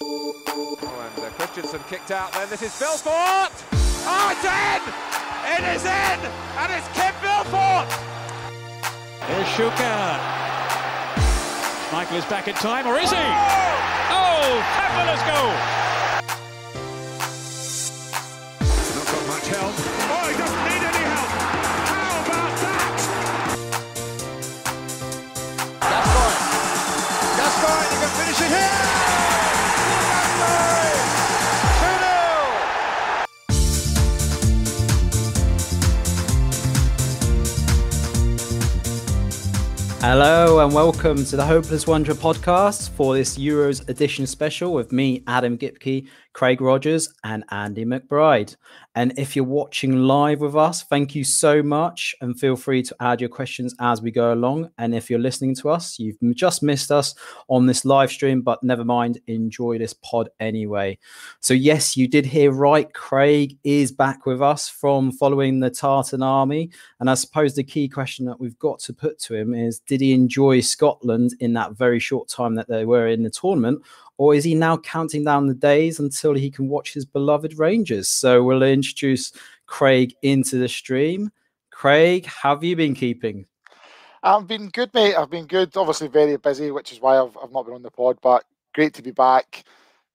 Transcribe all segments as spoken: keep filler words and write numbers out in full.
Oh, and uh, Christensen kicked out then. This is Belfort! Oh, it's in! It is in! And it's Kim Belfort! Here's Shuka. Michael is back in time, or is he? Oh, oh fabulous goal! Help. Oh, he doesn't need any help. How about that? That's fine. That's fine. You can finish it here. two nil. Hello and welcome to the Hopeless Wanderer podcast for this Euros edition special with me, Adam Gipke, Craig Rogers and Andy McBride. And if you're watching live with us, thank you so much and feel free to add your questions as we go along. And if you're listening to us, you've just missed us on this live stream, but never mind, enjoy this pod anyway. So yes, you did hear right, Craig is back with us from following the Tartan Army. And I suppose the key question that we've got to put to him is, did he enjoy Scotland in that very short time that they were in the tournament? Or is he now counting down the days until he can watch his beloved Rangers? So we'll introduce Craig into the stream. Craig, how have you been keeping? I've been good, mate. I've been good. Obviously very busy, which is why I've, I've not been on the pod, but great to be back.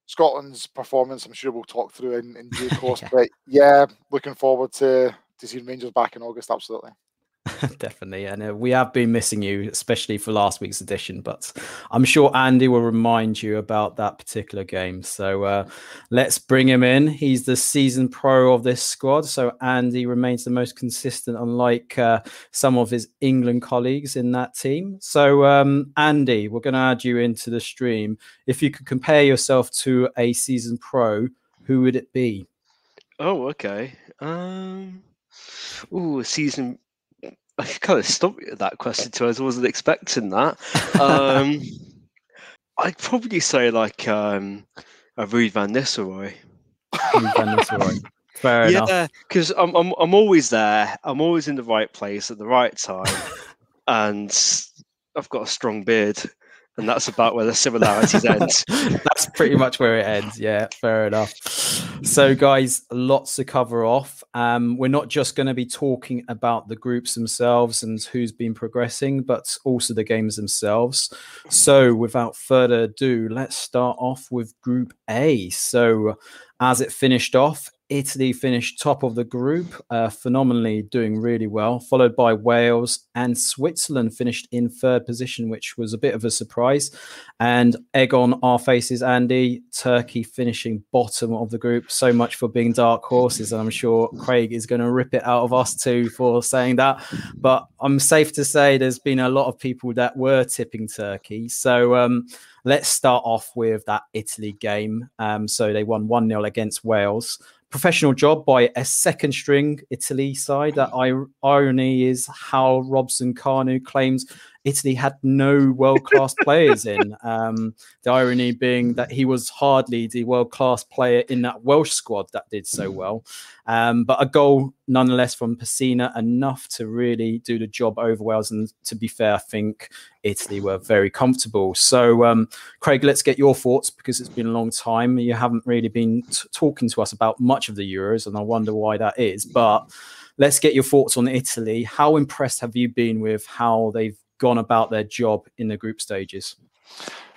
Scotland's performance, I'm sure we'll talk through in, in due course. yeah. But yeah, looking forward to, to seeing Rangers back in August, absolutely. Definitely, and uh, we have been missing you, especially for last week's edition, but I'm sure Andy will remind you about that particular game. So uh, let's bring him in. He's the season pro of this squad, so Andy remains the most consistent, unlike uh, some of his England colleagues in that team. So um, Andy, we're going to add you into the stream. If you could compare yourself to a season pro, who would it be? Oh, okay. Um, ooh, a season... I kind of stumped at that question too. I wasn't expecting that. Um, I'd probably say like um, a Ruud van Nistelrooy. Ruud van Nistelrooy. Fair yeah, enough. Yeah, because I'm I'm I'm always there. I'm always in the right place at the right time, and I've got a strong beard, and that's about where the similarities end. That's pretty much where it ends. Yeah, fair enough. So, guys, lots to cover off. Um, we're not just going to be talking about the groups themselves and who's been progressing, but also the games themselves. So, without further ado, let's start off with Group A. So, as it finished off, Italy finished top of the group, uh, phenomenally doing really well, followed by Wales, and Switzerland finished in third position, which was a bit of a surprise. And egg on our faces, Andy, Turkey finishing bottom of the group. So much for being dark horses, and I'm sure Craig is going to rip it out of us too for saying that. But I'm safe to say there's been a lot of people that were tipping Turkey. So um, let's start off with that Italy game. Um, so they won one nil against Wales. Professional job by a second string Italy side. That ir- irony is how Robson-Kanu claims Italy had no world-class players in. Um, the irony being that he was hardly the world-class player in that Welsh squad that did so well. Um, but a goal, nonetheless, from Pessina, enough to really do the job over Wales. And to be fair, I think Italy were very comfortable. So, um, Craig, let's get your thoughts, because it's been a long time. You haven't really been t- talking to us about much of the Euros, and I wonder why that is. But let's get your thoughts on Italy. How impressed have you been with how they've gone about their job in the group stages?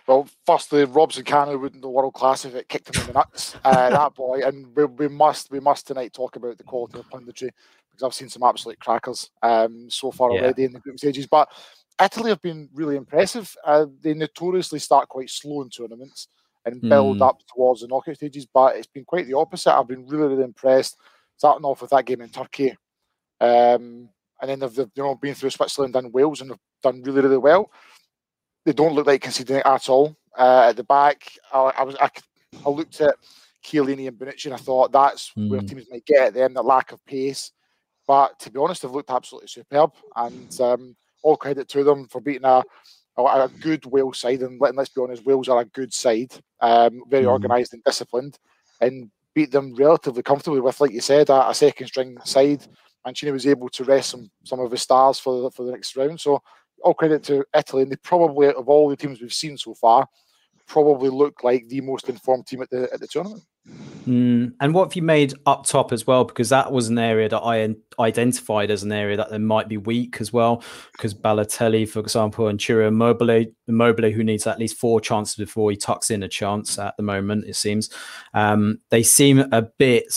Well, firstly, Robson-Kanu wouldn't be world class if it kicked him in the nuts. Uh, that boy, and we, we must we must tonight talk about the quality of punditry, because I've seen some absolute crackers um, so far yeah. already in the group stages. But Italy have been really impressive. Uh, they notoriously start quite slow in tournaments and build mm. up towards the knockout stages, but it's been quite the opposite. I've been really, really impressed, starting off with that game in Turkey. Um, and then they've, they've you know, been through Switzerland and Wales, and they've done really, really well. They don't look like conceding it at all. Uh, at the back, I, I was I, I looked at Chiellini and Bonucci, and I thought that's mm. where teams might get at them, the lack of pace. But to be honest, they've looked absolutely superb, and um, all credit to them for beating a, a, a good Wales side. And let, let's be honest, Wales are a good side, um, very mm. organised and disciplined, and beat them relatively comfortably with, like you said, a, a second string side. Mancini was able to rest some, some of his stars for the, for the next round. So all credit to Italy, and they probably, out of all the teams we've seen so far, probably look like the most informed team at the at the tournament. Mm. And what have you made up top as well? Because that was an area that I identified as an area that they might be weak as well. Because Balotelli, for example, and Ciro Immobile, Immobile, who needs at least four chances before he tucks in a chance at the moment, it seems. Um, they seem a bit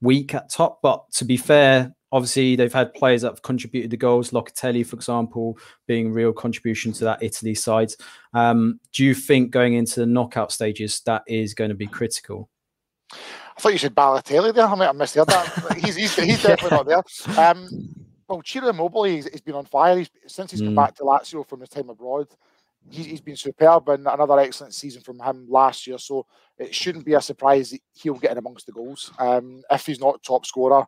weak at top, but to be fair, obviously they've had players that have contributed the goals. Locatelli, for example, being a real contribution to that Italy side. Um, do you think going into the knockout stages, that is going to be critical? I thought you said Balotelli there. I might have misheard that. He's, he's, he's definitely yeah. not there. Um, well, Ciro Immobile, he's, he's been on fire. He's, since he's mm. come back to Lazio from his time abroad, he's, he's been superb, and another excellent season from him last year. So it shouldn't be a surprise that he'll get in amongst the goals. Um, if he's not top scorer,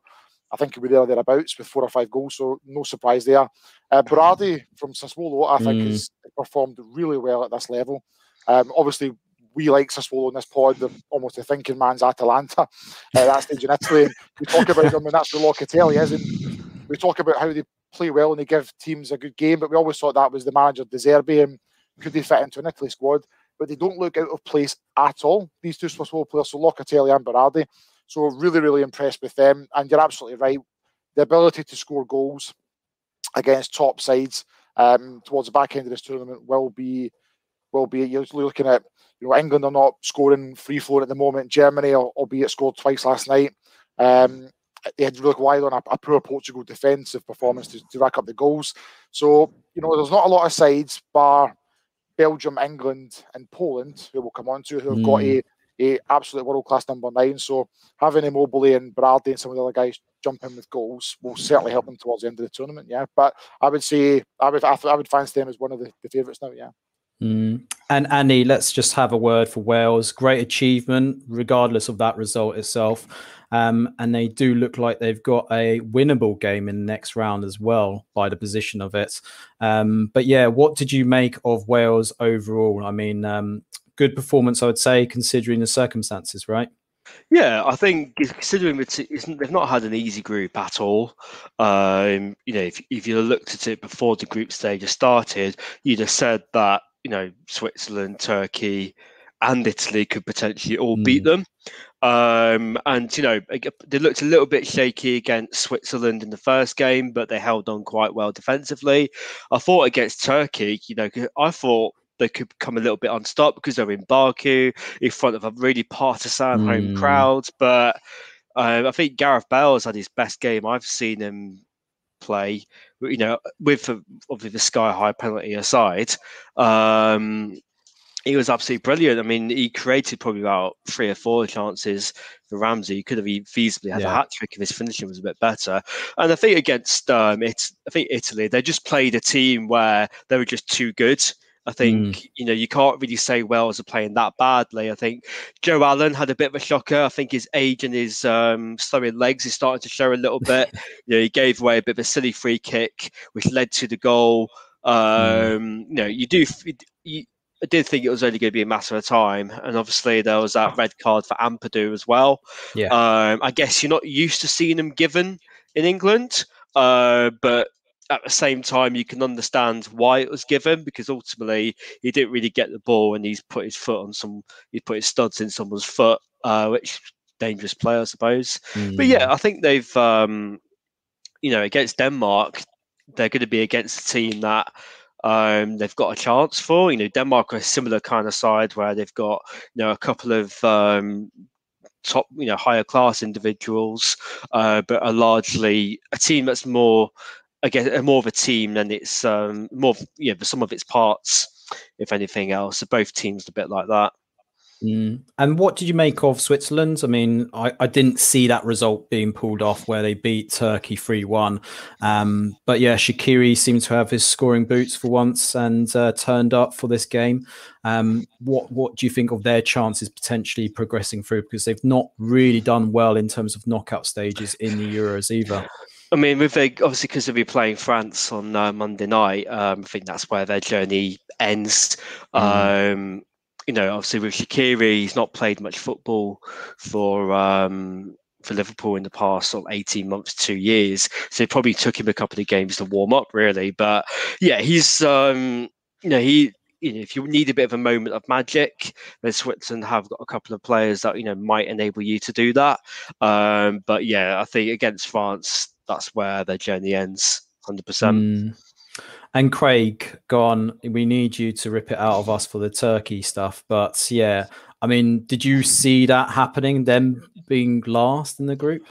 I think he'll be there or thereabouts with four or five goals. So no surprise there. Uh, Berardi from Sassuolo, I think, mm. has performed really well at this level. Um, obviously, we like Sassuolo in this pod. They're almost a thinking man's Atalanta. Uh, that's the stage in Italy. We talk about them, and that's the Locatelli, isn't we talk about how they play well and they give teams a good game, but we always thought that was the manager De Zerbi, and could they fit into an Italy squad? But they don't look out of place at all, these two Sassuolo players, so Locatelli and Berardi. So we're really, really impressed with them. And you're absolutely right. The ability to score goals against top sides um, towards the back end of this tournament will be will be, you're looking at, you know, England are not scoring free flowing at the moment. Germany, albeit scored twice last night. Um, they had to look wide on a, a poor Portugal defensive performance to, to rack up the goals. So, you know, there's not a lot of sides bar Belgium, England and Poland, who we'll come on to, who have mm. got a, a absolute world-class number nine. So having Immobile and Berardi and some of the other guys jump in with goals will certainly help them towards the end of the tournament, yeah. But I would say, I would I, I would fancy them as one of the, the favourites now, yeah. Mm. And Annie, let's just have a word for Wales. Great achievement, regardless of that result itself. Um, and they do look like they've got a winnable game in the next round as well, by the position of it. Um, but yeah, what did you make of Wales overall? I mean, um, good performance, I would say, considering the circumstances, right? Yeah, I think considering it's, it's, they've not had an easy group at all. Um, you know, if, if you looked at it before the group stage started, you'd have said that, you know, Switzerland, Turkey and Italy could potentially all mm. beat them. Um, and, you know, they looked a little bit shaky against Switzerland in the first game, but they held on quite well defensively. I thought against Turkey, you know, I thought they could become a little bit unstopped because they're in Baku in front of a really partisan mm. home crowd. But uh, I think Gareth Bale's had his best game I've seen him play, you know, with uh, obviously the sky high penalty aside. Um, he was absolutely brilliant. I mean, he created probably about three or four chances for Ramsey. He could have feasibly had yeah. a hat trick if his finishing was a bit better. And I think against um, it, I think Italy, they just played a team where they were just too good. I think, mm. you know, you can't really say Wales are playing that badly. I think Joe Allen had a bit of a shocker. I think his age and his um, slowing legs is starting to show a little bit. You know, he gave away a bit of a silly free kick, which led to the goal. Um, mm. You know, you do... You, I did think it was only going to be a matter of time. And obviously there was that red card for Ampadu as well. Yeah. Um, I guess you're not used to seeing them given in England, uh, but... At the same time, you can understand why it was given, because ultimately he didn't really get the ball and he's put his foot on some, he put his studs in someone's foot, uh, which dangerous play, I suppose. Mm. But yeah, I think they've, um, you know, against Denmark, they're going to be against a team that um, they've got a chance for. You know, Denmark are a similar kind of side where they've got, you know, a couple of um, top, you know, higher class individuals, uh, but are largely a team that's more, I guess, more of a team than it's um, more of, yeah, the sum of its parts, if anything else. So both teams a bit like that. Mm. And what did you make of Switzerland? I mean, I, I didn't see that result being pulled off where they beat Turkey three one. Um, but yeah, Shaqiri seemed to have his scoring boots for once and uh, turned up for this game. Um, what, what do you think of their chances potentially progressing through? Because they've not really done well in terms of knockout stages in the Euros either. I mean, with they, obviously, because they'll be playing France on uh, Monday night, um, I think that's where their journey ends. Mm. Um, you know, obviously with Shaqiri, he's not played much football for um, for Liverpool in the past sort of eighteen months, two years. So it probably took him a couple of games to warm up, really. But yeah, he's, um, you know, he... you know, if you need a bit of a moment of magic, then Switzerland have got a couple of players that, you know, might enable you to do that. Um, but yeah, I think against France, that's where their journey ends, one hundred percent. Mm. And Craig, go on. We need you to rip it out of us for the Turkey stuff. But yeah, I mean, did you see that happening, them being last in the group?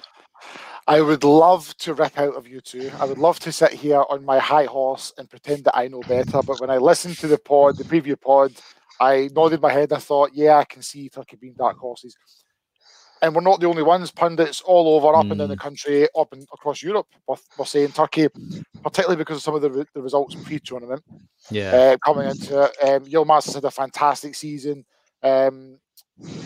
I would love to rip out of you two. I would love to sit here on my high horse and pretend that I know better. But when I listened to the pod, the preview pod, I nodded my head. I thought, yeah, I can see Turkey being dark horses. And we're not the only ones. Pundits all over, up mm. and down the country, up and across Europe, were, were saying Turkey, particularly because of some of the, re the results pre-tournament. Yeah, uh, coming into it. Um, Yilmaz had a fantastic season. Um,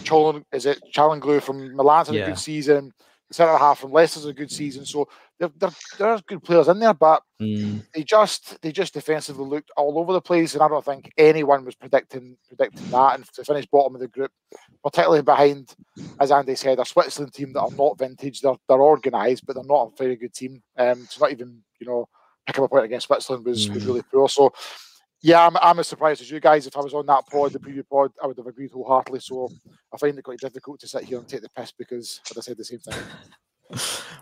Cholon, is it Çalhanoğlu from Milan had yeah. a good season. The centre half from Leicester's a good season. So there, there, there are good players in there, but mm. they just they just defensively looked all over the place, and I don't think anyone was predicting predicting that. And to finish bottom of the group, particularly behind, as Andy said, a Switzerland team that are not vintage. They're they're organised, but they're not a very good team. Um, so not even, you know, picking a point against Switzerland was mm. was really poor. So yeah, I'm I'm as surprised as you guys. If I was on that pod, the preview pod, I would have agreed wholeheartedly. So I find it quite difficult to sit here and take the piss because I'd have said the same thing.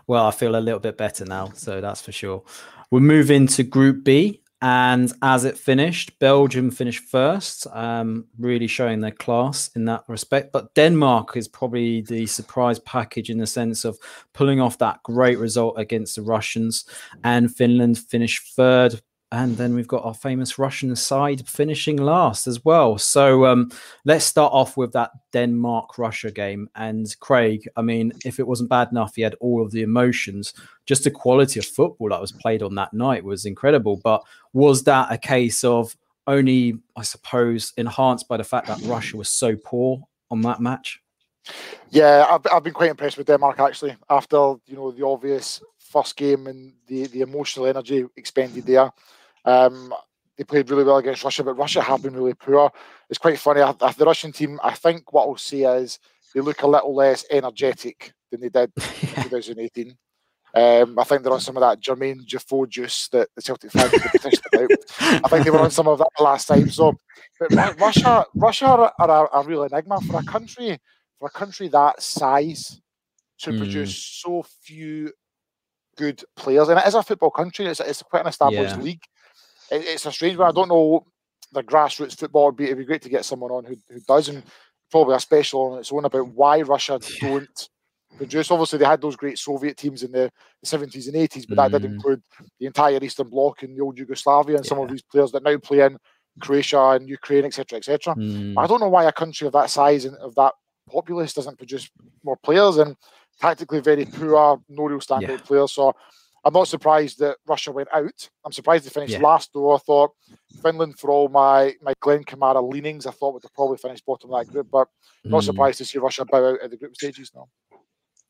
Well, I feel a little bit better now, so that's for sure. We'll move into Group B, and as it finished, Belgium finished first, um, really showing their class in that respect. But Denmark is probably the surprise package in the sense of pulling off that great result against the Russians, and Finland finished third. And then we've got our famous Russian side finishing last as well. So um, let's start off with that Denmark-Russia game. And Craig, I mean, if it wasn't bad enough, he had all of the emotions. Just the quality of football that was played on that night was incredible. But was that a case of only, I suppose, enhanced by the fact that Russia was so poor on that match? Yeah, I've, I've been quite impressed with Denmark, actually, after, you know, the obvious first game and the, the emotional energy expended there. Um, they played really well against Russia, but Russia have been really poor. It's quite funny. I, I, the Russian team, I think what I'll see is they look a little less energetic than they did in twenty eighteen. Um, I think they're on some of that Jermaine Defoe juice that the Celtic fans were petitioned about. I think they were on some of that last time. So, but Russia, Russia are, are a, a real enigma for a country for a country that size to mm. produce so few good players, and it is a football country. It's, it's quite an established yeah. league. It, it's a strange one. I don't know the grassroots football. It'd be, it'd be great to get someone on who, who does, and probably a special on its own about why Russia yeah. don't produce. Obviously, they had those great Soviet teams in the seventies and eighties, but mm. that did include the entire Eastern Bloc and the old Yugoslavia, and yeah. some of these players that now play in Croatia and Ukraine, et cetera, et cetera. Mm. I don't know why a country of that size and of that populace doesn't produce more players, and tactically very poor, no real standout yeah. players. So I'm not surprised that Russia went out. I'm surprised they finished yeah. last, though. I thought Finland, for all my, my Glen Kamara leanings, I thought would have probably finished bottom of that group, but mm. not surprised to see Russia bow out at the group stages now.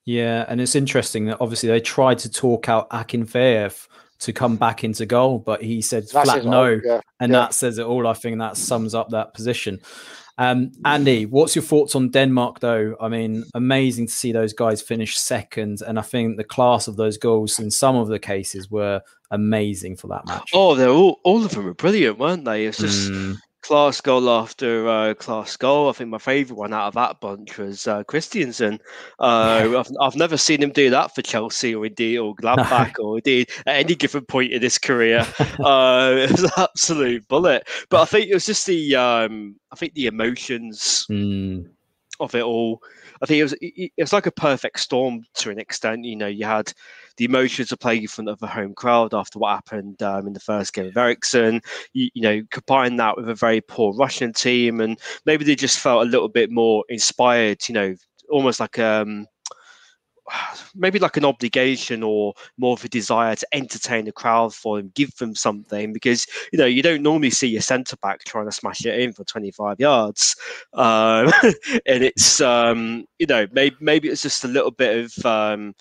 Yeah, and it's interesting that obviously they tried to talk out Akinfeev to come back into goal, but he said that flat no, yeah. and yeah. that says it all. I think that sums up that position. Um, Andy, what's your thoughts on Denmark, though? I mean, amazing to see those guys finish second. And I think the class of those goals in some of the cases were amazing for that match. Oh, they're all, all of them were brilliant, weren't they? It's just mm. class goal after uh, class goal. I think my favourite one out of that bunch was uh, Christiansen. Uh, I've, I've never seen him do that for Chelsea or indeed or Gladbach no. or indeed at any given point in his career. uh, it was an absolute bullet. But I think it was just the... Um, I think the emotions mm. of it all. I think it was it, it was like a perfect storm to an extent. You know, you had the emotions of playing in front of a home crowd after what happened um, in the first game of Ericsson. You, you know, combine that with a very poor Russian team, and maybe they just felt a little bit more inspired. You know, almost like um. maybe like an obligation or more of a desire to entertain the crowd for them, give them something, because, you know, you don't normally see your centre-back trying to smash it in for twenty-five yards. Um, and it's, um, you know, maybe, maybe it's just a little bit of um,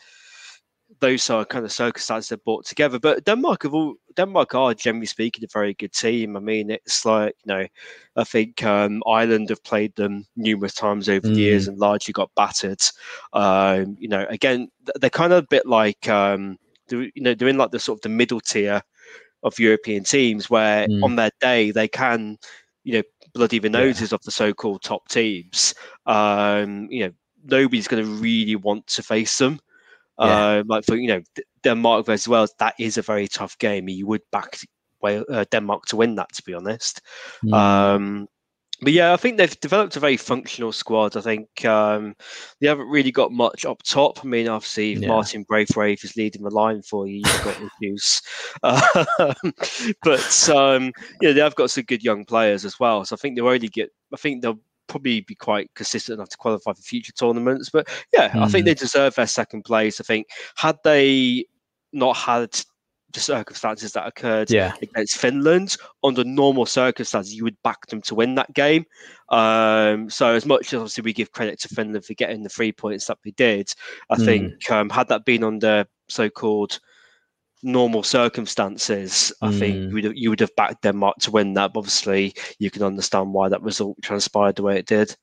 those are kind of circumstances they're brought together. But Denmark, have all, Denmark are, generally speaking, a very good team. I mean, it's like, you know, I think um, Ireland have played them numerous times over mm. the years and largely got battered. Um, you know, again, they're kind of a bit like, um, you know, they're in like the sort of the middle tier of European teams where mm. on their day they can you know, bloody the noses yeah. of the so-called top teams, um, you know, nobody's going to really want to face them. Yeah. Um, like for, you know, Denmark versus Wales, that is a very tough game. You would back uh, Denmark to win that, to be honest. Mm. Um, but yeah, I think they've developed a very functional squad. I think um, they haven't really got much up top. I mean, obviously, if yeah. Martin Braithwaite is leading the line for you, you've got issues. Uh, but um, you know, they have got some good young players as well. So I think they'll only get. I think they'll probably be quite consistent enough to qualify for future tournaments. But yeah, mm-hmm. I think they deserve their second place. I think had they not had the circumstances that occurred yeah. against Finland, under normal circumstances, you would back them to win that game. Um, so as much as obviously we give credit to Finland for getting the three points that we did, I mm. think um, had that been under so-called normal circumstances, I mm. think you would, have, you would have backed Denmark to win that. But obviously, you can understand why that result transpired the way it did.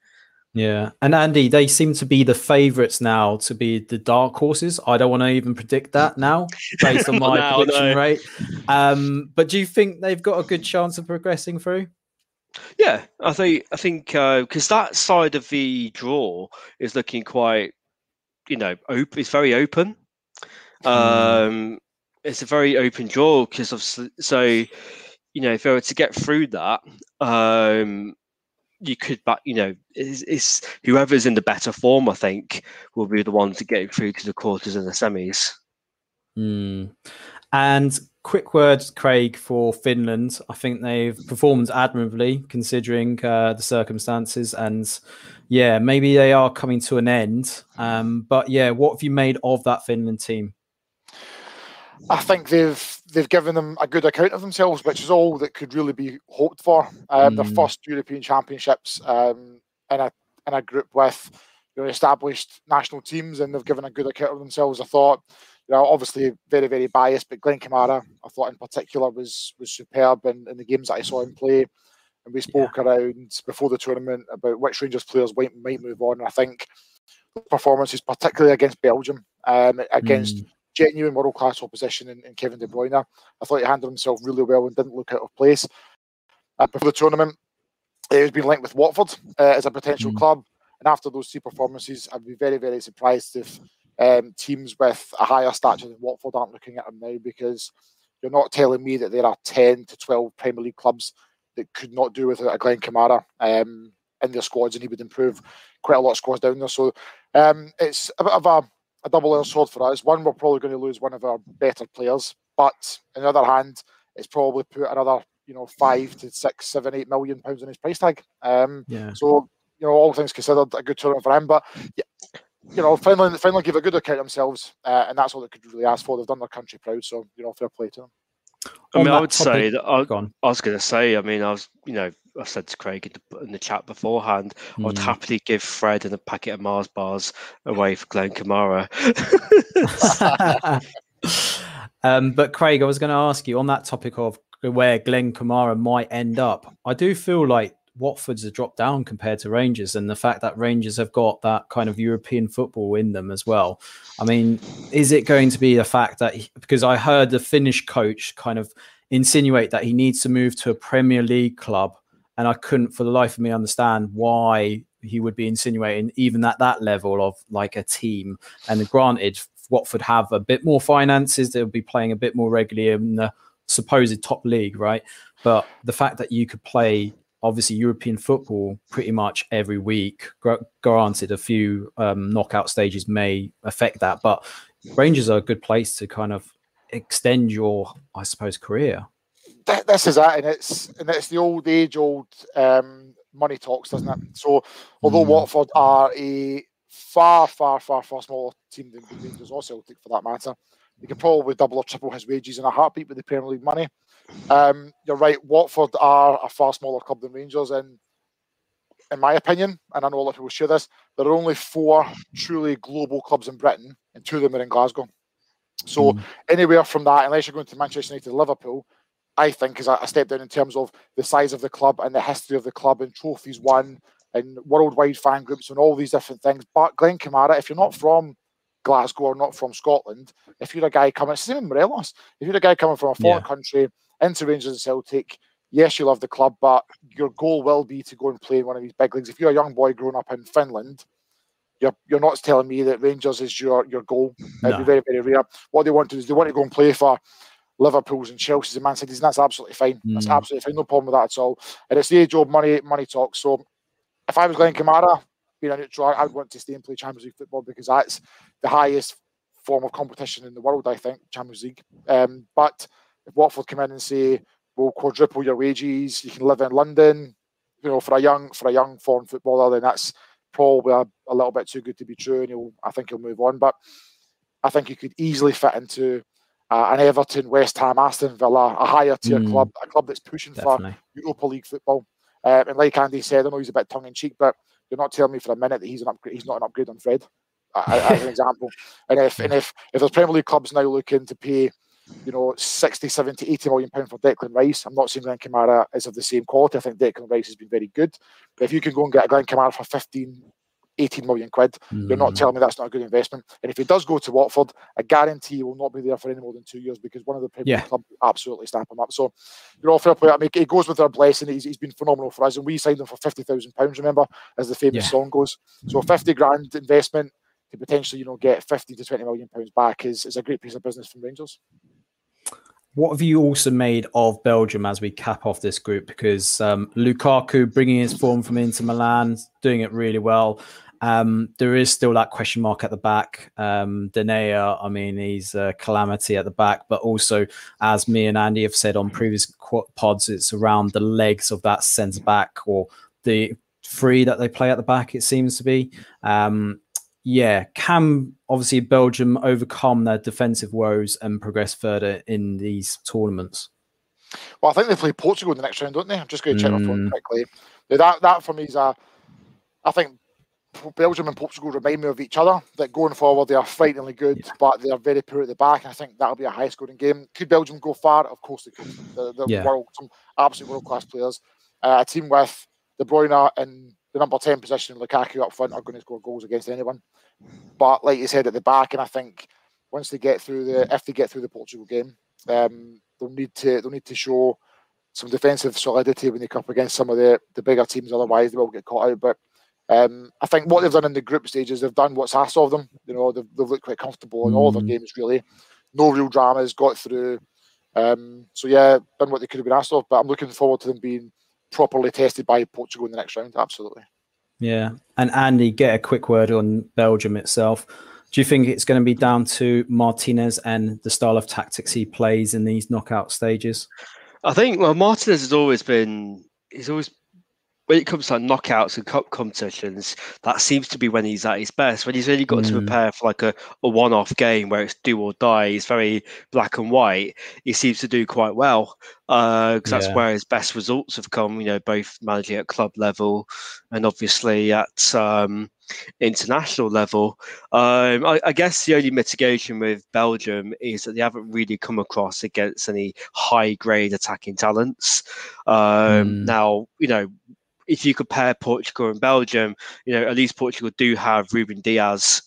Yeah. And Andy, they seem to be the favourites now to be the dark horses. I don't want to even predict that now based on my no, prediction no. rate. Um, but do you think they've got a good chance of progressing through? Yeah, I think, I think, because uh, that side of the draw is looking quite, you know, open. It's very open. Um, mm. It's a very open draw because obviously, so, you know, if they were to get through that, um, you could, but you know, it's, it's whoever's in the better form, I think, will be the one to get through to the quarters and the semis. Mm. And quick words, Craig, for Finland. I think they've performed admirably considering uh, the circumstances, and yeah, maybe they are coming to an end. Um, but yeah, what have you made of that Finland team? I think they've they've given them a good account of themselves, which is all that could really be hoped for. Um, mm. Their first European Championships um, in a in a group with you know, established national teams, and they've given a good account of themselves. I thought, you know, obviously very very biased, but Glen Kamara, I thought in particular was was superb in, in the games that I saw him play. And we spoke yeah. around before the tournament about which Rangers players might might move on. And I think the performances, particularly against Belgium, um, against. Mm. genuine world-class opposition in, in Kevin De Bruyne. I thought he handled himself really well and didn't look out of place. Uh, before the tournament, he was being linked with Watford uh, as a potential mm-hmm. club. And after those two performances, I'd be very, very surprised if um, teams with a higher stature than Watford aren't looking at him now, because you're not telling me that there are ten to twelve Premier League clubs that could not do without a Glen Kamara um, in their squads, and he would improve quite a lot of squads down there. So um, it's a bit of a A double-edged sword for us. One, we're probably going to lose one of our better players, but on the other hand, it's probably put another, you know, five to six, seven, eight million pounds on his price tag. Um, yeah. So, you know, all things considered, a good tournament for him. But you know, Finland, Finland gave a good account of themselves, uh, and that's all they could really ask for. They've done their country proud, so you know, fair play to them. I mean, I would topic, say that I, I was going to say. I mean, I was, you know, I said to Craig in the, in the chat beforehand, mm. I would happily give Fred and a packet of Mars bars away for Glen Kamara. um, but Craig, I was going to ask you on that topic of where Glen Kamara might end up. I do feel like Watford's a drop down compared to Rangers, and the fact that Rangers have got that kind of European football in them as well. I mean, is it going to be a fact that he, because I heard the Finnish coach kind of insinuate that he needs to move to a Premier League club, and I couldn't for the life of me understand why he would be insinuating even at that level of like a team. And granted, Watford have a bit more finances, they'll be playing a bit more regularly in the supposed top league, right? But the fact that you could play obviously European football pretty much every week, granted a few um, knockout stages may affect that, but Rangers are a good place to kind of extend your, I suppose, career. This is that, and it's and it's the old age old um, money talks, doesn't it? So although mm. Watford are a far, far, far, far smaller team than Rangers or Celtic for that matter, they could probably double or triple his wages in a heartbeat with the Premier League money. Um, you're right, Watford are a far smaller club than Rangers, and in my opinion, and I know a lot of people share this, there are only four truly global clubs in Britain, and two of them are in Glasgow. So mm. anywhere from that, unless you're going to Manchester United, Liverpool, I think is a step down in terms of the size of the club and the history of the club and trophies won and worldwide fan groups and all these different things. But Glen Kamara, if you're not from Glasgow or not from Scotland, if you're a guy coming, it's the same with Morelos, if you're a guy coming from a foreign yeah. country into Rangers and Celtic, yes, you'll have the club, but your goal will be to go and play in one of these big leagues. If you're a young boy growing up in Finland, you're, you're not telling me that Rangers is your, your goal. No. It'd be very, very rare. What they want to do is they want to go and play for Liverpool's and Chelsea's and Man City's, and that's absolutely fine. Mm. That's absolutely fine. No problem with that at all. And it's the age-old money, money talk. So if I was Glen Kamara, being a neutral, I would want to stay and play Champions League football, because that's the highest form of competition in the world, I think, Champions League. Um, but if Watford come in and say, we'll quadruple your wages, you can live in London, you know, for a young for a young foreign footballer, then that's probably a, a little bit too good to be true, and he'll, I think he'll move on. But I think he could easily fit into uh, an Everton, West Ham, Aston Villa, a higher tier mm. club, a club that's pushing Definitely. for Europa League football. Um, and like Andy said, I know he's a bit tongue in cheek, but you're not telling me for a minute that he's an upgrade. He's not an upgrade on Fred, as an example. And if and if if there's Premier League clubs now looking to pay, you know, sixty, seventy, eighty million pounds for Declan Rice, I'm not saying Glen Kamara is of the same quality. I think Declan Rice has been very good. But if you can go and get a Glen Kamara for fifteen, eighteen million quid, mm. you're not telling me that's not a good investment. And if he does go to Watford, I guarantee he will not be there for any more than two years because one of the Premier yeah. clubs absolutely stamp him up. So, you know, fair play. I mean, it goes with our blessing. He's, he's been phenomenal for us. And we signed him for fifty thousand pounds, remember, as the famous yeah. song goes. So fifty grand investment, to potentially, you know, get fifteen to twenty million pounds back is, is a great piece of business from Rangers. What have you also made of Belgium as we cap off this group? Because um, Lukaku bringing his form from Inter Milan, doing it really well. Um, there is still that question mark at the back. Um, Denea, I mean, he's a calamity at the back, but also, as me and Andy have said on previous pods, it's around the legs of that centre-back or the three that they play at the back, it seems to be. Um, Yeah, can obviously Belgium overcome their defensive woes and progress further in these tournaments? Well, I think they play Portugal in the next round, don't they? I'm just going to check mm. my phone quickly. Now that, that for me is a... I think Belgium and Portugal remind me of each other, that going forward they are frighteningly good, yeah. but they are very poor at the back, and I think that'll be a high-scoring game. Could Belgium go far? Of course they could. They're, they're yeah. world, some absolute world-class players. Uh, a team with De Bruyne and the number ten position, Lukaku up front, are going to score goals against anyone. But like you said, at the back, and I think once they get through the, if they get through the Portugal game, um, they'll need to they'll need to show some defensive solidity when they come up against some of the the bigger teams. Otherwise, they will get caught out. But um, I think what they've done in the group stages, they've done what's asked of them. You know, they've, they've looked quite comfortable in all their games. Really, no real dramas. Got through. Um, so yeah, done what they could have been asked of. But I'm looking forward to them being properly tested by Portugal in the next round. Absolutely. Yeah. And Andy, get a quick word on Belgium itself. Do you think it's going to be down to Martinez and the style of tactics he plays in these knockout stages? I think, well, Martinez has always been, he's always, when it comes to knockouts and cup competitions, that seems to be when he's at his best, when he's really got mm. to prepare for like a, a one-off game where it's do or die. He's very black and white. He seems to do quite well because uh, yeah. that's where his best results have come, you know, both managing at club level and obviously at um, international level. Um, I, I guess the only mitigation with Belgium is that they haven't really come across against any high-grade attacking talents. Um, mm. Now, you know, if you compare Portugal and Belgium, you know, at least Portugal do have Ruben Dias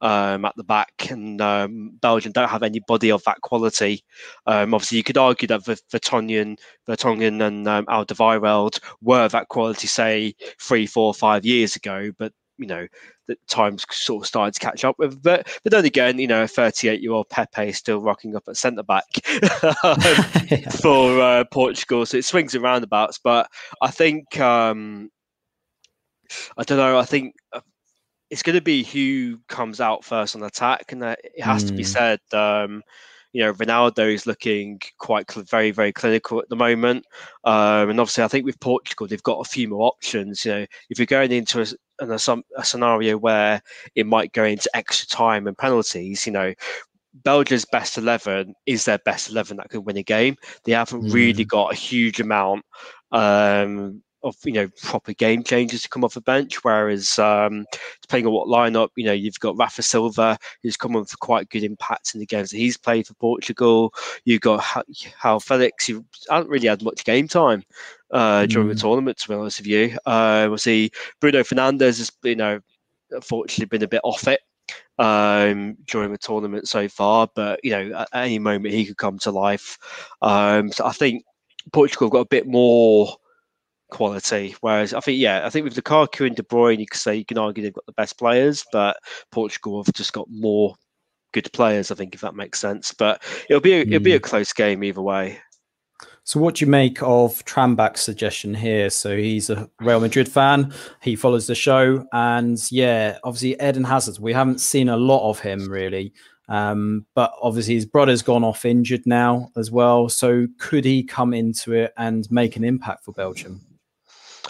um, at the back, and um, Belgium don't have anybody of that quality. Um, obviously, you could argue that Vertonghen, Vertonghen and um, Alderweireld were that quality, say, three, four, five years ago, but, you know, the time's sort of started to catch up with. But, but then again, you know, a thirty-eight-year-old Pepe is still rocking up at centre-back yeah. for uh, Portugal. So it swings and roundabouts. But I think, um, I don't know, I think it's going to be who comes out first on attack. And it has mm. to be said, um, you know, Ronaldo is looking quite very, very clinical at the moment. Um, and obviously, I think with Portugal, they've got a few more options. You know, if you're going into a and a, a scenario where it might go into extra time and penalties, you know, Belgium's best eleven is their best eleven that could win a game. They haven't mm. really got a huge amount um, of, you know, proper game changers to come off the bench, whereas um, depending on what lineup, you know, you've got Rafa Silva, who's come on for quite good impact in the games that he's played for Portugal. You've got João Felix, who hasn't really had much game time Uh, during mm. the tournament, to be honest with you. Uh, we'll see Bruno Fernandes has, you know, unfortunately been a bit off it um, during the tournament so far, but, you know, at any moment he could come to life. Um, so I think Portugal have got a bit more quality. Whereas I think, yeah, I think with Lukaku and De Bruyne, you could say, you can argue they've got the best players, but Portugal have just got more good players, I think, if that makes sense. But it'll be a, mm. it'll be a close game either way. So what do you make of Tramback's suggestion here? So he's a Real Madrid fan. He follows the show. And yeah, obviously Eden Hazard, we haven't seen a lot of him really. Um, but obviously his brother's gone off injured now as well. So could he come into it and make an impact for Belgium?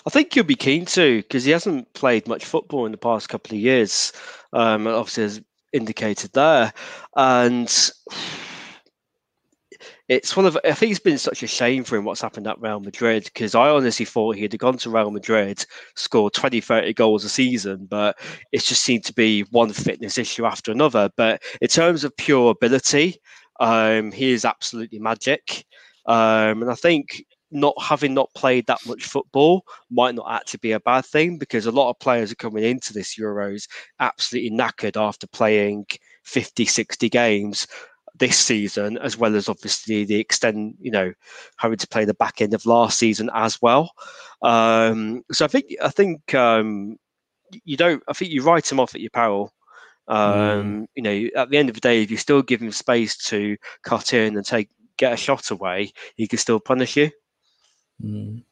I think he'll be keen to, because he hasn't played much football in the past couple of years. Um, obviously, as indicated there. And it's one of, I think it's been such a shame for him what's happened at Real Madrid, because I honestly thought he'd have gone to Real Madrid, scored twenty, thirty goals a season, but it just seemed to be one fitness issue after another. But in terms of pure ability, um, he is absolutely magic. Um, and I think not having not played that much football might not actually be a bad thing, because a lot of players are coming into this Euros absolutely knackered after playing fifty, sixty games this season, as well as obviously the extent, you know, having to play the back end of last season as well. Um, so I think, I think um, you don't, I think you write him off at your peril. Um, mm. You know, at the end of the day, if you still give him space to cut in and take, get a shot away, he can still punish you. Mm.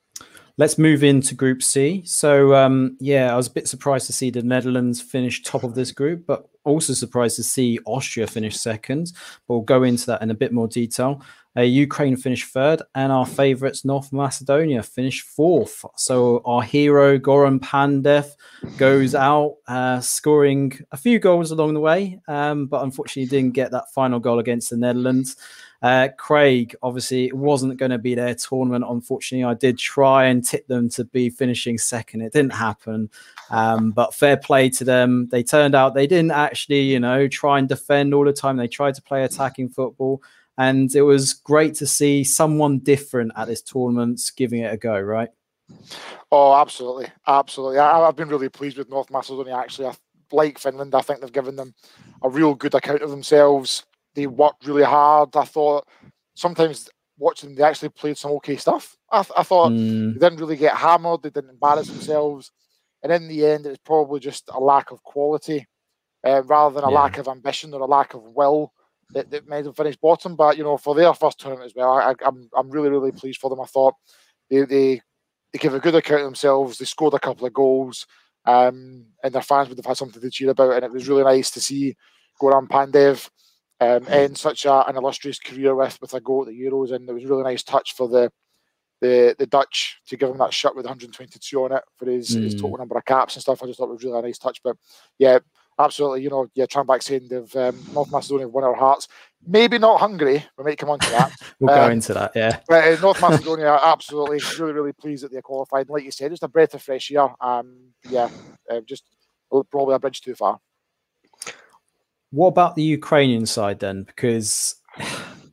Let's move into Group C. So, um, yeah, I was a bit surprised to see the Netherlands finish top of this group, but also surprised to see Austria finish second. But we'll go into that in a bit more detail. Uh, Ukraine finished third, and our favourites, North Macedonia, finished fourth. So our hero, Goran Pandev, goes out, uh, scoring a few goals along the way, um, but unfortunately didn't get that final goal against the Netherlands. Uh, Craig, obviously, it wasn't going to be their tournament, unfortunately. I did try and tip them to be finishing second. It didn't happen, um, but fair play to them. They turned out they didn't actually, you know, try and defend all the time. They tried to play attacking football, and it was great to see someone different at this tournament giving it a go, right? Oh, absolutely. Absolutely. I, I've been really pleased with North Macedonia, actually. I, like Finland, I think they've given them a real good account of themselves. They worked really hard. I thought sometimes watching them, they actually played some okay stuff. I, th I thought mm. they didn't really get hammered. They didn't embarrass themselves. And in the end, it was probably just a lack of quality uh, rather than a yeah. lack of ambition or a lack of will that, that made them finish bottom. But, you know, for their first tournament as well, I, I'm, I'm really, really pleased for them. I thought they, they, they gave a good account of themselves. They scored a couple of goals um, and their fans would have had something to cheer about. And it was really nice to see Goran Pandev Um, and such a, an illustrious career with with a go at the Euros, and it was a really nice touch for the the the Dutch to give him that shirt with one hundred twenty-two on it for his, mm. his total number of caps and stuff. I just thought it was really a nice touch. But yeah, absolutely, you know, yeah, Tramback saying they've um, North Macedonia have won our hearts. Maybe not Hungary. We might come on to that. we'll um, go into that, yeah. But uh, North Macedonia, absolutely, really, really pleased that they qualified. And like you said, just a breath of fresh air. Um, yeah, uh, just probably a bridge too far. What about the Ukrainian side then? Because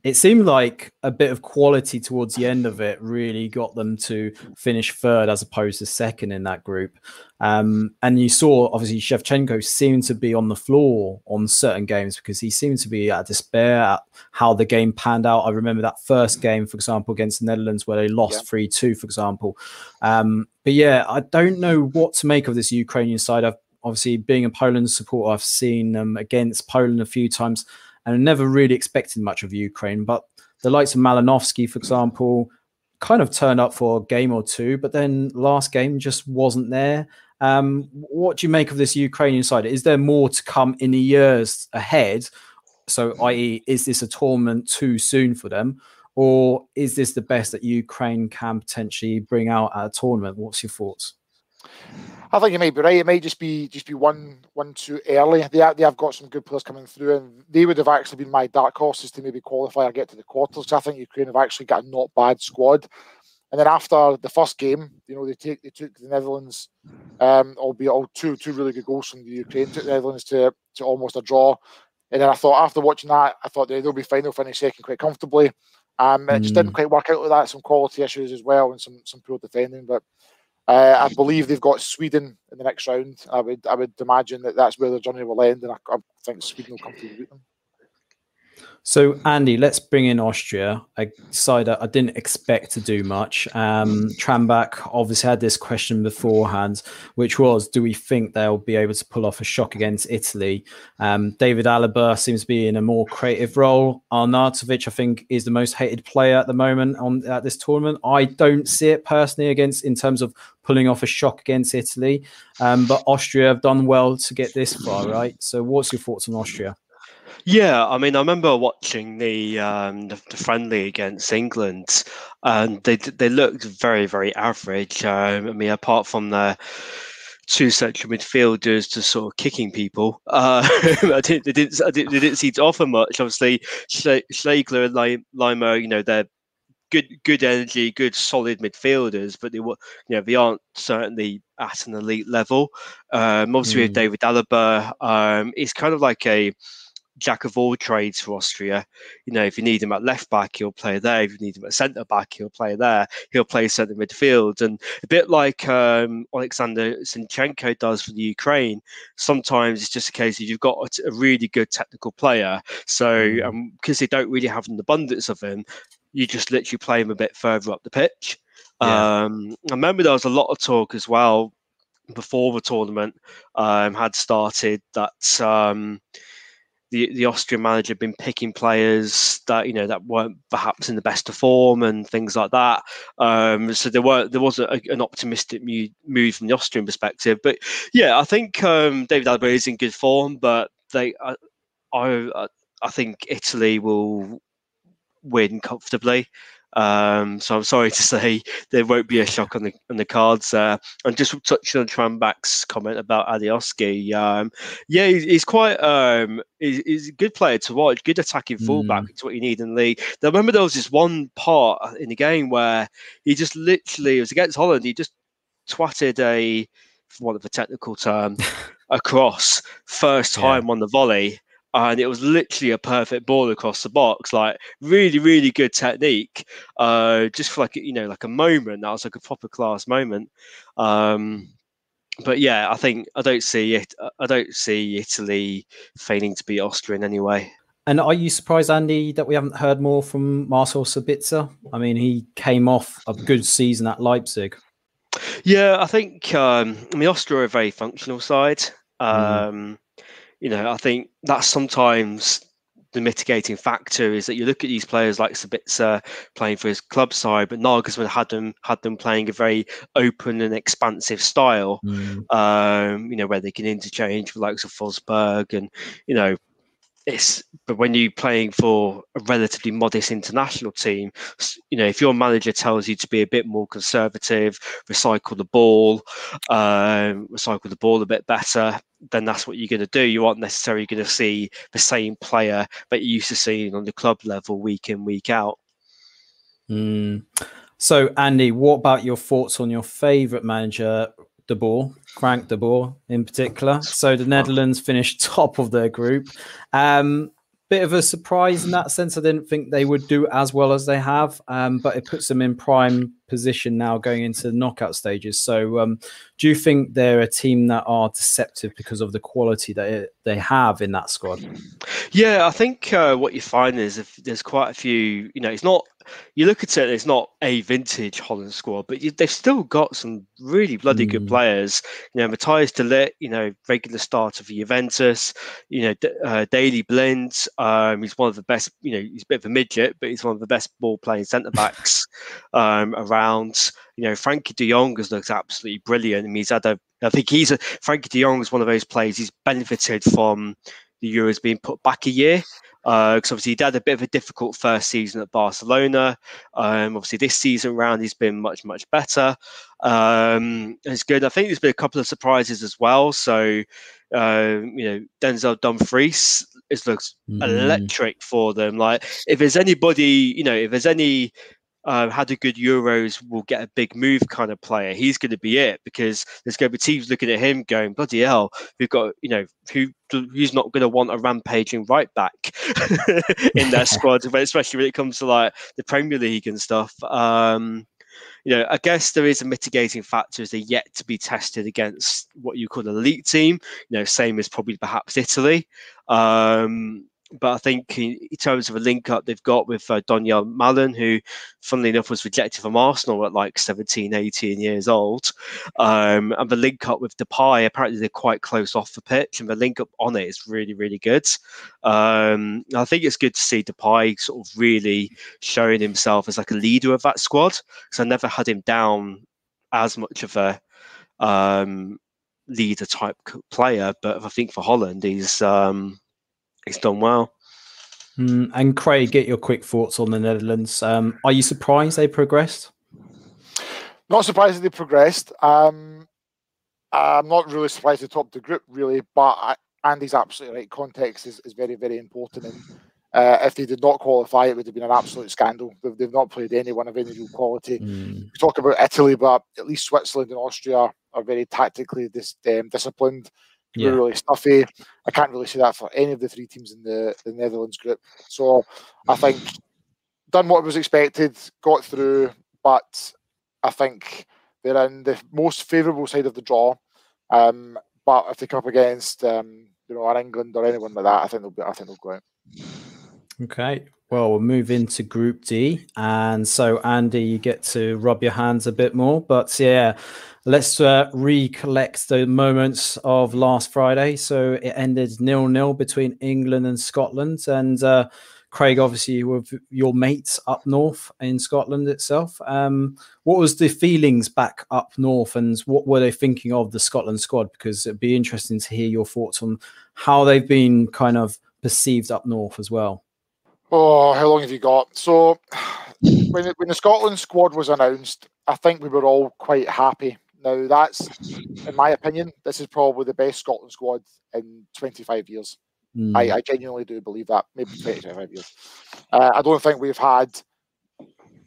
it seemed like a bit of quality towards the end of it really got them to finish third as opposed to second in that group. Um, and you saw, obviously, Shevchenko seemed to be on the floor on certain games because he seemed to be out of despair at how the game panned out. I remember that first game, for example, against the Netherlands where they lost three two, yeah. for example. Um, but yeah, I don't know what to make of this Ukrainian side. I've Obviously, being a Poland supporter, I've seen them um, against Poland a few times and I never really expected much of Ukraine. But the likes of Malinowski, for example, kind of turned up for a game or two, but then last game just wasn't there. Um, what do you make of this Ukrainian side? Is there more to come in the years ahead? So, that is, is this a tournament too soon for them? Or is this the best that Ukraine can potentially bring out at a tournament? What's your thoughts? I think you might be right. It might just be just be one one too early. They they have got some good players coming through, and they would have actually been my dark horses to maybe qualify or get to the quarters. So I think Ukraine have actually got a not bad squad. And then after the first game, you know, they take they took the Netherlands, um, albeit all two two really good goals from the Ukraine, took the Netherlands to to almost a draw. And then I thought after watching that, I thought they'll be fine. They'll finish second quite comfortably. Um, mm. It just didn't quite work out with that. Some quality issues as well, and some some poor defending, but. Uh, I believe they've got Sweden in the next round. I would, I would imagine that that's where their journey will end, and I, I think Sweden will come through and beat them. So, Andy, let's bring in Austria. I decided I didn't expect to do much. Um, Trambach obviously had this question beforehand, which was, do we think they'll be able to pull off a shock against Italy? Um, David Alaba seems to be in a more creative role. Arnautovic, I think, is the most hated player at the moment on at this tournament. I don't see it personally against in terms of pulling off a shock against Italy. Um, but Austria have done well to get this far, right? So what's your thoughts on Austria? Yeah, I mean, I remember watching the um, the, the friendly against England, and they they looked very, very average. Um, I mean, apart from the two central midfielders just sort of kicking people, uh, I didn't they didn't, I didn't, they didn't seem to offer much. Obviously, Schlegler and Limo, you know, they're good, good energy, good solid midfielders, but they were, you know, they aren't certainly at an elite level. Um, obviously, mm. with David Alaba, um, it's kind of like a jack of all trades for Austria. You know, if you need him at left back, he'll play there. If you need him at centre back, he'll play there. He'll play centre midfield, and a bit like um, Alexander Zinchenko does for the Ukraine. Sometimes it's just a case of you've got a really good technical player, so um, because they don't really have an abundance of him, you just literally play him a bit further up the pitch. Yeah. Um, I remember there was a lot of talk as well before the tournament um, had started that. Um, The, the Austrian manager had been picking players that, you know, that weren't perhaps in the best of form and things like that. Um, so there were there was a, an optimistic move from the Austrian perspective. But yeah, I think um, David Alaba is in good form, but they, I, I, I think Italy will win comfortably. Um, so I'm sorry to say there won't be a shock on the on the cards there. And just touching on Trambach's comment about Adioski, um, yeah, he's, he's quite um, he's, he's a good player to watch, good attacking fullback. Mm. It's what you need in the league. Now, I remember there was this one part in the game where he just literally, it was against Holland, he just twatted a, for want of a technical term, a cross first time yeah. on the volley. And it was literally a perfect ball across the box, like really, really good technique. Uh, just for like, you know, like a moment. That was like a proper class moment. Um, but yeah, I think I don't see it. I don't see Italy failing to beat Austria in any way. And are you surprised, Andy, that we haven't heard more from Marcel Sabitzer? I mean, he came off a good season at Leipzig. Yeah, I think um, I mean, Austria are a very functional side. Um, mm. You know, I think that's sometimes the mitigating factor is that you look at these players like Sabitzer playing for his club side, but Nagelsmann had them had them playing a very open and expansive style. Mm. Um, you know, where they can interchange with likes of Forsberg, and you know, it's. But when you're playing for a relatively modest international team, you know, if your manager tells you to be a bit more conservative, recycle the ball, um, recycle the ball a bit better, then that's what you're going to do. You aren't necessarily going to see the same player that you're used to seeing on the club level week in, week out. Mm. So, Andy, what about your thoughts on your favourite manager, De Boer, Frank de Boer in particular? So the Netherlands finished top of their group. Um, bit of a surprise in that sense. I didn't think they would do as well as they have, um, but it puts them in prime position now going into the knockout stages. So um, do you think they're a team that are deceptive because of the quality that it, they have in that squad? Yeah, I think uh, what you find is if there's quite a few, you know, it's not, you look at it, it's not a vintage Holland squad, but you, they've still got some really bloody mm. good players. You know, Matthijs de Ligt, you know, regular starter for Juventus, you know, uh, Daley Blind. Um, he's one of the best, you know, he's a bit of a midget, but he's one of the best ball playing centre-backs um, around. You know, Frankie de Jong has looked absolutely brilliant. I mean, he's had a, I think he's a, Frankie de Jong is one of those players, he's benefited from the Euros being put back a year. Because uh, obviously he had a bit of a difficult first season at Barcelona. Um, obviously this season round he's been much, much better. Um, it's good. I think there's been a couple of surprises as well. So, uh, you know, Denzel Dumfries has looked mm. electric for them. Like if there's anybody, you know, if there's any uh, had a good Euros, will get a big move kind of player, he's going to be it, because there's going to be teams looking at him going, bloody hell, we've got, you know, who who's not going to want a rampaging right back in their squad, especially when it comes to like the Premier League and stuff. Um, you know, I guess there is a mitigating factor as they're yet to be tested against what you call an elite team, you know, same as probably perhaps Italy. Um, But I think in terms of a link-up they've got with uh, Donyell Malen, who, funnily enough, was rejected from Arsenal at like seventeen, eighteen years old. Um, and the link-up with Depay, apparently they're quite close off the pitch, and the link-up on it is really, really good. Um, I think it's good to see Depay sort of really showing himself as like a leader of that squad, because I never had him down as much of a... Um, leader type player, but I think for Holland he's um he's done well. Mm, and Craig, get your quick thoughts on the Netherlands. Um are you surprised they progressed? Not surprised they progressed. um I'm not really surprised they topped the group, really, but I, Andy's absolutely right. Context is, is very, very important, and Uh, if they did not qualify, it would have been an absolute scandal. They've, they've not played anyone of any real quality. Mm. We talk about Italy, but at least Switzerland and Austria are very tactically dis um, disciplined. Yeah. They're really stuffy. I can't really say that for any of the three teams in the, the Netherlands group. So I think done what was expected, got through, but I think they're on the most favourable side of the draw. Um, but if they come up against um, you know, an England or anyone like that, I think they'll be, I think they'll go out. Okay, well, we'll move into Group D. And so, Andy, you get to rub your hands a bit more. But, yeah, let's uh, recollect the moments of last Friday. So it ended nil nil between England and Scotland. And, uh, Craig, obviously, with your mates up north in Scotland itself. Um, what was the feelings back up north, and what were they thinking of the Scotland squad? Because it'd be interesting to hear your thoughts on how they've been kind of perceived up north as well. Oh, how long have you got? So, when it, when the Scotland squad was announced, I think we were all quite happy. Now, that's, in my opinion, this is probably the best Scotland squad in twenty-five years. Mm. I, I genuinely do believe that. Maybe twenty-five years. Uh, I don't think we've had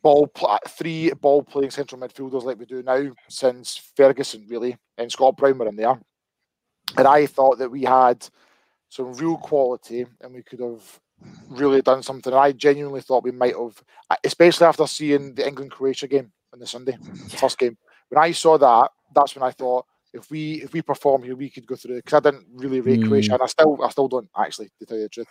ball pl three ball-playing central midfielders like we do now since Ferguson, really, and Scott Brown were in there. And I thought that we had some real quality, and we could have really done something. I genuinely thought we might have, especially after seeing the England-Croatia game on the Sunday, yeah. first game. When I saw that, that's when I thought, if we if we perform here, we could go through. Because I didn't really rate mm. Croatia, and I still I still don't, actually, to tell you the truth.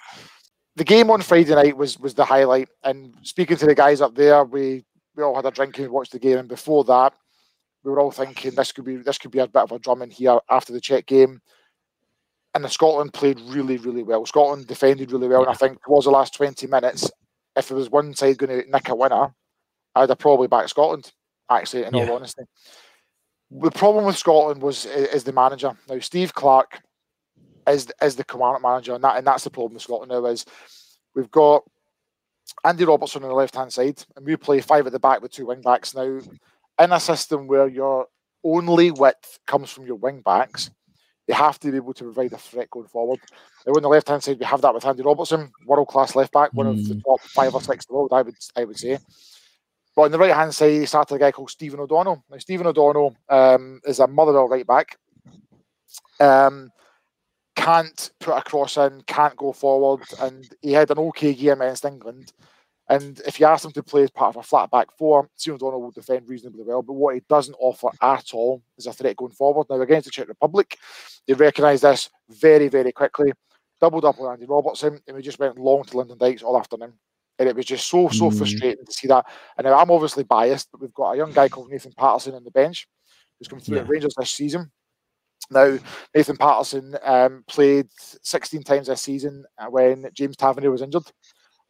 The game on Friday night was was the highlight. And speaking to the guys up there, we we all had a drink and watched the game. And before that, we were all thinking this could be this could be a bit of a drum in here after the Czech game. And Scotland played really, really well. Scotland defended really well. And I think towards the last twenty minutes, if there was one side going to nick a winner, I'd have probably backed Scotland, actually, in yeah. all honesty. The problem with Scotland was is the manager. Now, Steve Clarke is, is the command manager, and, that, and that's the problem with Scotland now is we've got Andy Robertson on the left-hand side, and we play five at the back with two wing-backs. Now, in a system where your only width comes from your wing-backs, they have to be able to provide a threat going forward. Now, on the left-hand side, we have that with Andy Robertson, world-class left-back, one mm. of the top five or six in the world, I would, I would say. But on the right-hand side, he started a guy called Stephen O'Donnell. Now, Stephen O'Donnell um, is a Motherwell right-back. Um, can't put a cross in, can't go forward, and he had an okay game against England. And if you ask him to play as part of a flat-back four, Stephen O'Donnell will defend reasonably well. But what he doesn't offer at all is a threat going forward. Now, against the Czech Republic, they recognised this very, very quickly. Doubled up on Andy Robertson, and we just went long to Lyndon Dykes all afternoon. And it was just so, so mm. frustrating to see that. And now, I'm obviously biased, but we've got a young guy called Nathan Patterson on the bench, who's come through yeah. at Rangers this season. Now, Nathan Patterson um, played sixteen times this season when James Tavernier was injured.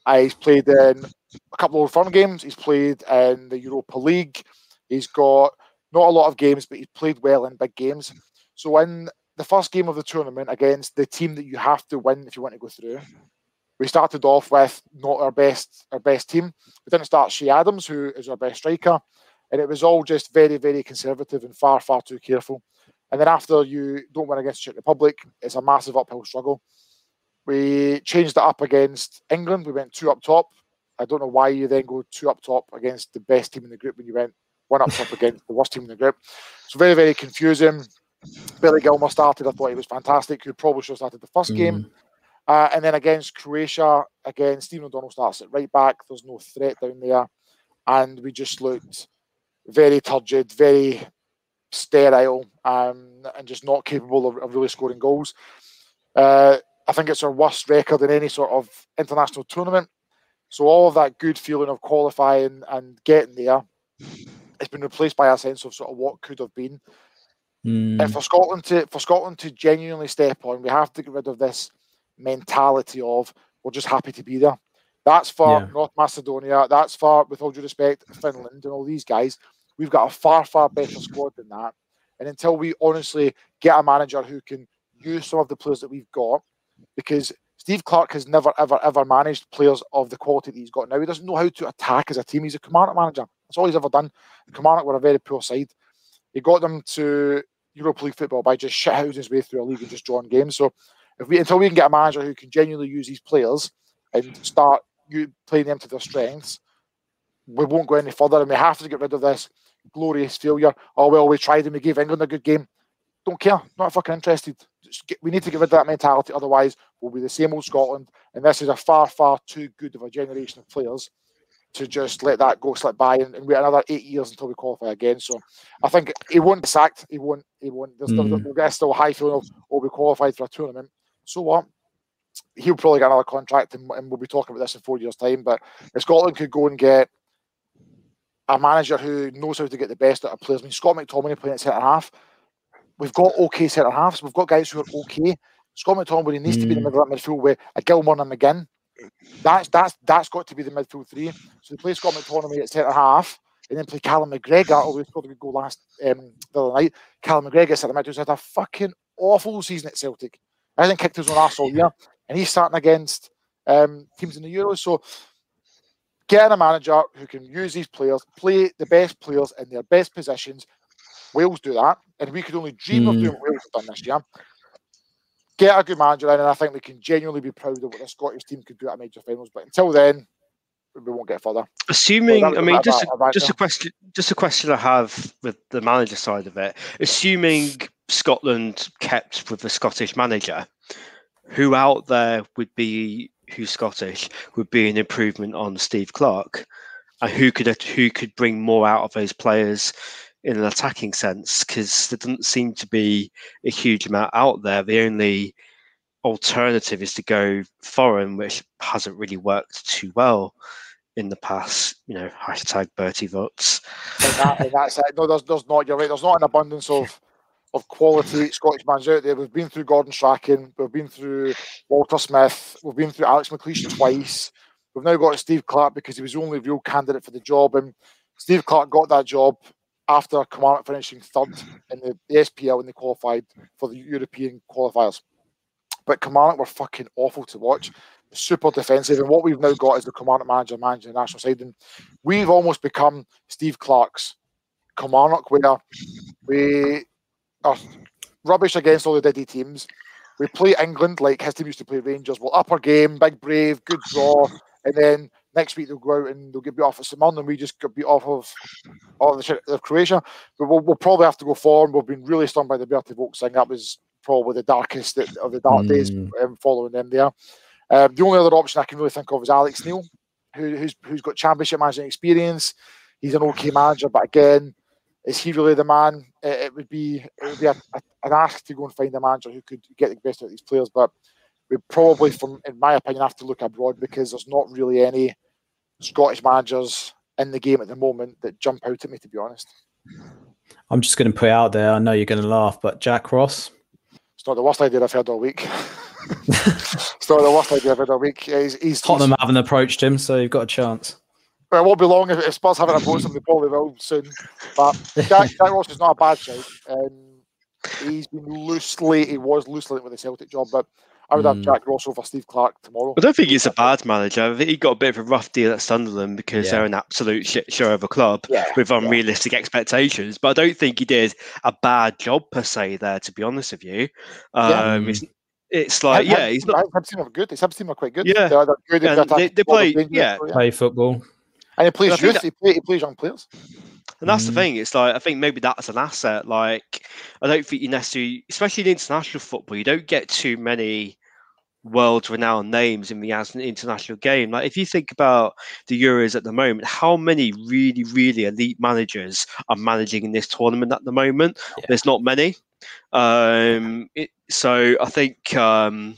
Uh, he's played in a couple of fun games. He's played in the Europa League. He's got not a lot of games, but he's played well in big games. So in the first game of the tournament against the team that you have to win if you want to go through, we started off with not our best our best team. We didn't start Shea Adams, who is our best striker. And it was all just very, very conservative and far, far too careful. And then after you don't win against the Czech Republic, it's a massive uphill struggle. We changed it up against England. We went two up top. I don't know why you then go two up top against the best team in the group when you went one up top against the worst team in the group. So very, very confusing. Billy Gilmour started. I thought he was fantastic. He probably should have started the first mm. game. Uh, and then against Croatia, again, Stephen O'Donnell starts at right back. There's no threat down there. And we just looked very turgid, very sterile, um, and just not capable of, of really scoring goals. Uh, I think it's our worst record in any sort of international tournament. So all of that good feeling of qualifying and getting there has been replaced by a sense of sort of what could have been. Mm. And for Scotland to for Scotland to genuinely step on, we have to get rid of this mentality of we're just happy to be there. That's for yeah. North Macedonia. That's for, with all due respect, Finland and all these guys. We've got a far, far better squad than that. And until we honestly get a manager who can use some of the players that we've got, because Steve Clarke has never, ever, ever managed players of the quality that he's got now. He doesn't know how to attack as a team. He's a Kilmarnock manager. That's all he's ever done. Kilmarnock were a very poor side. He got them to Europa League football by just shithousing his way through a league and just drawing games. So if we, until we can get a manager who can genuinely use these players and start you playing them to their strengths, we won't go any further, and we have to get rid of this glorious failure. Oh, well, we tried and we gave England a good game. Don't care. Not fucking interested. Just get, we need to get rid of that mentality. Otherwise, we'll be the same old Scotland. And this is a far, far too good of a generation of players to just let that go slip by and, and wait another eight years until we qualify again. So I think he won't get sacked. He won't. He won't. There's mm. still, there's still a high feeling of, oh, we qualified for a tournament. So what? He'll probably get another contract, and, and we'll be talking about this in four years' time. But if Scotland could go and get a manager who knows how to get the best out of players. I mean, Scott McTominay playing at centre-half. We've got okay centre-halves. We've got guys who are okay. Scott McTominay needs mm. to be in the middle of that midfield with a Gilmore and a McGinn. That's, that's, that's got to be the midfield three. So they play Scott McTominay at centre-half and then play Callum McGregor, although he scored a good goal last um, the other night. Callum McGregor said, he's had a fucking awful season at Celtic. I hasn't kicked his own arse all year. And he's starting against um, teams in the Euros. So getting a manager who can use these players, play the best players in their best positions. Wales do that. And we could only dream mm. of doing what Wales have done this year. Get a good manager in, and I think we can genuinely be proud of what the Scottish team could do at major finals. But until then, we won't get further. Assuming, I mean, just a, just a question, just a question I have with the manager side of it. Assuming Scotland kept with the Scottish manager, who out there would be, who's Scottish, would be an improvement on Steve Clarke, and who could who could bring more out of those players in an attacking sense, because there doesn't seem to be a huge amount out there. The only alternative is to go foreign, which hasn't really worked too well in the past, you know, hashtag Bertie Vutz. Exactly, that's it. No, there's, there's not, you're right, there's not an abundance of of quality Scottish managers out there. We've been through Gordon Strachan, we've been through Walter Smith, we've been through Alex McLeish twice. We've now got Steve Clarke because he was the only real candidate for the job, and Steve Clarke got that job after Kilmarnock finishing third in the, the S P L when they qualified for the European qualifiers. But Kilmarnock were fucking awful to watch. Super defensive, and what we've now got is the Kilmarnock manager managing the national side, and we've almost become Steve Clarke's Kilmarnock, where we are rubbish against all the deadly teams. We play England like his team used to play Rangers. We'll up our game, big brave, good draw, and then next week they'll go out and they'll get beat off of Simon, and we just get beat off of, of, the, of Croatia. But we'll, we'll probably have to go forward. We've been really stunned by the Bertie Vogts thing. That was probably the darkest of the dark mm. days um, following them there. Um, the only other option I can really think of is Alex Neil, who, who's who's got championship management experience. He's an okay manager, but again, is he really the man? It, it would be it would be a, a, an ask to go and find a manager who could get the best out of these players. But we probably, from in my opinion, have to look abroad, because there's not really any Scottish managers in the game at the moment that jump out at me, to be honest. I'm just going to put it out there. I know you're going to laugh, but Jack Ross. It's not the worst idea I've heard all week. It's not the worst idea I've heard all week. He's, he's, Tottenham he's, haven't approached him, so you've got a chance. Well, it won't be long. If, if Spurs haven't approached him, they probably will soon. But Jack, Jack Ross is not a bad shout. Um, he's been loosely, he was loosely with the Celtic job, but I would mm. have Jack Ross over Steve Clarke tomorrow. I don't think he's a bad manager. I think he got a bit of a rough deal at Sunderland because yeah. they're an absolute shit show of a club yeah, with unrealistic yeah. expectations. But I don't think he did a bad job per se there, to be honest with you. Um, yeah. it's, it's like, I, yeah, I, he's I, not. His team are good. His team are quite good. Yeah. They're, they're good and they, they play, Rangers, yeah. So, yeah. play football. And he plays youth, that, he, play, he plays young players. And that's mm. the thing. It's like, I think maybe that's an asset. Like, I don't think you necessarily, especially in international football, you don't get too many world-renowned names in the as an international game. Like, if you think about the Euros at the moment, how many really, really elite managers are managing in this tournament at the moment? Yeah. There's not many. Um, it, so I think um,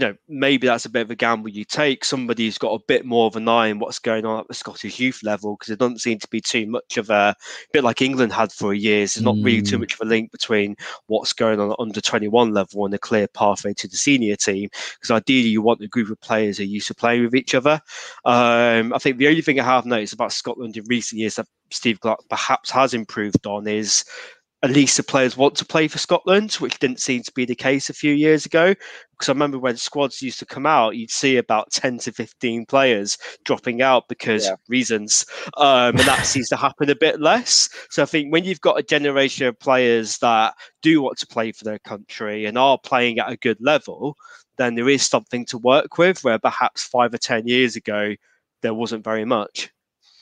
you know, maybe that's a bit of a gamble you take. Somebody who's got a bit more of an eye on what's going on at the Scottish youth level, because it doesn't seem to be too much of a, a bit like England had for years. There's not mm. really too much of a link between what's going on at under twenty-one level and a clear pathway to the senior team, because ideally you want a group of players who are used to playing with each other. Um, I think the only thing I have noticed about Scotland in recent years that Steve Clarke perhaps has improved on is at least the players want to play for Scotland, which didn't seem to be the case a few years ago. Because I remember when squads used to come out, you'd see about ten to fifteen players dropping out because yeah. reasons. Um, and that seems to happen a bit less. So I think when you've got a generation of players that do want to play for their country and are playing at a good level, then there is something to work with, where perhaps five or ten years ago, there wasn't very much.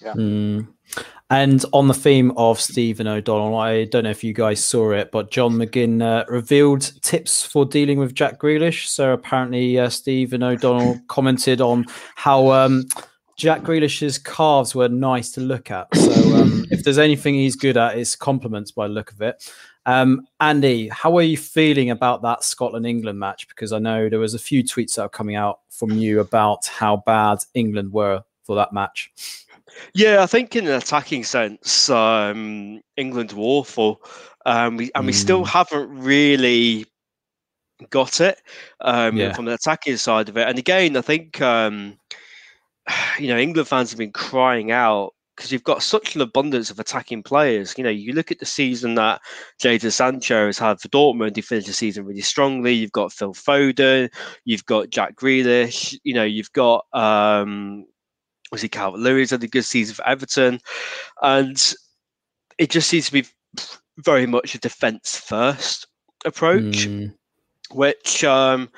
Yeah. Mm. And on the theme of Stephen O'Donnell, I don't know if you guys saw it, but John McGinn uh, revealed tips for dealing with Jack Grealish. So apparently uh, Stephen O'Donnell commented on how um, Jack Grealish's calves were nice to look at. So um, if there's anything he's good at, it's compliments by the look of it. Um, Andy, how are you feeling about that Scotland-England match? Because I know there was a few tweets that are coming out from you about how bad England were for that match. Yeah, I think in an attacking sense, um, England were awful, um, we, and mm. we still haven't really got it um, yeah. from the attacking side of it. And again, I think um, you know, England fans have been crying out because you've got such an abundance of attacking players. You know, you look at the season that Jadon Sancho has had for Dortmund, he finished the season really strongly. You've got Phil Foden, you've got Jack Grealish, you know, you've got... Um, obviously, Calvert-Lewin had a good season for Everton, and it just seems to be very much a defence-first approach, mm. which um,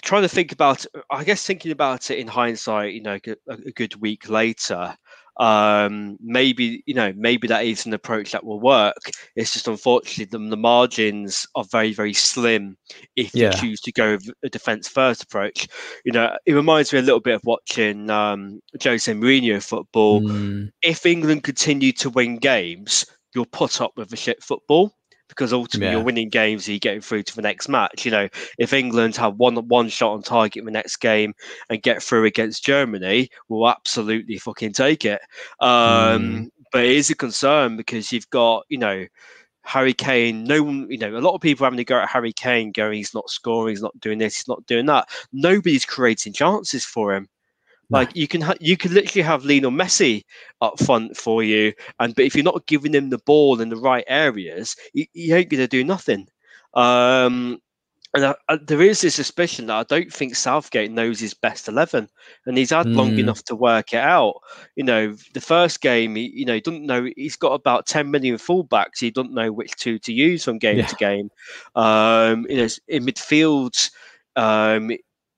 trying to think about, I guess thinking about it in hindsight, you know, a, a good week later, um, maybe, you know, maybe that is an approach that will work. It's just, unfortunately, the, the margins are very, very slim if yeah. you choose to go with a defence-first approach. You know, it reminds me a little bit of watching um, Jose Mourinho football. Mm. If England continue to win games, you'll put up with the shit football, because ultimately yeah. you're winning games and you're getting through to the next match. You know, if England have one one shot on target in the next game and get through against Germany, we'll absolutely fucking take it. Um, mm. But it is a concern because you've got, you know, Harry Kane, no one, you know, a lot of people having to go at Harry Kane going, he's not scoring, he's not doing this, he's not doing that. Nobody's creating chances for him. Like, you can ha you can literally have Lionel Messi up front for you, and but if you're not giving him the ball in the right areas, you, you ain't going to do nothing. Um, and I, I, there is this suspicion that I don't think Southgate knows his best eleven, and he's had mm. long enough to work it out. You know, the first game, he, you know, he doesn't know, he's got about ten million fullbacks. He doesn't know which two to use from game yeah. to game. Um, you know, in midfield, um,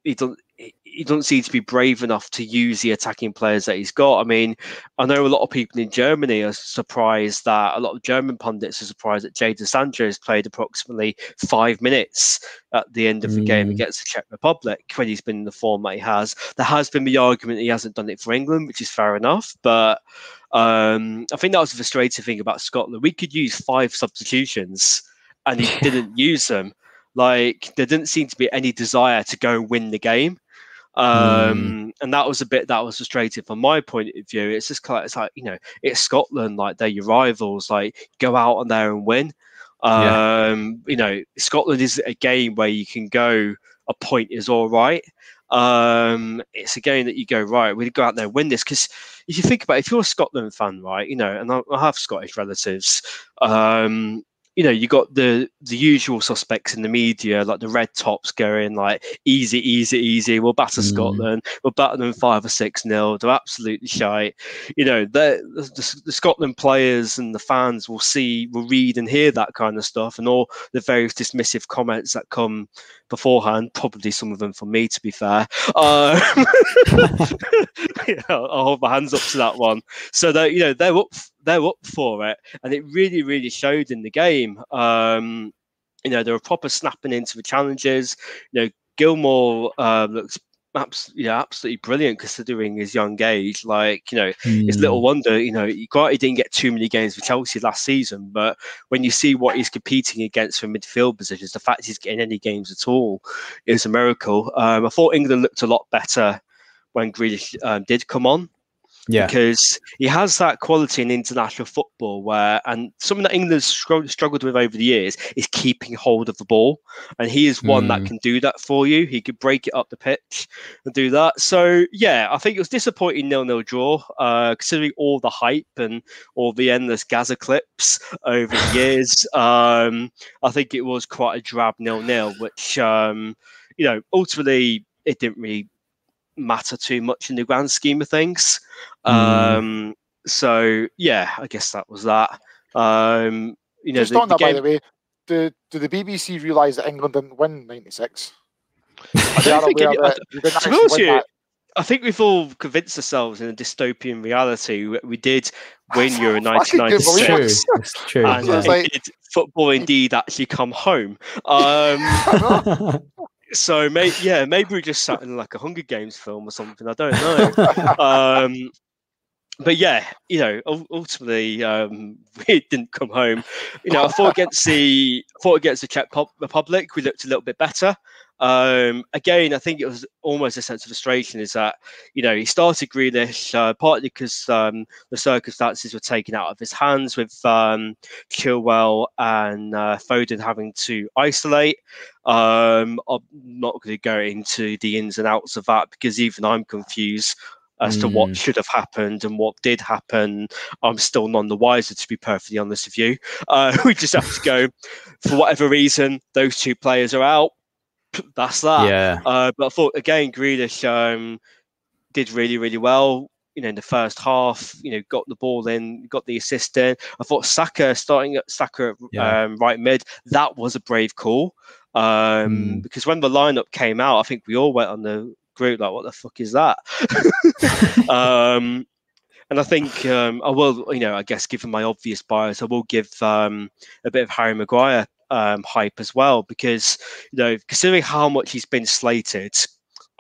he doesn't. He doesn't seem to be brave enough to use the attacking players that he's got. I mean, I know a lot of people in Germany are surprised that a lot of German pundits are surprised that Jadon Sancho has played approximately five minutes at the end of the mm. game against the Czech Republic when he's been in the form that he has. There has been the argument that he hasn't done it for England, which is fair enough. But um, I think that was the frustrating thing about Scotland. We could use five substitutions and he didn't use them. Like, there didn't seem to be any desire to go win the game. Um, mm. And that was a bit that was frustrating from my point of view. It's just kind of, it's like, you know, it's Scotland, like they're your rivals, like go out on there and win. Um, yeah. You know, Scotland is a game where you can go, a point is all right. Um, it's a game that you go, right, we go out there and win this. Because if you think about it, if you're a Scotland fan, right, you know, and I, I have Scottish relatives, um, you know, you got the the usual suspects in the media, like the red tops going like, easy, easy, easy. We'll batter mm. Scotland. We'll batter them five or six nil. They're absolutely shite. You know, the, the, the Scotland players and the fans will see, will read and hear that kind of stuff, and all the various dismissive comments that come beforehand. Probably some of them from me, to be fair. Um, yeah, I'll, I'll hold my hands up to that one. So that, you know, they're up. They're up for it, and it really, really showed in the game. Um, you know, they were proper snapping into the challenges. You know, Gilmore uh, looks abs- yeah, absolutely brilliant considering his young age. Like, you know, mm. it's little wonder, you know, he didn't get too many games for Chelsea last season, but when you see what he's competing against for midfield positions, the fact he's getting any games at all is a miracle. Um, I thought England looked a lot better when Grealish um, did come on. Yeah, because he has that quality in international football where, and something that England struggled with over the years is keeping hold of the ball. And he is one mm. that can do that for you. He could break it up the pitch and do that. So, yeah, I think it was disappointing nil-nil draw, uh, considering all the hype and all the endless Gaza clips over the years. Um, I think it was quite a drab nil-nil, which, um, you know, ultimately it didn't really matter too much in the grand scheme of things. Um, mm. So yeah, I guess that was that. Um, you know, just the, on the that, game... by the way, do, do the B B C realise that England didn't win ninety-six? I don't think it, I, to be honest you, I think we've all convinced ourselves in a dystopian reality we did win Euro nineteen ninety-six. That's true. That's true. And like... did football indeed actually come home? Um, So, may, yeah, maybe we just sat in like a Hunger Games film or something. I don't know. um, but yeah, you know, ultimately um, we didn't come home. You know, I thought against the thought against the Czech Republic, we looked a little bit better. Um, again, I think it was almost a sense of frustration. Is that you know he started Grealish uh, partly because um, the circumstances were taken out of his hands with um, Chilwell and uh, Foden having to isolate. Um, I'm not going to go into the ins and outs of that because even I'm confused as mm. to what should have happened and what did happen. I'm still none the wiser, to be perfectly honest with you. Uh, we just have to go for whatever reason. Those two players are out. That's that. Yeah. Uh, but I thought again, Grealish um, did really, really well. You know, in the first half, you know, got the ball in, got the assist in. I thought Saka starting at Saka yeah. um, right mid. That was a brave call um, mm. because when the lineup came out, I think we all went on the group like, "What the fuck is that?" um, and I think um, I will, you know, I guess given my obvious bias, I will give um, a bit of Harry Maguire. Um, hype as well because you know considering how much he's been slated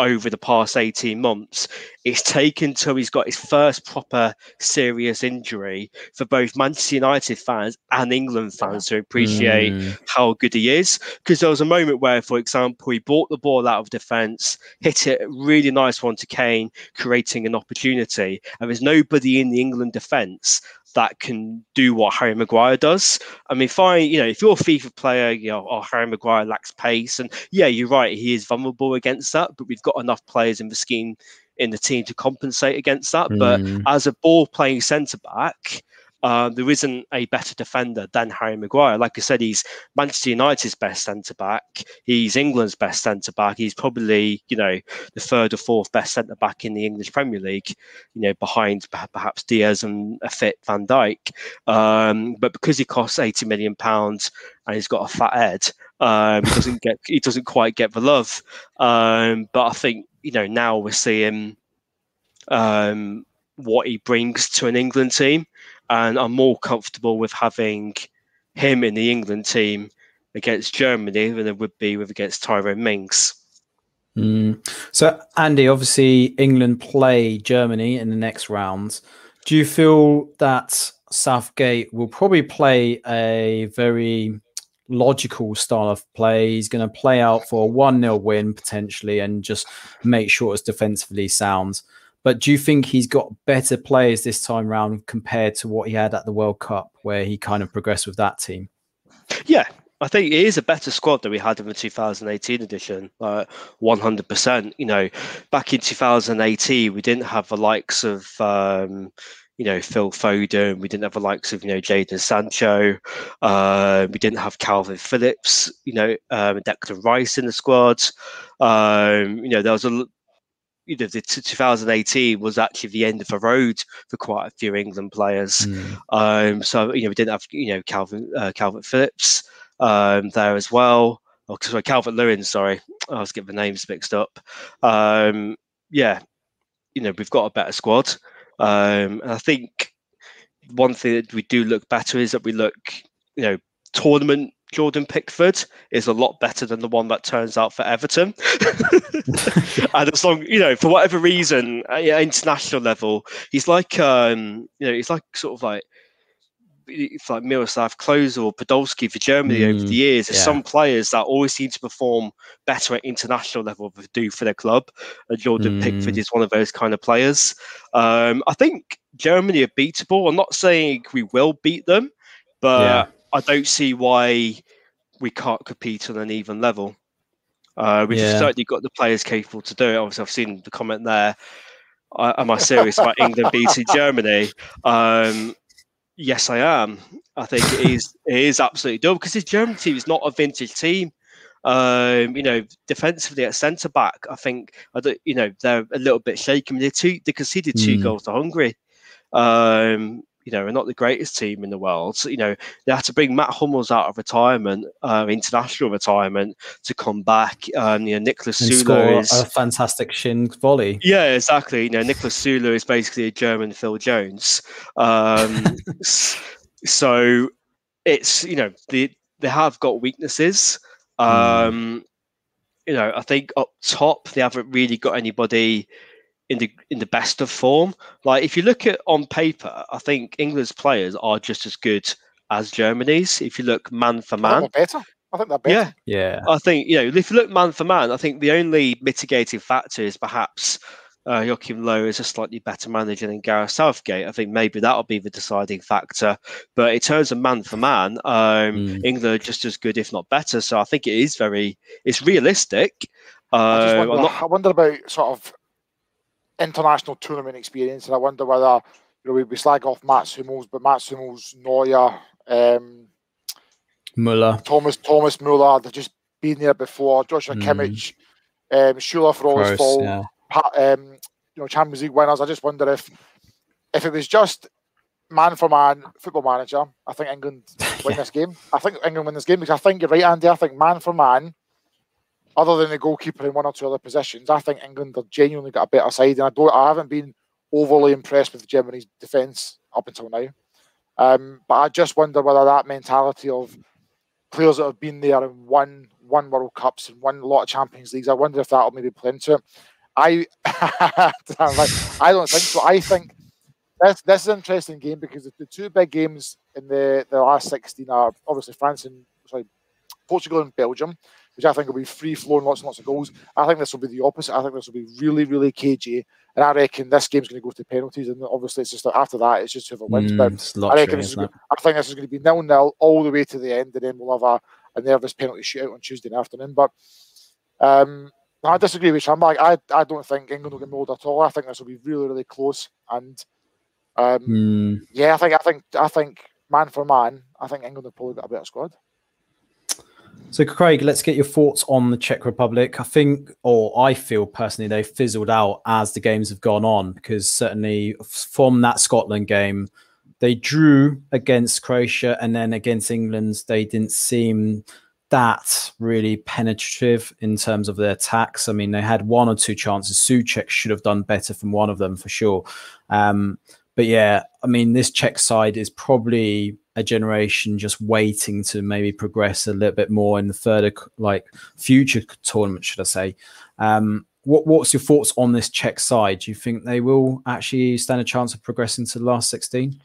over the past eighteen months, it's taken till he's got his first proper serious injury for both Manchester United fans and England fans to appreciate mm. how good he is. Because there was a moment where, for example, he brought the ball out of defence, hit it, really nice one to Kane, creating an opportunity, and there's nobody in the England defence that can do what Harry Maguire does. I mean, fine, you know, if you're a FIFA player, you know, oh, Harry Maguire lacks pace, and yeah, you're right, he is vulnerable against that, but we've got enough players in the scheme, in the team to compensate against that. Mm. But as a ball-playing centre-back, uh, there isn't a better defender than Harry Maguire. Like I said, he's Manchester United's best centre-back. He's England's best centre-back. He's probably, you know, the third or fourth best centre-back in the English Premier League, you know, behind perhaps Diaz and a fit Van Dijk. Um, but because he costs eighty million pounds and he's got a fat head, um, he doesn't get, he doesn't quite get the love. Um, but I think, you know, now we're seeing um, what he brings to an England team. And I'm more comfortable with having him in the England team against Germany than it would be with against Tyrone Mings. Mm. So, Andy, obviously England play Germany in the next round. Do you feel that Southgate will probably play a very logical style of play? He's going to play out for a one-nil win potentially and just make sure it's defensively sound. But do you think he's got better players this time round compared to what he had at the World Cup where he kind of progressed with that team? Yeah, I think it is a better squad than we had in the two thousand eighteen edition, uh, one hundred percent. You know, back in two thousand eighteen, we didn't have the likes of... Um, you know, Phil Foden, we didn't have the likes of, you know, Jadon Sancho, uh, we didn't have Calvin Phillips, you know, um, Declan Rice in the squad. Um, you know, there was a, you know, the two thousand eighteen was actually the end of the road for quite a few England players. Mm. Um, so, you know, we didn't have, you know, Calvin, uh, Calvert Phillips um, there as well. Oh, sorry, Calvert-Lewin, sorry. I was getting the names mixed up. Um, yeah, you know, we've got a better squad. Um, and I think one thing that we do look better is that we look, you know, tournament Jordan Pickford is a lot better than the one that turns out for Everton. And as long, you know, for whatever reason, at international level, he's like, um, you know, he's like sort of like, it's like Miroslav Klose or Podolski for Germany mm, over the years. There's yeah. some players that always seem to perform better at international level than they do for their club. And Jordan mm. Pickford is one of those kind of players. Um, I think Germany are beatable. I'm not saying we will beat them, but yeah. I don't see why we can't compete on an even level. Uh, we've yeah. certainly got the players capable to do it. Obviously, I've seen the comment there. Uh, am I serious about England beating Germany? Um, Yes, I am. I think it is it is absolutely doable because this German team is not a vintage team. Um, you know, defensively at centre back, I think I don't, you know, they're a little bit shaky. I mean, they two they conceded two mm. goals to Hungary. Um, you know, and not the greatest team in the world. So, you know, they had to bring Matt Hummels out of retirement, uh, international retirement, to come back. Um, you know, Nicholas Sula is a fantastic shin volley. Yeah, exactly. You know, Nicholas Sula is basically a German Phil Jones. Um, so it's, you know, they they have got weaknesses. Um, mm. You know, I think up top they haven't really got anybody in the in the best of form. Like if you look at on paper, I think England's players are just as good as Germany's. If you look man for man, I think they're better. I think they're better. Yeah, yeah. I think you know if you look man for man, I think the only mitigating factor is perhaps uh, Joachim Low is a slightly better manager than Gareth Southgate. I think maybe that'll be the deciding factor. But in terms of man for man, um, mm. England are just as good, if not better. So I think it is very it's realistic. Uh, I, just wonder, not, I wonder about sort of international tournament experience, and I wonder whether you know we, we slag off Mats Hummels, but Mats Hummels, Neuer, um, Müller, Thomas Thomas Müller, they've just been there before. Joshua mm. Kimmich, um, Schuller for all his fault, yeah. Pat, um, you know, Champions League winners. I just wonder if if it was just man for man, Football Manager, I think England win yeah. this game. I think England win this game because I think you're right, Andy. I think man for man, other than the goalkeeper in one or two other positions, I think England have genuinely got a better side, and I don't. I haven't been overly impressed with Germany's defence up until now. Um, but I just wonder whether that mentality of players that have been there and won, won World Cups and won a lot of Champions Leagues, I wonder if that will maybe play into it. I, I don't think so. I think this this is an interesting game because the, the two big games in the, the last sixteen are obviously France and sorry, Portugal and Belgium, which I think will be free-flowing, lots and lots of goals. I think this will be the opposite. I think this will be really, really cagey. And I reckon this game's going to go to penalties. And obviously, it's just after that, it's just whoever wins. Mm, but luxury, I reckon this is going, I think this is going to be nil-nil all the way to the end. And then we'll have a, a nervous penalty shootout on Tuesday afternoon. But um, I disagree with Sean. Like, I, I don't think England will get mauled at all. I think this will be really, really close. And um, mm. yeah, I think, I think, I think man for man, I think England will probably get a better squad. So, Craig, let's get your thoughts on the Czech Republic. I think, or I feel personally, they fizzled out as the games have gone on because certainly from that Scotland game, they drew against Croatia and then against England, they didn't seem that really penetrative in terms of their attacks. I mean, they had one or two chances. Souček should have done better from one of them for sure. Um, but yeah, I mean, this Czech side is probably a generation just waiting to maybe progress a little bit more in the further like future tournament, should I say. Um, what, what's your thoughts on this Czech side? Do you think they will actually stand a chance of progressing to the last sixteen?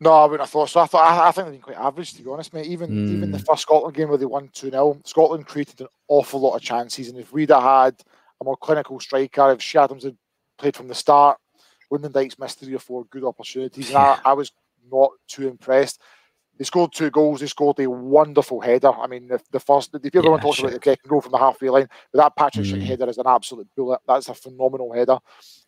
No, I wouldn't have thought so. I thought I, I think they've been quite average, to be honest, mate. Even mm. even the first Scotland game where they won two nil, Scotland created an awful lot of chances. And if we'd have had a more clinical striker, if Shea Adams had played from the start, Lyndon Dykes missed three or four good opportunities. And I, I was not too impressed. They scored two goals. They scored a wonderful header. I mean, the, the first, if everyone yeah, talks about the second goal from the halfway line, but that Patrick mm. Schick header is an absolute bullet. That's a phenomenal header.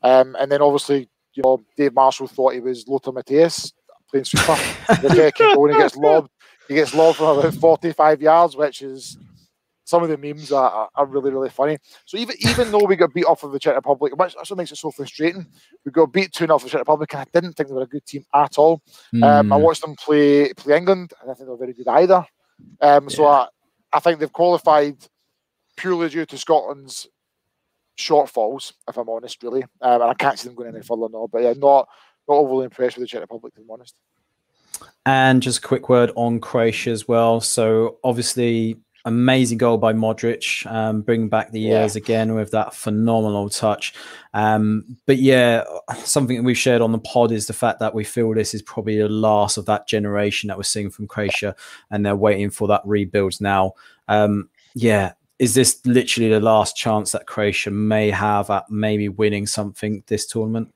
Um, and then obviously, you know, Dave Marshall thought he was Lothar Matthäus playing super. The second goal, and he gets lobbed. He gets lobbed from about forty-five yards, which is, some of the memes are, are, are really, really funny. So even even though we got beat off of the Czech Republic, which also makes it so frustrating, we got beat two nil off the Czech Republic, and I didn't think they were a good team at all. Mm. Um, I watched them play play England, and I think they were very good either. Um, yeah. So I, I think they've qualified purely due to Scotland's shortfalls, if I'm honest, really. Um, and I can't see them going any further now. But yeah, not, not overly impressed with the Czech Republic, if I'm honest. And just a quick word on Croatia as well. So obviously, amazing goal by Modric, um, bringing back the years yeah. again with that phenomenal touch. Um, but yeah, something that we've shared on the pod is the fact that we feel this is probably the last of that generation that we're seeing from Croatia, and they're waiting for that rebuild now. Um, yeah, is this literally the last chance that Croatia may have at maybe winning something this tournament?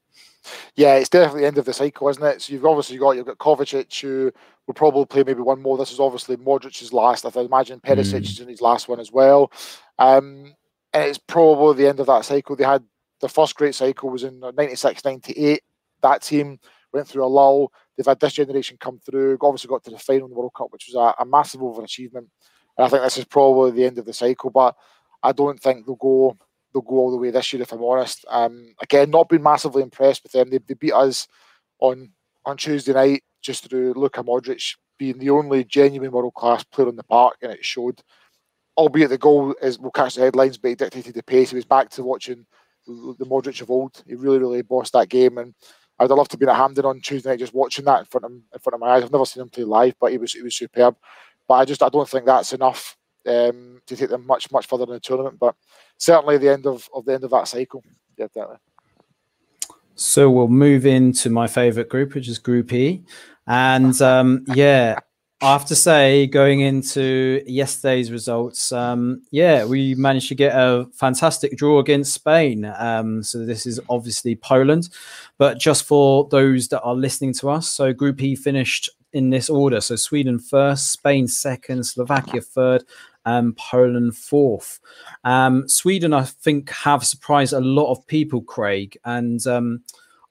Yeah, it's definitely the end of the cycle, isn't it? So you've obviously got you've got Kovacic, who will probably play maybe one more. This is obviously Modric's last. I imagine Perisic mm. is in his last one as well. Um, and it's probably the end of that cycle. They had their first great cycle was in ninety-six ninety-eight. That team went through a lull. They've had this generation come through. Obviously got to the final in the World Cup, which was a, a massive overachievement. And I think this is probably the end of the cycle. But I don't think they'll go... They'll go all the way this year, if I'm honest. Um, again, not been massively impressed with them. They, they beat us on on Tuesday night just through Luka Modric being the only genuine world class player on the park, and it showed. Albeit the goal is we'll catch the headlines, but he dictated the pace. He was back to watching the Modric of old. He really, really bossed that game, and I'd love to be at Hampden on Tuesday night just watching that in front of in front of my eyes. I've never seen him play live, but he was he was superb. But I just I don't think that's enough um, to take them much much further in the tournament, but. Certainly the end of, of the end of that cycle. Yeah, definitely. So we'll move into my favourite group, which is Group E. And um, yeah, I have to say, going into yesterday's results, um, yeah, we managed to get a fantastic draw against Spain. Um, so this is obviously Poland. But just for those that are listening to us, so Group E finished in this order. So Sweden first, Spain second, Slovakia third, and Poland fourth. Um, Sweden, I think, have surprised a lot of people, Craig. And um,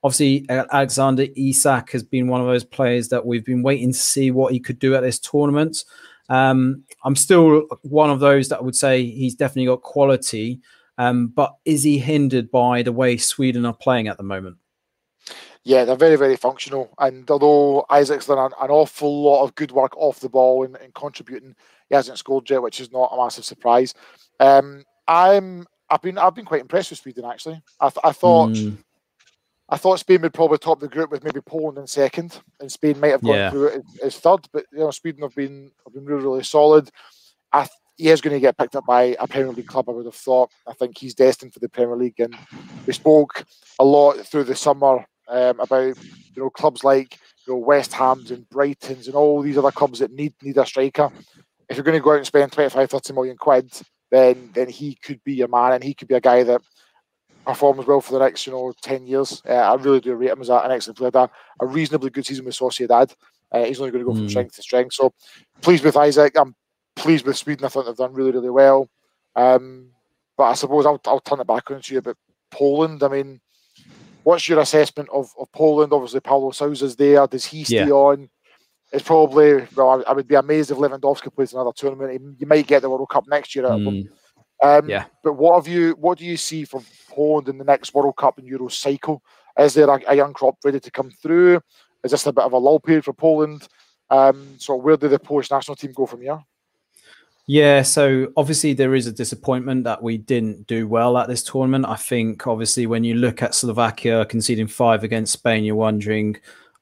obviously, Alexander Isak has been one of those players that we've been waiting to see what he could do at this tournament. Um, I'm still one of those that would say he's definitely got quality, um, but is he hindered by the way Sweden are playing at the moment? Yeah, they're very, very functional. And although Isaac's done an, an awful lot of good work off the ball and, and contributing, he hasn't scored yet, which is not a massive surprise. Um, I'm, I've been, I've been quite impressed with Sweden actually. I, th I thought, mm. I thought Spain would probably top the group with maybe Poland in second, and Spain might have gone yeah. through it as third. But you know, Sweden have been, have been really, really solid. I th he is going to get picked up by a Premier League club, I would have thought. I think he's destined for the Premier League, and we spoke a lot through the summer. Um, about you know clubs like you know West Ham's and Brighton's and all these other clubs that need need a striker. If you're going to go out and spend twenty-five, thirty million quid, then then he could be your man, and he could be a guy that performs well for the next you know ten years. Uh, I really do rate him as a, an excellent player. A, a reasonably good season with Sociedad. Uh, he's only going to go from mm. strength to strength. So pleased with Isaac. I'm pleased with Sweden. I think they've done really really well. Um, but I suppose I'll I'll turn it back on to you about Poland. I mean. What's your assessment of, of Poland? Obviously, Paulo Sousa's there. Does he stay yeah. on? It's probably, well, I, I would be amazed if Lewandowski plays another tournament. He, you might get the World Cup next year. Mm. Um, yeah. But what have you? What do you see from Poland in the next World Cup and Euro cycle? Is there a, a young crop ready to come through? Is this a bit of a lull period for Poland? Um, so where do the Polish national team go from here? Yeah, so obviously there is a disappointment that we didn't do well at this tournament. I think obviously when you look at Slovakia conceding five against Spain, you're wondering,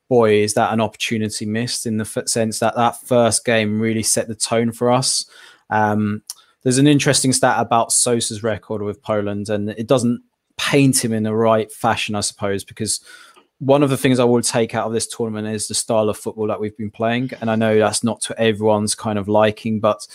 boy, is that an opportunity missed, in the sense that that first game really set the tone for us. Um, there's an interesting stat about Sosa's record with Poland, and it doesn't paint him in the right fashion, I suppose, because one of the things I will take out of this tournament is the style of football that we've been playing. And I know that's not to everyone's kind of liking, but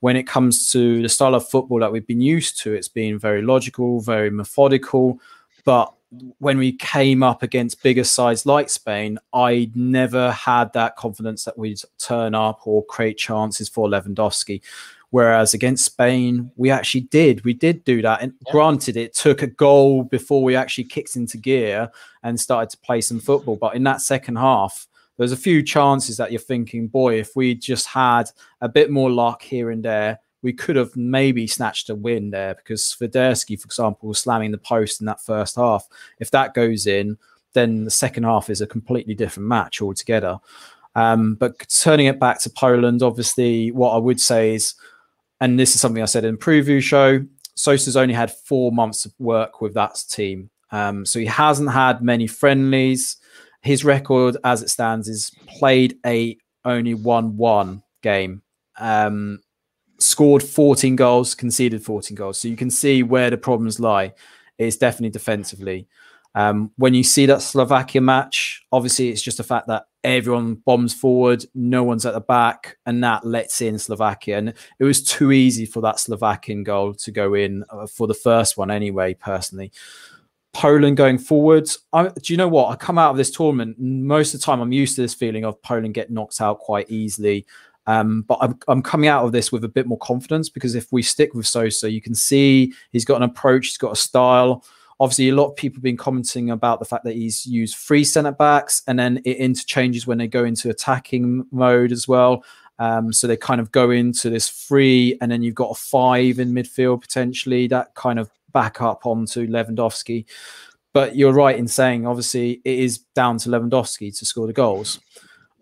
when it comes to the style of football that we've been used to, it's been very logical, very methodical. But when we came up against bigger sides like Spain, I never had that confidence that we'd turn up or create chances for Lewandowski. Whereas against Spain, we actually did. We did do that. And yeah. granted, it took a goal before we actually kicked into gear and started to play some football. But in that second half, there's a few chances that you're thinking, boy, if we just had a bit more luck here and there, we could have maybe snatched a win there, because Swiderski, for example, was slamming the post in that first half. If that goes in, then the second half is a completely different match altogether. Um, but turning it back to Poland, obviously, what I would say is, and this is something I said in the preview show, Sosa's only had four months of work with that team. Um, so he hasn't had many friendlies. his record as it stands is played a only one one game, um, scored fourteen goals, conceded fourteen goals. So you can see where the problems lie. It's definitely defensively. Um, when you see that Slovakia match, obviously it's just the fact that everyone bombs forward, no one's at the back, and that lets in Slovakia. And it was too easy for that Slovakian goal to go in uh, for the first one anyway, personally. Poland going forwards, I, do you know what? I come out of this tournament, most of the time I'm used to this feeling of Poland get knocked out quite easily. Um, but I'm, I'm coming out of this with a bit more confidence, because if we stick with Sosa, you can see he's got an approach, he's got a style. Obviously, a lot of people have been commenting about the fact that he's used three centre-backs and then it interchanges when they go into attacking mode as well. Um, so they kind of go into this three and then you've got a five in midfield potentially. That kind of back up onto Lewandowski. But you're right in saying, obviously, it is down to Lewandowski to score the goals.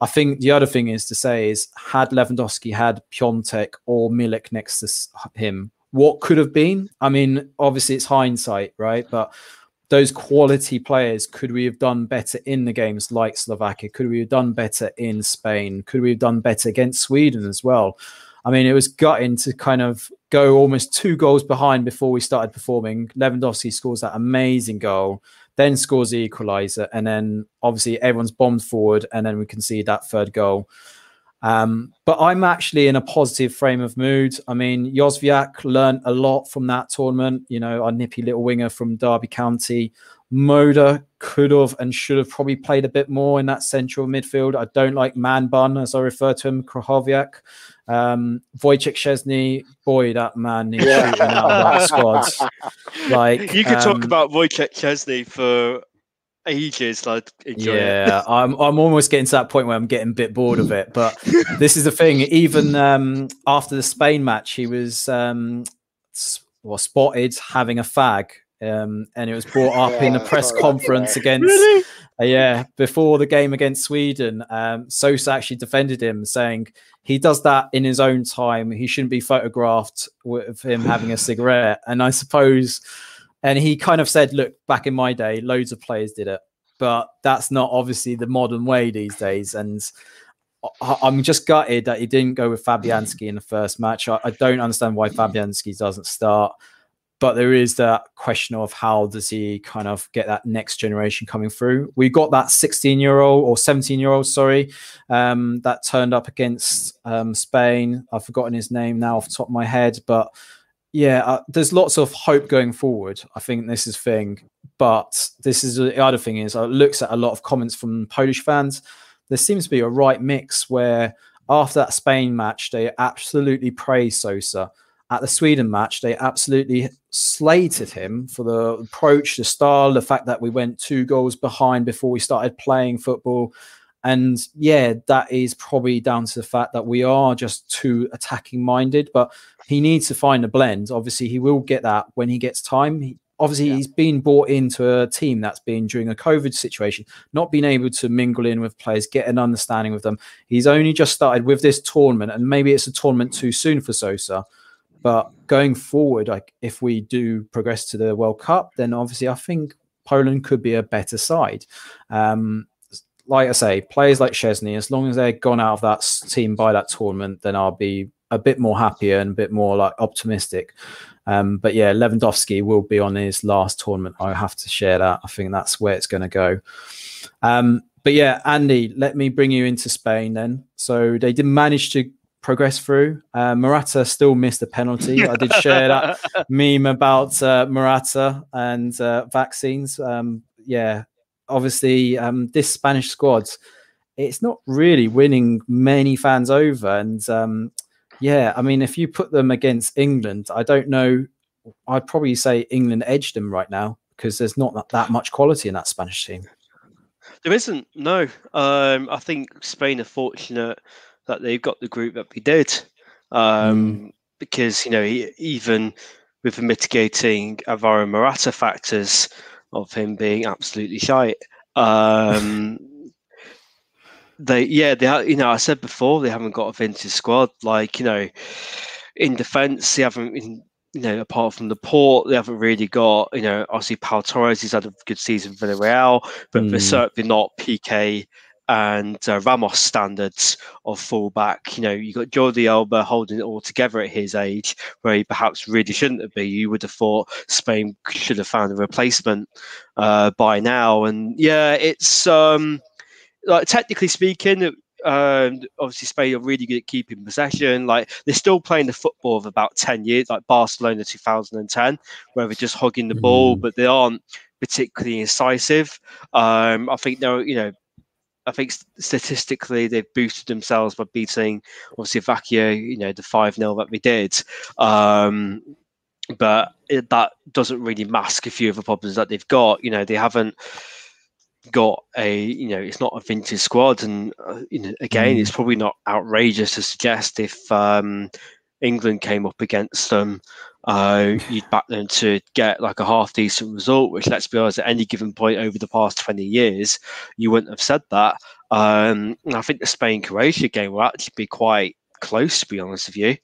I think the other thing is to say is, had Lewandowski had Piontek or Milik next to him, what could have been? I mean, obviously it's hindsight, right? But those quality players, could we have done better in the games like Slovakia? Could we have done better in Spain? Could we have done better against Sweden as well? I mean, it was gutting to kind of go almost two goals behind before we started performing. Lewandowski scores that amazing goal, then scores the equaliser, and then obviously everyone's bombed forward, and then we concede that third goal. Um, but I'm actually in a positive frame of mood. I mean, Josviak learned a lot from that tournament. You know, our nippy little winger from Derby County. Moda could have and should have probably played a bit more in that central midfield. I don't like Man Bun, as I refer to him, Krahoviak. Um, Wojciech Szczesny, boy, that man needs shooting out of that squad. Like, you could um, talk about Wojciech Szczesny for... ages, like, yeah, I'm I'm almost getting to that point where I'm getting a bit bored of it. But this is the thing. Even um, after the Spain match, he was um, well, spotted having a fag, um, and it was brought up yeah, in the press sorry, conference yeah. against really? uh, yeah before the game against Sweden. Um, Sosa actually defended him, saying he does that in his own time. He shouldn't be photographed with him having a cigarette. And I suppose. And he kind of said, look, back in my day, loads of players did it. But that's not obviously the modern way these days. And I'm just gutted that he didn't go with Fabianski in the first match. I don't understand why Fabianski doesn't start. But there is that question of how does he kind of get that next generation coming through. We got that sixteen-year-old or seventeen-year-old, sorry, um, that turned up against um, Spain. I've forgotten his name now off the top of my head, but... yeah, uh, there's lots of hope going forward. I think this is thing, but this is the other thing is I looks at a lot of comments from Polish fans. There seems to be a right mix where after that Spain match, they absolutely praised Sosa. At the Sweden match, they absolutely slated him for the approach, the style, the fact that we went two goals behind before we started playing football. And yeah, that is probably down to the fact that we are just too attacking minded, but he needs to find a blend. Obviously, he will get that when he gets time. He, obviously, yeah. he's been brought into a team that's been during a COVID situation, not being able to mingle in with players, get an understanding with them. He's only just started with this tournament, and maybe it's a tournament too soon for Sosa. But going forward, like if we do progress to the World Cup, then obviously I think Poland could be a better side. Um, Like I say, players like Szczesny, as long as they're gone out of that team by that tournament, then I'll be a bit more happier and a bit more like optimistic. Um, but yeah, Lewandowski will be on his last tournament. I have to share that. I think that's where it's going to go. Um, but yeah, Andy, let me bring you into Spain then. So they did manage to progress through. Uh, Morata still missed a penalty. I did share that meme about uh, Morata and uh, vaccines. Um, yeah. Obviously, um, this Spanish squad, it's not really winning many fans over. And um, yeah, I mean, if you put them against England, I don't know. I'd probably say England edged them right now because there's not that, that much quality in that Spanish team. There isn't, no. Um, I think Spain are fortunate that they've got the group that they did um, mm. because, you know, even with the mitigating Alvaro Morata factors, of him being absolutely shite. Um, they, yeah, they, ha you know, I said before, they haven't got a vintage squad. Like, you know, in defence, they haven't, in, you know, apart from the Port, they haven't really got, you know, obviously Pau Torres, he's had a good season for Villarreal, but mm. they're certainly not Piqué and uh, Ramos standards of fullback. You know, you got Jordi Alba holding it all together at his age, where he perhaps really shouldn't have been. You would have thought Spain should have found a replacement uh, by now. And yeah, it's um, like technically speaking, it, Um, obviously Spain are really good at keeping possession. Like, they're still playing the football of about ten years, like Barcelona two thousand ten, where they're just hogging the ball, but they aren't particularly incisive. Um, I think they're, you know, I think statistically they've boosted themselves by beating obviously Vecchia, you know, the five nil that we did. Um, but it, that doesn't really mask a few of the problems that they've got. You know, they haven't got a, you know, it's not a vintage squad, and uh, you know, again, it's probably not outrageous to suggest if um, England came up against them, uh, you'd back them to get like a half decent result, which, let's be honest, at any given point over the past twenty years, you wouldn't have said that. Um, and I think the Spain-Croatia game will actually be quite close, to be honest with you.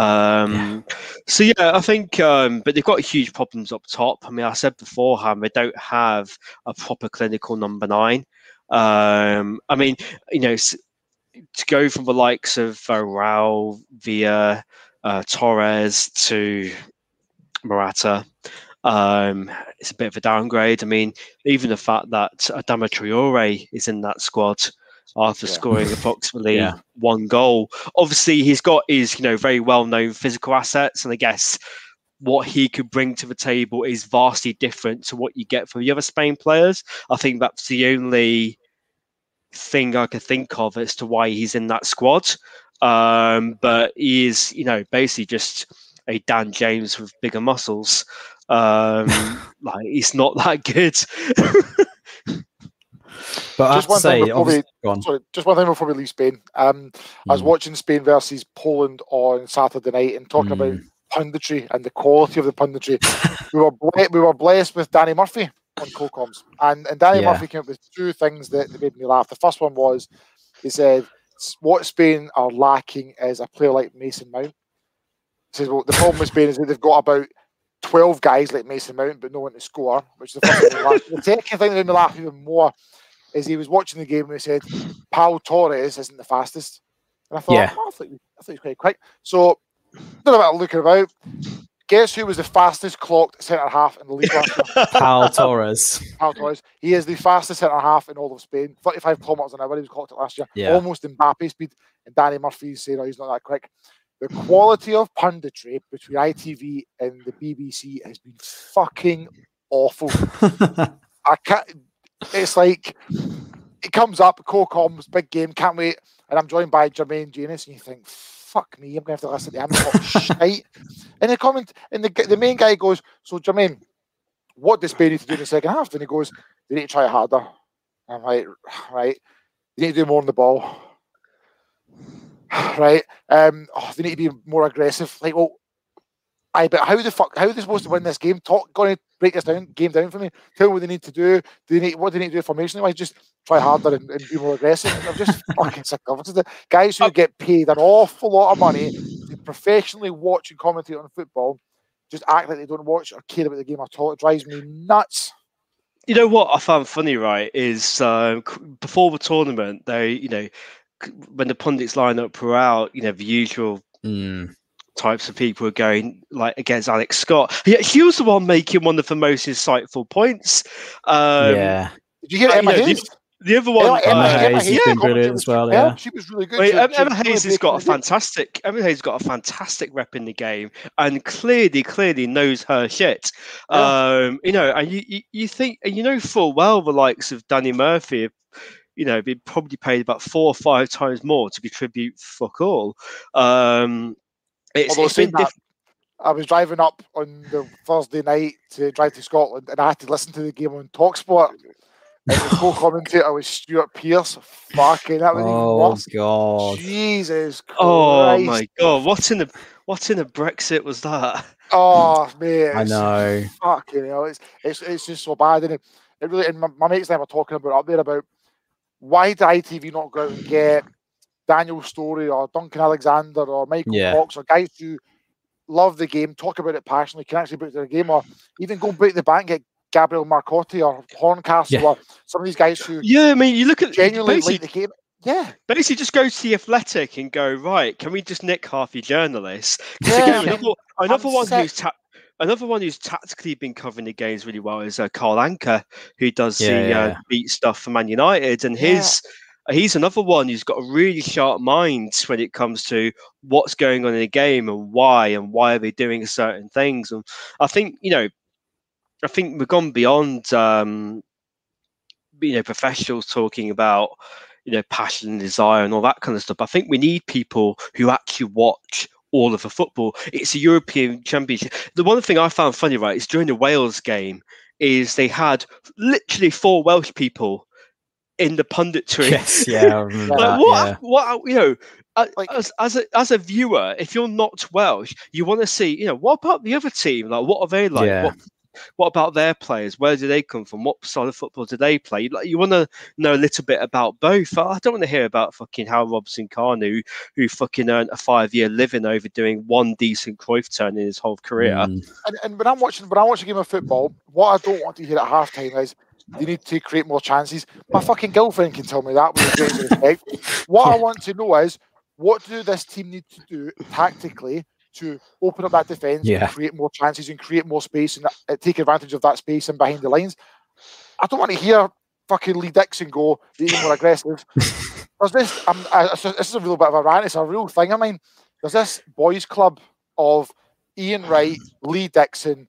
Um, yeah. So yeah, I think, um, but they've got huge problems up top. I mean, I said beforehand, they don't have a proper clinical number nine. Um, I mean, you know, to go from the likes of uh, Raul, Villa, uh, Torres to Morata, um, it's a bit of a downgrade. I mean, even the fact that Adama Traore is in that squad, after yeah. scoring approximately yeah. one goal. Obviously, he's got his, you know, very well-known physical assets, and I guess what he could bring to the table is vastly different to what you get from the other Spain players. I think that's the only thing I could think of as to why he's in that squad. Um, but he is, you know, basically just a Dan James with bigger muscles. Um, like, he's not that good. But just, I one say, before we, on. sorry, just one thing before we leave Spain. Um, mm. I was watching Spain versus Poland on Saturday night and talking mm. about punditry and the quality of the punditry. we were ble- we were blessed with Danny Murphy on Colcoms, and and Danny yeah. Murphy came up with two things that, that made me laugh. The first one was, he said, "What Spain are lacking is a player like Mason Mount." He says, "Well, the problem with Spain is that they've got about twelve guys like Mason Mount, but no one to score." Which is the first thing. The second thing that made me laugh even more is he was watching the game and he said, "Pau Torres isn't the fastest." And I thought, yeah. oh, I, thought he, I thought he was quite quick. So, a little bit of looking about. Guess who was the fastest clocked centre-half in the league last year? Pau Torres. Pau Torres. He is the fastest centre-half in all of Spain. thirty-five kilometres an hour, he was clocked at last year. Yeah. Almost Mbappe speed. And Danny Murphy's saying, "Oh, he's not that quick." The quality of punditry between I T V and the B B C has been fucking awful. I can't... It's like, it comes up, Colcoms, big game, can't wait. And I'm joined by Jermaine Janus, and you think, fuck me, I'm going to have to listen to him talk shite. And the comment, and the, the main guy goes, "So Jermaine, what does Spain need to do in the second half?" And he goes, "They need to try harder." I'm like, right, they need to do more on the ball. Right, um, oh, they need to be more aggressive. Like, well, I but how the fuck, how are they supposed to win this game? Talk, going to break this down, game down for me. Tell me what they need to do. Do they need, what do they need to do formationally? Just try harder and, and be more aggressive. I'm just fucking sick of it. The guys who get paid an awful lot of money to professionally watch and commentate on football just act like they don't watch or care about the game at all. It drives me nuts. You know what I found funny, right, is uh, before the tournament, they, you know, when the pundits line up for out, you know, the usual... Mm. types of people are going like against Alex Scott. Yeah, she was the one making one of the most insightful points. Um, yeah. Did you hear Emma you know, Hayes? The, the other one, Emma, Emma, uh, Emma Hayes, Hayes yeah, brilliant as well. Yeah, she was really good. I mean, she, Emma, she Emma Hayes has got a fantastic. Emma Hayes got a fantastic rep in the game, and clearly, clearly knows her shit. Yeah. Um, you know, and you, you, you think, and you know full well the likes of Danny Murphy, you know, been probably paid about four or five times more to contribute fuck all. Um, It's, Although it's been that, I was driving up on the Thursday night to drive to Scotland, and I had to listen to the game on TalkSport. And the co-commentator was Stuart Pearce. Fucking that was oh even God! Jesus Christ! Oh my God! What in the what in the Brexit was that? Oh mate! I know. Fucking hell! It's it's it's just so bad, and it, it really. And my, my mates and I were talking about up there about why did I T V not go out and get Daniel Story or Duncan Alexander or Michael yeah. Fox or guys who love the game, talk about it passionately, can actually book their game, or even go and break the bank, get Gabriel Marcotti or Horncastle, yeah. or some of these guys who yeah, I mean, you look at genuinely like the game. Yeah, basically just go to The Athletic and go, right, can we just nick half your journalists? Because yeah, again, another, another one who's tapped. Another one who's tactically been covering the games really well is uh, Carl Anker, who does yeah, the yeah. Uh, beat stuff for Man United. And yeah. his, he's another one who's got a really sharp mind when it comes to what's going on in a game and why, and why are they doing certain things. And I think, you know, I think we've gone beyond, um, you know, professionals talking about, you know, passion and desire and all that kind of stuff. I think we need people who actually watch all of the football. It's a European Championship. The one thing I found funny, right, is during the Wales game is they had literally four Welsh people in the punditry. Yes, yeah. Like, what, yeah. what, you know, like, as, as, a, as a viewer, if you're not Welsh, you want to see, you know, what about the other team? Like, what are they like? Yeah. What, what about their players? Where do they come from? What side of football do they play? Like, you want to know a little bit about both. I don't want to hear about fucking how Robson-Kanu, who fucking earned a five-year living over doing one decent Cruyff turn in his whole career. Mm. And, and when I'm watching, when I watch a game of football, what I don't want to hear at halftime is they need to create more chances. My fucking girlfriend can tell me that with a great respect. What I want to know is what do this team need to do tactically to open up that defence, yeah. create more chances and create more space and uh, take advantage of that space and behind the lines. I don't want to hear fucking Lee Dixon go, they're more aggressive. There's this, um, I, this is a real bit of a rant, it's a real thing. I mean, there's this boys club of Ian Wright, Lee Dixon,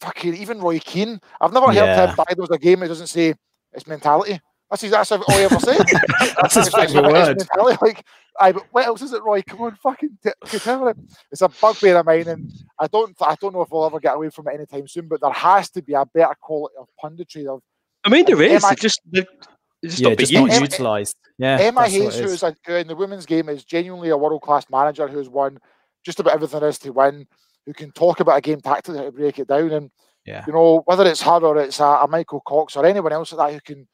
fucking even Roy Keane. I've never heard yeah. him die. There was a game that doesn't say it's mentality. That's, that's all you ever say. That's his favorite word. Like, I, but what else is it, Roy? Come on, fucking tell it. It's a bugbear of mine, and I don't, I don't know if we'll ever get away from it anytime soon. But there has to be a better quality of punditry. Of, I mean, there is. It just, it just yeah, not just not utilised. Yeah, Emma Hayes, who's like, in the women's game, is genuinely a world class manager who's won just about everything there is to win. Who can talk about a game tactically, how to break it down, and yeah. you know, whether it's her or it's a, a Michael Cox or anyone else like that who can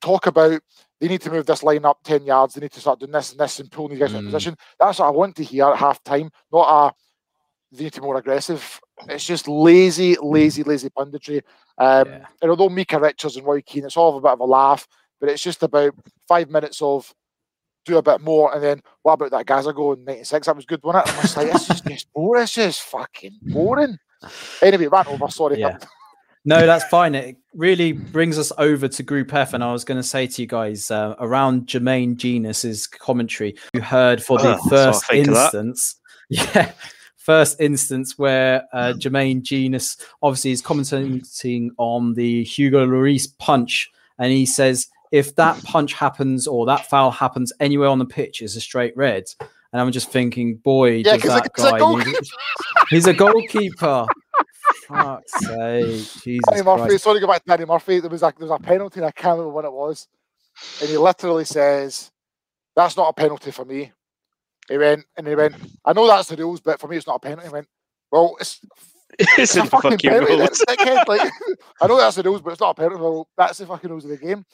talk about they need to move this line up ten yards, they need to start doing this and this and pulling these guys mm. in position. That's what I want to hear at half time, not a they need to be more aggressive. It's just lazy, lazy, lazy punditry. Um, yeah. And although Mika Richards and Roy Keane, it's all a bit of a laugh, but it's just about five minutes of do a bit more, and then what about that Gaza goal in ninety-six? That was good, wasn't it? I'm just like, it's just, just boring, it's just fucking boring. Anyway, ran over, sorry. Yeah. No, that's fine. It really brings us over to Group F. And I was going to say to you guys uh, around Jermaine Genus's commentary, you heard for the oh, first instance, yeah, first instance where uh, Jermaine Genus obviously is commenting on the Hugo Lloris punch. And he says, if that punch happens or that foul happens anywhere on the pitch, it's a straight red. And I'm just thinking, boy, yeah, does that guy, a he's a goalkeeper. Fuck's sake, Jesus Danny Murphy, Christ. Sorry to go back to Danny Murphy. There was, a, there was a penalty, and I can't remember when it was. And he literally says, that's not a penalty for me. He went, and he went, I know that's the rules, but for me it's not a penalty. He went, well, it's, it's, it's a fucking, fucking penalty. That's like, I know that's the rules, but it's not a penalty. Well, that's the fucking rules of the game.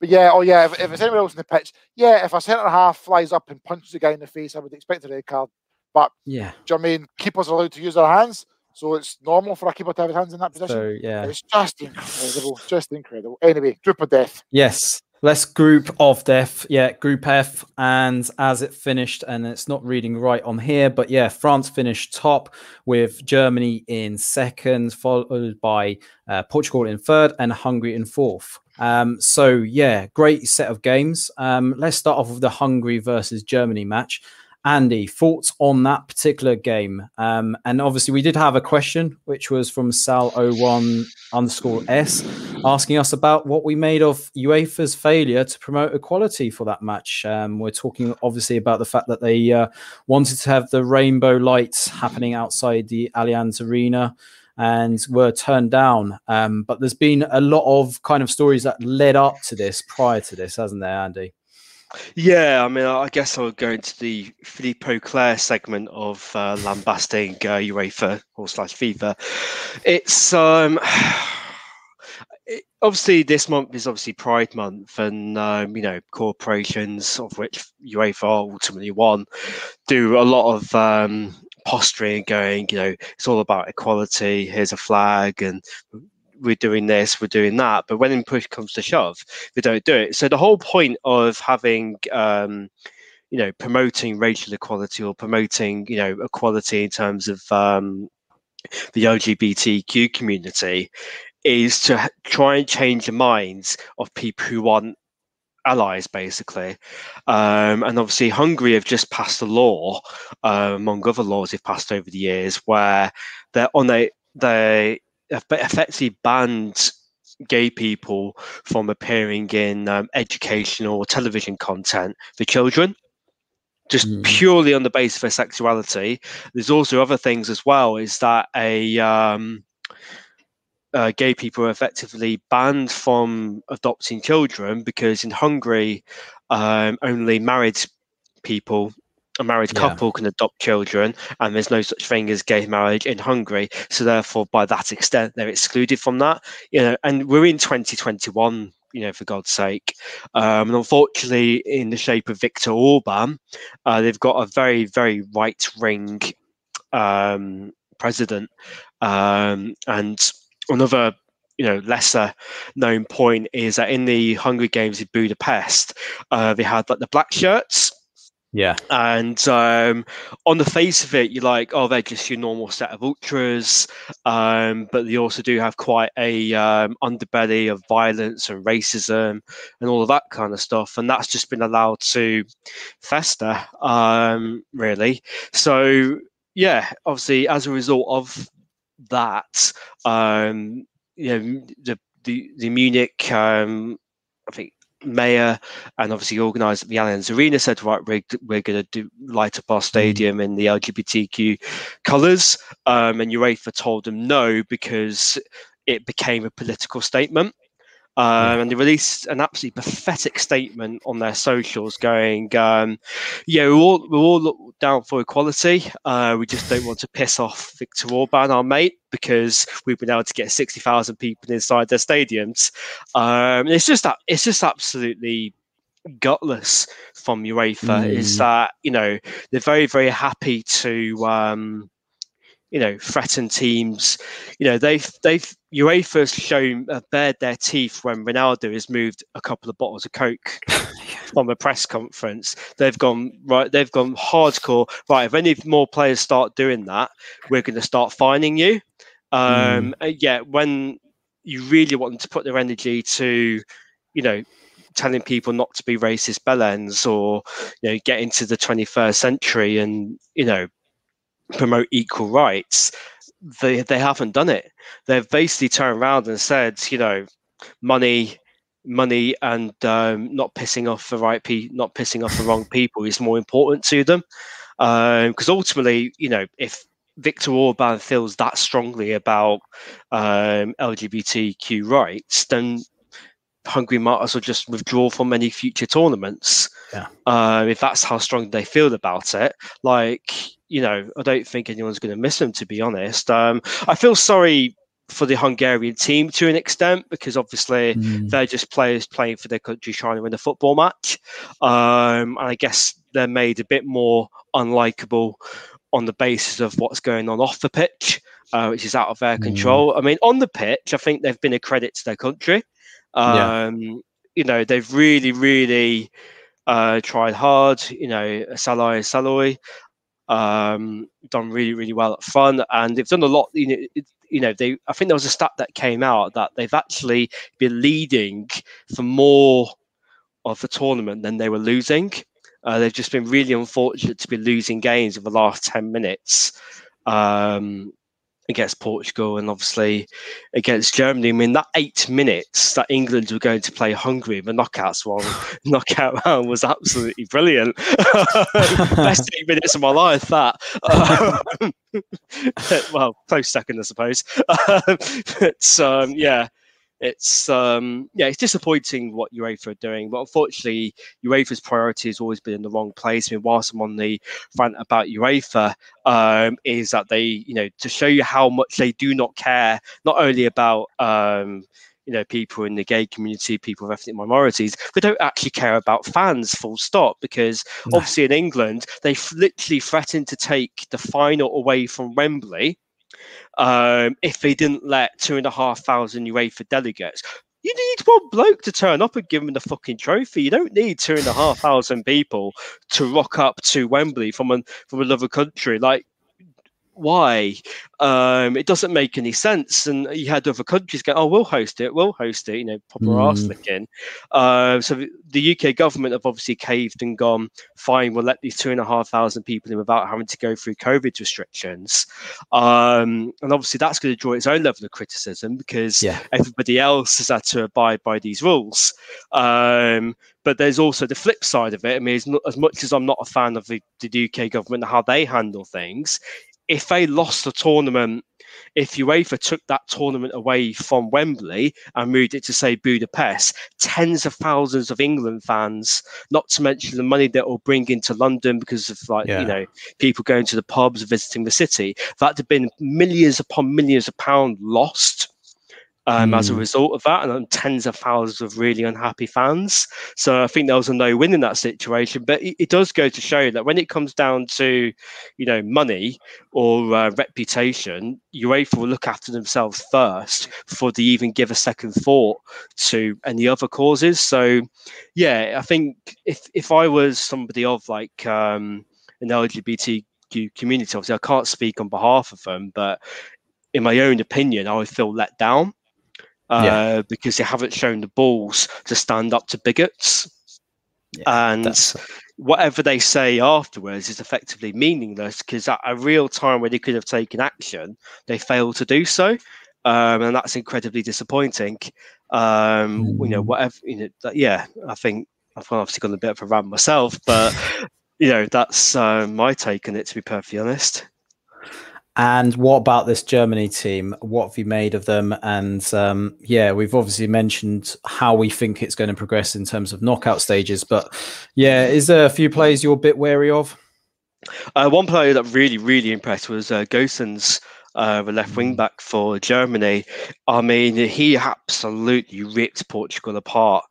But yeah, oh yeah, if, if it's anywhere else in the pitch, yeah, if a centre-half flies up and punches the guy in the face, I would expect a red card. But, yeah. do you know what I mean? Keepers are allowed to use their hands. So it's normal for a keeper to have his hands in that position. So, yeah. It's just incredible, just incredible. Anyway, group of death. Yes, let's group of death. Yeah, Group F. And as it finished, and it's not reading right on here, but yeah, France finished top with Germany in second, followed by uh, Portugal in third and Hungary in fourth. Um, so yeah, great set of games. Um, let's start off with the Hungary versus Germany match. Andy, thoughts on that particular game? Um, and obviously, we did have a question, which was from Sal zero one underscore S, asking us about what we made of UEFA's failure to promote equality for that match. Um, we're talking, obviously, about the fact that they uh, wanted to have the rainbow lights happening outside the Allianz Arena and were turned down. Um, but there's been a lot of kind of stories that led up to this prior to this, hasn't there, Andy? Yeah, I mean, I guess I'll go into the Philippe Auclair segment of uh, lambasting uh, UEFA or slash FIFA. It's um, it, obviously this month is obviously Pride Month, and um, you know, corporations, of which UEFA ultimately one, do a lot of um, posturing, going, you know, it's all about equality, here's a flag, and we're doing this, we're doing that. But when push comes to shove, they don't do it. So the whole point of having, um, you know, promoting racial equality or promoting, you know, equality in terms of um, the L G B T Q community is to try and change the minds of people who want allies, basically. Um, and obviously Hungary have just passed a law, uh, among other laws they've passed over the years, where they're on a, they have effectively banned gay people from appearing in um, educational or television content for children, just mm. purely on the basis of their sexuality. There's also other things as well, is that a um, uh, gay people are effectively banned from adopting children, because in Hungary, um, only married people, a married yeah. couple can adopt children, and there's no such thing as gay marriage in Hungary. So therefore, by that extent, they're excluded from that. You know, and we're in twenty twenty-one, you know, for God's sake. Um, and unfortunately, in the shape of Viktor Orban, uh, they've got a very, very right-wing um, president. Um, and another, you know, lesser known point is that in the Hungry Games in Budapest, uh, they had like the black shirts. Yeah. And um, on the face of it, you're like, oh, they're just your normal set of ultras. Um, but they also do have quite a um, underbelly of violence and racism and all of that kind of stuff. And that's just been allowed to fester, um, really. So, yeah, obviously, as a result of that, um, you know, the, the, the Munich, um, I think, mayor and obviously organised at the Allianz Arena said, right, we're, we're going to do light up our stadium in the L G B T Q colours, um, and UEFA told them no because it became a political statement. Um, and they released an absolutely pathetic statement on their socials going, um, yeah, we're all, we're all down for equality. Uh, we just don't want to piss off Viktor Orban, our mate, because we've been able to get sixty thousand people inside their stadiums. Um, it's just that, it's just absolutely gutless from UEFA. Mm. Is that, you know, they're very, very happy to, um, you know, threaten teams. You know, they've, they've, UEFA's shown, uh, bared their teeth when Ronaldo has moved a couple of bottles of Coke from a press conference. They've gone, right, they've gone hardcore, right, if any more players start doing that, we're going to start fining you. Um, mm. Yeah, when you really want them to put their energy to, you know, telling people not to be racist bellends, or, you know, get into the twenty-first century and, you know, promote equal rights, they they haven't done it. They've basically turned around and said, you know, money money and um not pissing off the right people, not pissing off the wrong people is more important to them, um because ultimately, you know, if Viktor Orban feels that strongly about um L G B T Q rights, then Hungary might as well just withdraw from any future tournaments. Yeah. Uh, if that's how strong they feel about it, like, you know, I don't think anyone's going to miss them, to be honest. Um, I feel sorry for the Hungarian team to an extent, because obviously mm. they're just players playing for their country trying to win a football match. Um, and I guess they're made a bit more unlikable on the basis of what's going on off the pitch, uh, which is out of their control. Mm. I mean, on the pitch, I think they've been a credit to their country. Um, yeah. You know, they've really, really uh, tried hard. You know, Salai Saloi um, done really, really well at front, and they've done a lot. You know, it, you know, they. I think there was a stat that came out that they've actually been leading for more of the tournament than they were losing. Uh, they've just been really unfortunate to be losing games in the last ten minutes. Um, against Portugal and obviously against Germany. I mean, that eight minutes that England were going to play Hungary in the knockouts while knockout round was absolutely brilliant. Best eight minutes of my life, that. Um, well, close second, I suppose. But um, yeah, it's um, yeah, it's disappointing what UEFA are doing, but unfortunately UEFA's priority has always been in the wrong place. I mean, whilst I'm on the front about UEFA, um, is that they, you know, to show you how much they do not care, not only about um, you know, people in the gay community, people with ethnic minorities, they don't actually care about fans, full stop, because no. obviously in England, they literally threatened to take the final away from Wembley um, if they didn't let two and a half thousand UEFA delegates. You need one bloke to turn up and give him the fucking trophy. You don't need two and a half thousand people to rock up to Wembley from, an, from another country. Like, why? Um, it doesn't make any sense. And you had other countries go, oh, we'll host it, we'll host it, you know, proper mm. arse licking. Uh, so the U K government have obviously caved and gone, fine, we'll let these two and a half thousand people in without having to go through COVID restrictions. Um, and obviously that's going to draw its own level of criticism because yeah. everybody else has had to abide by these rules. Um, but there's also the flip side of it. I mean, as, as much as I'm not a fan of the, the U K government and how they handle things, if they lost the tournament, if UEFA took that tournament away from Wembley and moved it to, say, Budapest, tens of thousands of England fans, not to mention the money that will bring into London because of, like, yeah. you know, people going to the pubs, visiting the city, that'd have been millions upon millions of pounds lost um, mm. as a result of that, and tens of thousands of really unhappy fans. So I think there was a no win in that situation, but it, it does go to show that when it comes down to, you know, money or uh, reputation, UEFA will look after themselves first before they even give a second thought to any other causes. So yeah, I think if, if I was somebody of like um, an L G B T Q community, obviously I can't speak on behalf of them, but in my own opinion, I would feel let down. Uh, yeah. Because they haven't shown the balls to stand up to bigots. Yeah, and that's... whatever they say afterwards is effectively meaningless because at a real time where they could have taken action, they failed to do so. Um, and that's incredibly disappointing. Um, mm. You know, whatever, you know, that, yeah, I think I've obviously gone a bit of a rant myself, but, you know, that's uh, my take on it, to be perfectly honest. And what about this Germany team? What have you made of them? And um, yeah, we've obviously mentioned how we think it's going to progress in terms of knockout stages. But yeah, is there a few players you're a bit wary of? Uh, one player that really, really impressed was uh, Gosens, uh, the left wing back for Germany. I mean, he absolutely ripped Portugal apart.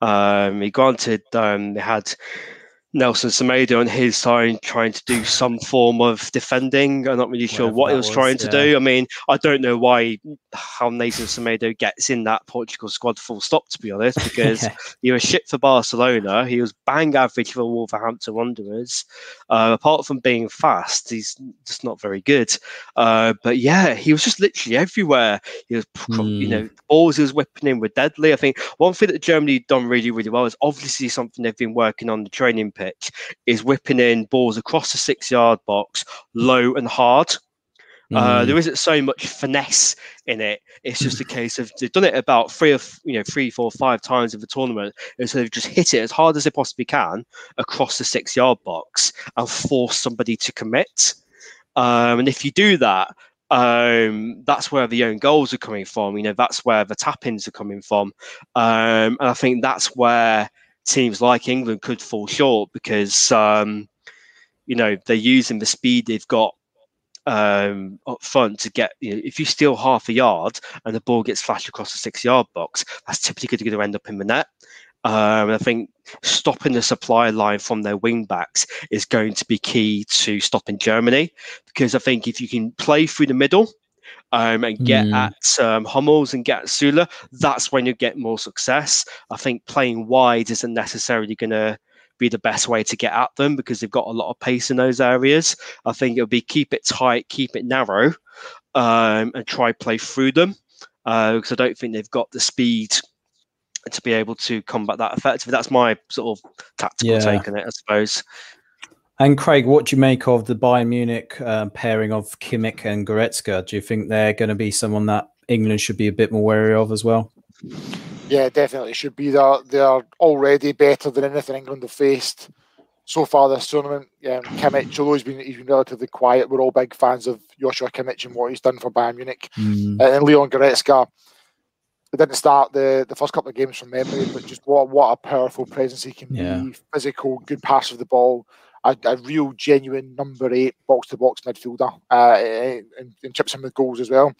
Um, he granted um, they had... Nelson Semedo on his side trying to do some form of defending. I'm not really sure Whatever what he was, was trying yeah. to do. I mean, I don't know why how Nathan Semedo gets in that Portugal squad full stop, to be honest, because yeah. he was shit for Barcelona. He was bang average for Wolverhampton Wanderers. Uh, apart from being fast, he's just not very good. Uh, but yeah, he was just literally everywhere. He was, mm. you know, balls he was whipping in were deadly. I think one thing that Germany done really, really well is obviously something they've been working on the training pitch is whipping in balls across the six yard box low and hard. Mm. Uh, there isn't so much finesse in it. It's just a case of they've done it about three or you know three, four, five times in the tournament, and so they've just hit it as hard as they possibly can across the six yard box and force somebody to commit. Um, and if you do that, um, that's where the own goals are coming from. You know, that's where the tap-ins are coming from. Um, and I think that's where teams like England could fall short because, um, you know, they're using the speed they've got um, up front to get, you know, if you steal half a yard and the ball gets flashed across the six yard box, that's typically going to end up in the net. Um, and I think stopping the supply line from their wing backs is going to be key to stopping Germany because I think if you can play through the middle, Um, and get mm. at um, Hummels and get at Sula, that's when you get more success. I think playing wide isn't necessarily going to be the best way to get at them because they've got a lot of pace in those areas. I think it'll be keep it tight, keep it narrow, um, and try play through them uh, because I don't think they've got the speed to be able to combat that effectively. That's my sort of tactical yeah. take on it, I suppose. And Craig, what do you make of the Bayern Munich uh, pairing of Kimmich and Goretzka? Do you think they're going to be someone that England should be a bit more wary of as well? Yeah, definitely should be. They're, they're already better than anything England have faced so far this tournament. Um, Kimmich, although he's been, he's been relatively quiet, we're all big fans of Joshua Kimmich and what he's done for Bayern Munich. Mm. Uh, and Leon Goretzka, they didn't start the, the first couple of games from memory, but just what, what a powerful presence he can yeah. be. Physical, good pass of the ball. a, a real genuine number eight box-to-box midfielder, uh, and, and chips him with goals as well.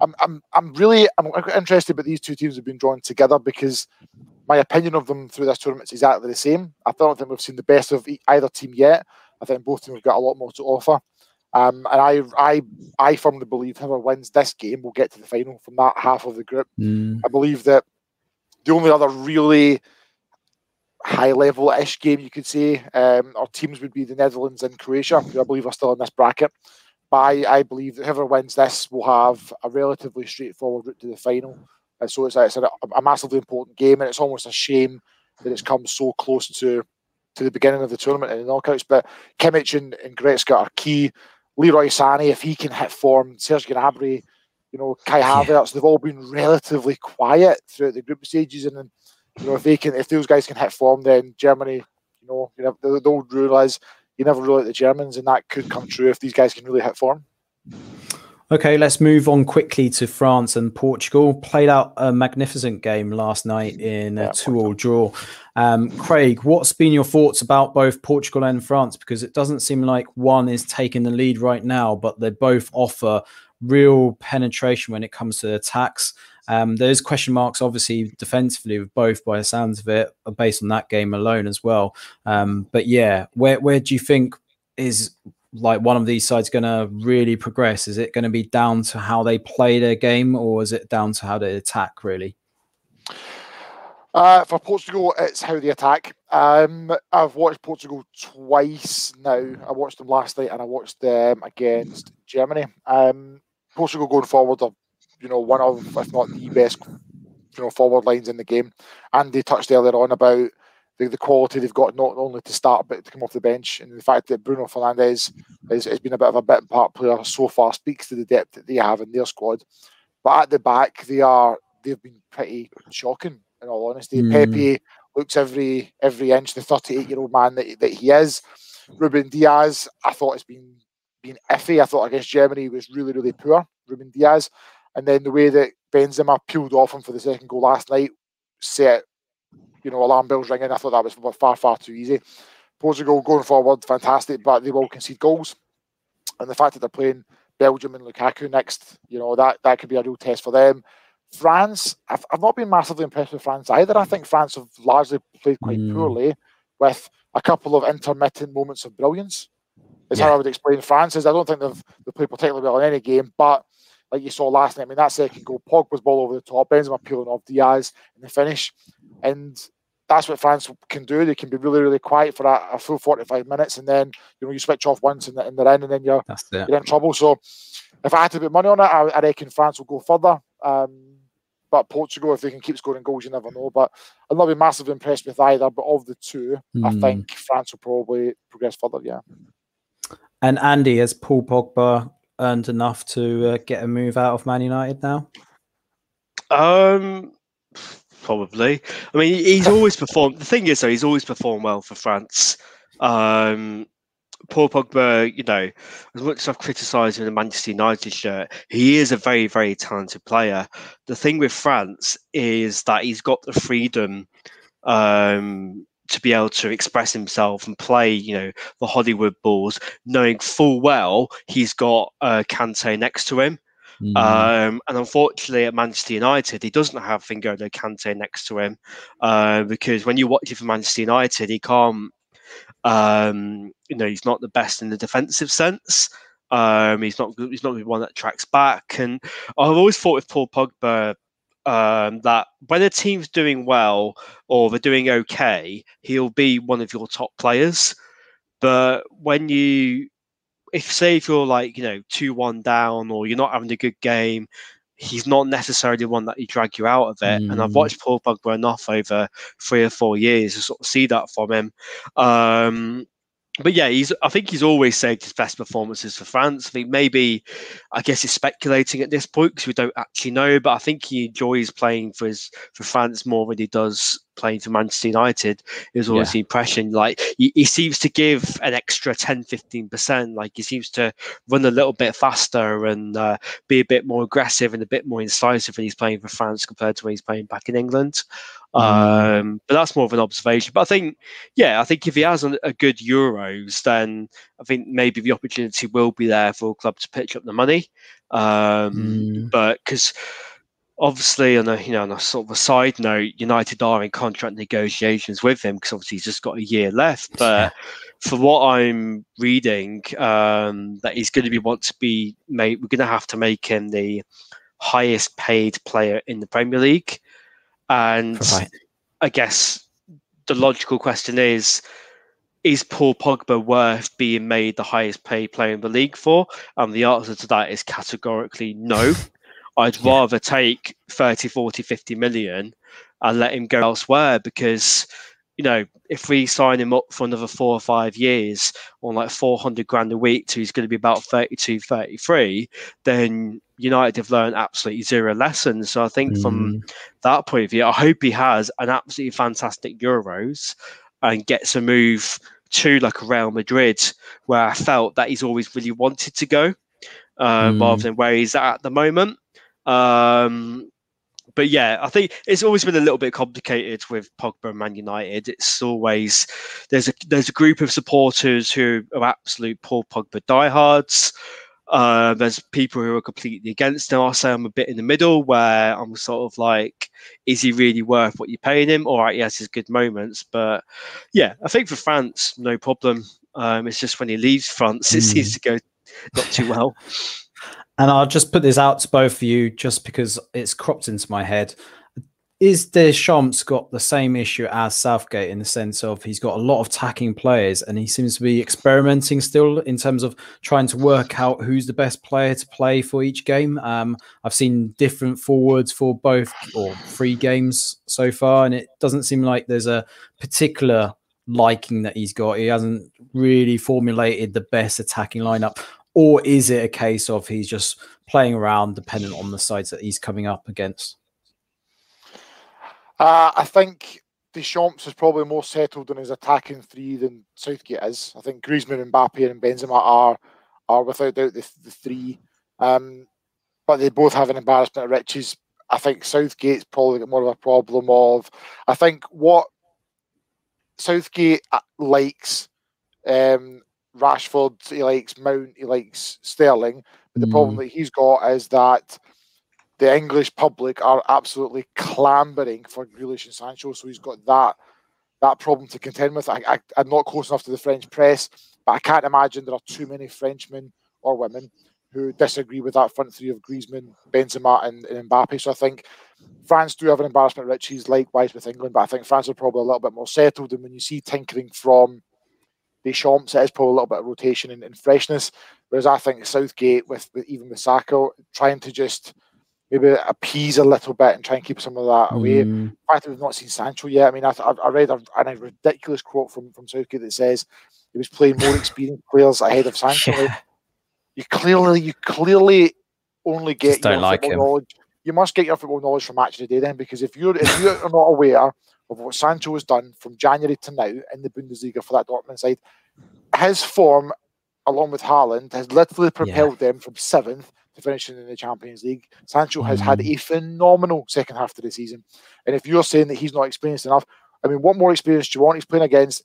I'm, I'm, I'm really, I'm interested that these two teams have been drawn together, because my opinion of them through this tournament is exactly the same. I don't think we've seen the best of either team yet. I think both teams have got a lot more to offer. Um, and I, I, I firmly believe whoever wins this game will get to the final from that half of the group. Mm. I believe that the only other really high-level-ish game, you could say, um, or teams would be the Netherlands and Croatia, who I believe are still in this bracket. But I, I believe that whoever wins this will have a relatively straightforward route to the final. And so it's, it's a, a massively important game, and it's almost a shame that it's come so close to to the beginning of the tournament in the knockouts. But Kimmich and, and Goretzka are key. Leroy Sané, if he can hit form, Serge Gnabry, you know, Kai Havertz, they've all been relatively quiet throughout the group stages. And then, you know, if they can, if those guys can hit form, then Germany, you know, you know the, the old rule is you never rule out the Germans, and that could come true if these guys can really hit form. Okay, let's move on quickly to France and Portugal. Played out a magnificent game last night in a yeah, two-all draw. Um, Craig, what's been your thoughts about both Portugal and France? Because it doesn't seem like one is taking the lead right now, but they both offer real penetration when it comes to attacks. Um, there's question marks, obviously, defensively with both, by the sounds of it, based on that game alone as well. Um, but yeah, where where do you think is like one of these sides going to really progress? Is it going to be down to how they play their game, or is it down to how they attack, really? Uh, for Portugal, it's how they attack. Um, I've watched Portugal twice now. I watched them last night and I watched them against Germany. Um, Portugal going forward are, you know, one of, if not the best, you know, forward lines in the game. Andy touched earlier on about the quality they've got, not only to start but to come off the bench, and the fact that Bruno Fernandes has, has been a bit of a bit and part player so far speaks to the depth that they have in their squad. But at the back, they are they've been pretty shocking, in all honesty. Mm. Pepe looks every every inch the thirty-eight-year-old man that that he is. Ruben Dias, I thought has been been iffy. I thought against Germany he was really really poor, Ruben Dias, and then the way that Benzema peeled off him for the second goal last night set, you know, alarm bells ringing. I thought that was far, far too easy. Portugal going forward, fantastic, but they will concede goals. And the fact that they're playing Belgium and Lukaku next, you know, that, that could be a real test for them. France, I've, I've not been massively impressed with France either. I think France have largely played quite mm. poorly, with a couple of intermittent moments of brilliance. Is yeah. how I would explain France. Is I don't think they've, they've played particularly well in any game, but like you saw last night, I mean, that second goal, Pogba's ball over the top, Benzema peeling off Diaz in the finish. And that's what France can do. They can be really, really quiet for a, a full forty-five minutes, and then, you know, you switch off once and, and they're in, and then you're, you're in trouble. So if I had to put money on it, I, I reckon France will go further. Um, but Portugal, if they can keep scoring goals, you never know. But I'll not be massively impressed with either. But of the two, mm. I think France will probably progress further, yeah. And Andy, has Paul Pogba earned enough to uh, get a move out of Man United now? Um, probably. I mean, he's always performed. The thing is, though, he's always performed well for France. Um, Paul Pogba, you know, as much as I've criticised him in the Manchester United shirt, he is a very, very talented player. The thing with France is that he's got the freedom um, to be able to express himself and play, you know, the Hollywood balls, knowing full well he's got uh, Kante next to him. Mm. Um, and unfortunately at Manchester United, he doesn't have N'Golo Kante next to him uh, because when you watch it for Manchester United, he can't, um, you know, he's not the best in the defensive sense. Um, he's not good. He's not the one that tracks back. And I've always thought with Paul Pogba, Um, that when a team's doing well or they're doing okay, he'll be one of your top players. But when you, if say if you're like, you know, two one down or you're not having a good game, he's not necessarily one that you drag you out of it. Mm. And I've watched Paul Pogba enough over three or four years to sort of see that from him. Um, But yeah, he's. I think he's always saved his best performances for France. I think maybe, I guess, he's speculating at this point because we don't actually know. But I think he enjoys playing for his, for France more than he does playing for Manchester United, it was always yeah. the impression. Like he, he seems to give an extra ten, fifteen percent. Like he seems to run a little bit faster and uh, be a bit more aggressive and a bit more incisive when he's playing for France compared to when he's playing back in England. Mm. Um, but that's more of an observation. But I think, yeah, I think if he has an, a good Euros, then I think maybe the opportunity will be there for a club to pitch up the money. Um, mm. But because obviously, on a you know, on a sort of a side note, United are in contract negotiations with him because obviously he's just got a year left. But for what I'm reading, um, that he's going to be want to be made. We're going to have to make him the highest paid player in the Premier League. And right. I guess the logical question is, is Paul Pogba worth being made the highest paid player in the league for? And the answer to that is categorically no. I'd yeah. rather take thirty, forty, fifty million and let him go elsewhere because, you know, if we sign him up for another four or five years on like four hundred grand a week to he's going to be about thirty-two, thirty-three, then United have learned absolutely zero lessons. So I think mm. from that point of view, I hope he has an absolutely fantastic Euros and gets a move to like Real Madrid, where I felt that he's always really wanted to go uh, mm. rather than where he's at at the moment. Um, but yeah, I think it's always been a little bit complicated with Pogba and Man United. It's always, there's a, there's a group of supporters who are absolute Paul Pogba diehards. Uh, there's people who are completely against him. I'll say I'm a bit in the middle where I'm sort of like, is he really worth what you're paying him? All right, he has his good moments. But yeah, I think for France, no problem. Um, it's just when he leaves France, it mm. seems to go not too well. And I'll just put this out to both of you just because it's cropped into my head. Is Deschamps got the same issue as Southgate in the sense of he's got a lot of attacking players and he seems to be experimenting still in terms of trying to work out who's the best player to play for each game? Um, I've seen different forwards for both or three games so far, and it doesn't seem like there's a particular liking that he's got. He hasn't really formulated the best attacking lineup. Or is it a case of he's just playing around dependent on the sides that he's coming up against? Uh, I think Deschamps is probably more settled in his attacking three than Southgate is. I think Griezmann, Mbappe and Benzema are are without doubt the, the three. Um, but they both have an embarrassment of riches. I think Southgate's probably got more of a problem of... I think what Southgate likes... Um, Rashford, he likes Mount, he likes Sterling. But the mm. problem that he's got is that the English public are absolutely clambering for Grealish and Sancho, so he's got that that problem to contend with. I, I, I'm not close enough to the French press, but I can't imagine there are too many Frenchmen or women who disagree with that front three of Griezmann, Benzema and, and Mbappe. So I think France do have an embarrassment of riches, likewise with England, but I think France are probably a little bit more settled. And when you see tinkering from Deschamps, it is probably a little bit of rotation and, and freshness, whereas I think Southgate with, with even with Saka trying to just maybe appease a little bit and try and keep some of that away. Mm. The fact that we've not seen Sancho yet, I mean, I, I read a, a ridiculous quote from, from Southgate that says he was playing more experienced players ahead of Sancho. Yeah. You clearly, you clearly only get your like football him. knowledge. You must get your football knowledge from Match of the Day then, because if you're if you are not aware of what Sancho has done from January to now in the Bundesliga for that Dortmund side, his form, along with Haaland, has literally propelled yeah. them from seventh to finishing in the Champions League. Sancho has mm. had a phenomenal second half of the season. And if you're saying that he's not experienced enough, I mean, what more experience do you want? He's playing against,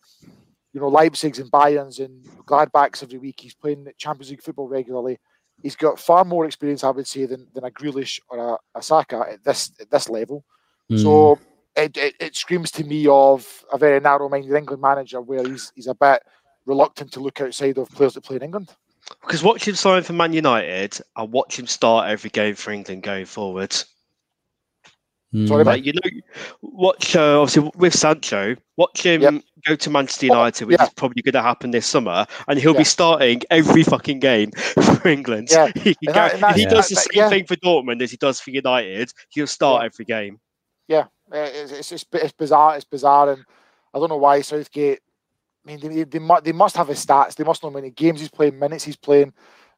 you know, Leipzigs and Bayerns and Gladbacks every week. He's playing Champions League football regularly. He's got far more experience, I would say, than, than a Grealish or a, a Saka at this, at this level. Mm. So... It, it, it screams to me of a very narrow-minded England manager where he's, he's a bit reluctant to look outside of players that play in England. Because watch him sign for Man United and watch him start every game for England going forward. Sorry, like, you know, watch uh, obviously with Sancho, watch him yep. go to Manchester United, which yeah. is probably going to happen this summer, and he'll yeah. be starting every fucking game for England. Yeah. He, and that, and that, if he yeah. does the same yeah. thing for Dortmund as he does for United, he'll start yeah. every game. Yeah. It's, it's it's it's bizarre. It's bizarre, and I don't know why Southgate. I mean, they they, they, mu they must have his stats. They must know how many games he's playing, minutes he's playing.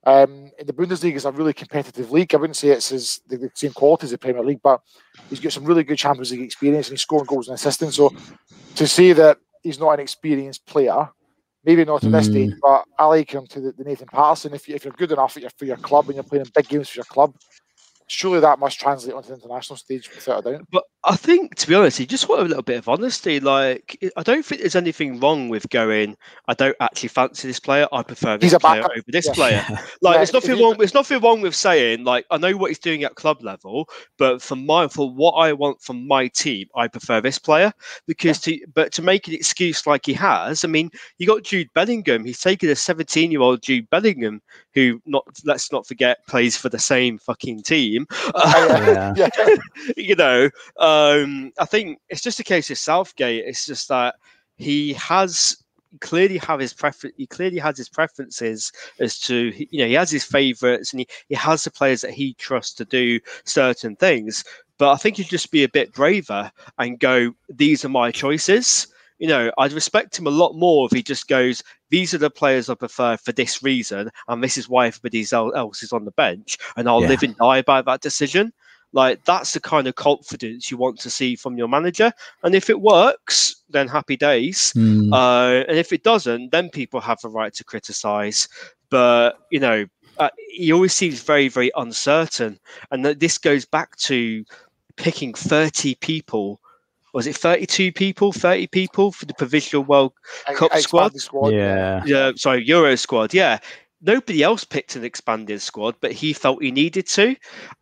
Um, in the Bundesliga is a really competitive league. I wouldn't say it's his, the, the same quality as the Premier League, but he's got some really good Champions League experience and he's scoring goals and assisting. So to say that he's not an experienced player, maybe not in this mm. stage, but I like him to the, the Nathan Patterson. If, you, if you're good enough at your, for your club and you're playing in big games for your club, surely that must translate onto the international stage without a doubt. But I think, to be honest, you just want a little bit of honesty. Like, I don't think there's anything wrong with going, I don't actually fancy this player. I prefer this player over this yeah. player. Like, yeah, there's nothing wrong. There's nothing wrong with saying, like, I know what he's doing at club level, but for my, for what I want from my team, I prefer this player. Because yeah. to, but to make an excuse like he has, I mean, you got Jude Bellingham. He's taken a seventeen-year-old Jude Bellingham, who not let's not forget plays for the same fucking team. Uh, yeah. You know, um, I think it's just a case of Southgate. It's just that he has clearly have his prefer- He clearly has his preferences as to, you know, he has his favourites and he, he has the players that he trusts to do certain things. But I think he'd just be a bit braver and go, these are my choices. You know, I'd respect him a lot more if he just goes, these are the players I prefer for this reason, and this is why everybody else is on the bench, and I'll yeah. live and die by that decision. Like, that's the kind of confidence you want to see from your manager. And if it works, then happy days. Mm. Uh, and if it doesn't, then people have the right to criticise. But, you know, uh, he always seems very, very uncertain. And th- this goes back to picking thirty people. Was it thirty-two people, thirty people for the Provisional World Cup I, I squad? squad? Yeah. yeah. Sorry, Euro squad, yeah. Nobody else picked an expanded squad, but he felt he needed to.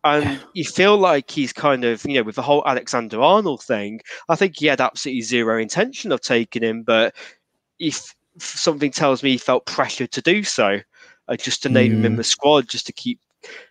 And yeah. you feel like he's kind of, you know, with the whole Alexander-Arnold thing, I think he had absolutely zero intention of taking him, but if something tells me he felt pressured to do so, uh, just to name mm. him in the squad, just to keep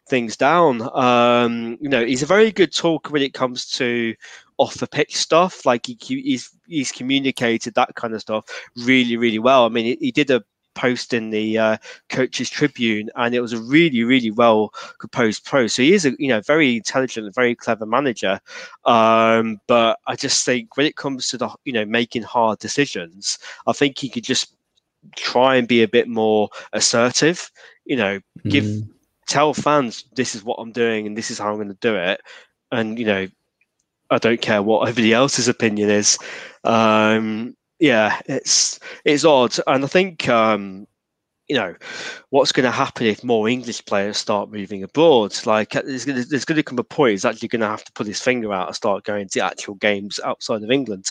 things down. Um, you know, he's a very good talker when it comes to off the pitch stuff. Like he, he's he's communicated that kind of stuff really, really well. I mean, he, he did a post in the uh, Coaches Tribune, and it was a really, really well composed post. So he is a you know very intelligent, and very clever manager. Um, but I just think when it comes to the you know making hard decisions, I think he could just try and be a bit more assertive. You know, give mm. tell fans this is what I'm doing and this is how I'm going to do it, and you know. I don't care what everybody else's opinion is. Um, yeah, it's it's odd. And I think, um, you know, what's going to happen if more English players start moving abroad? Like, there's going to come a point he's actually going to have to put his finger out and start going to actual games outside of England.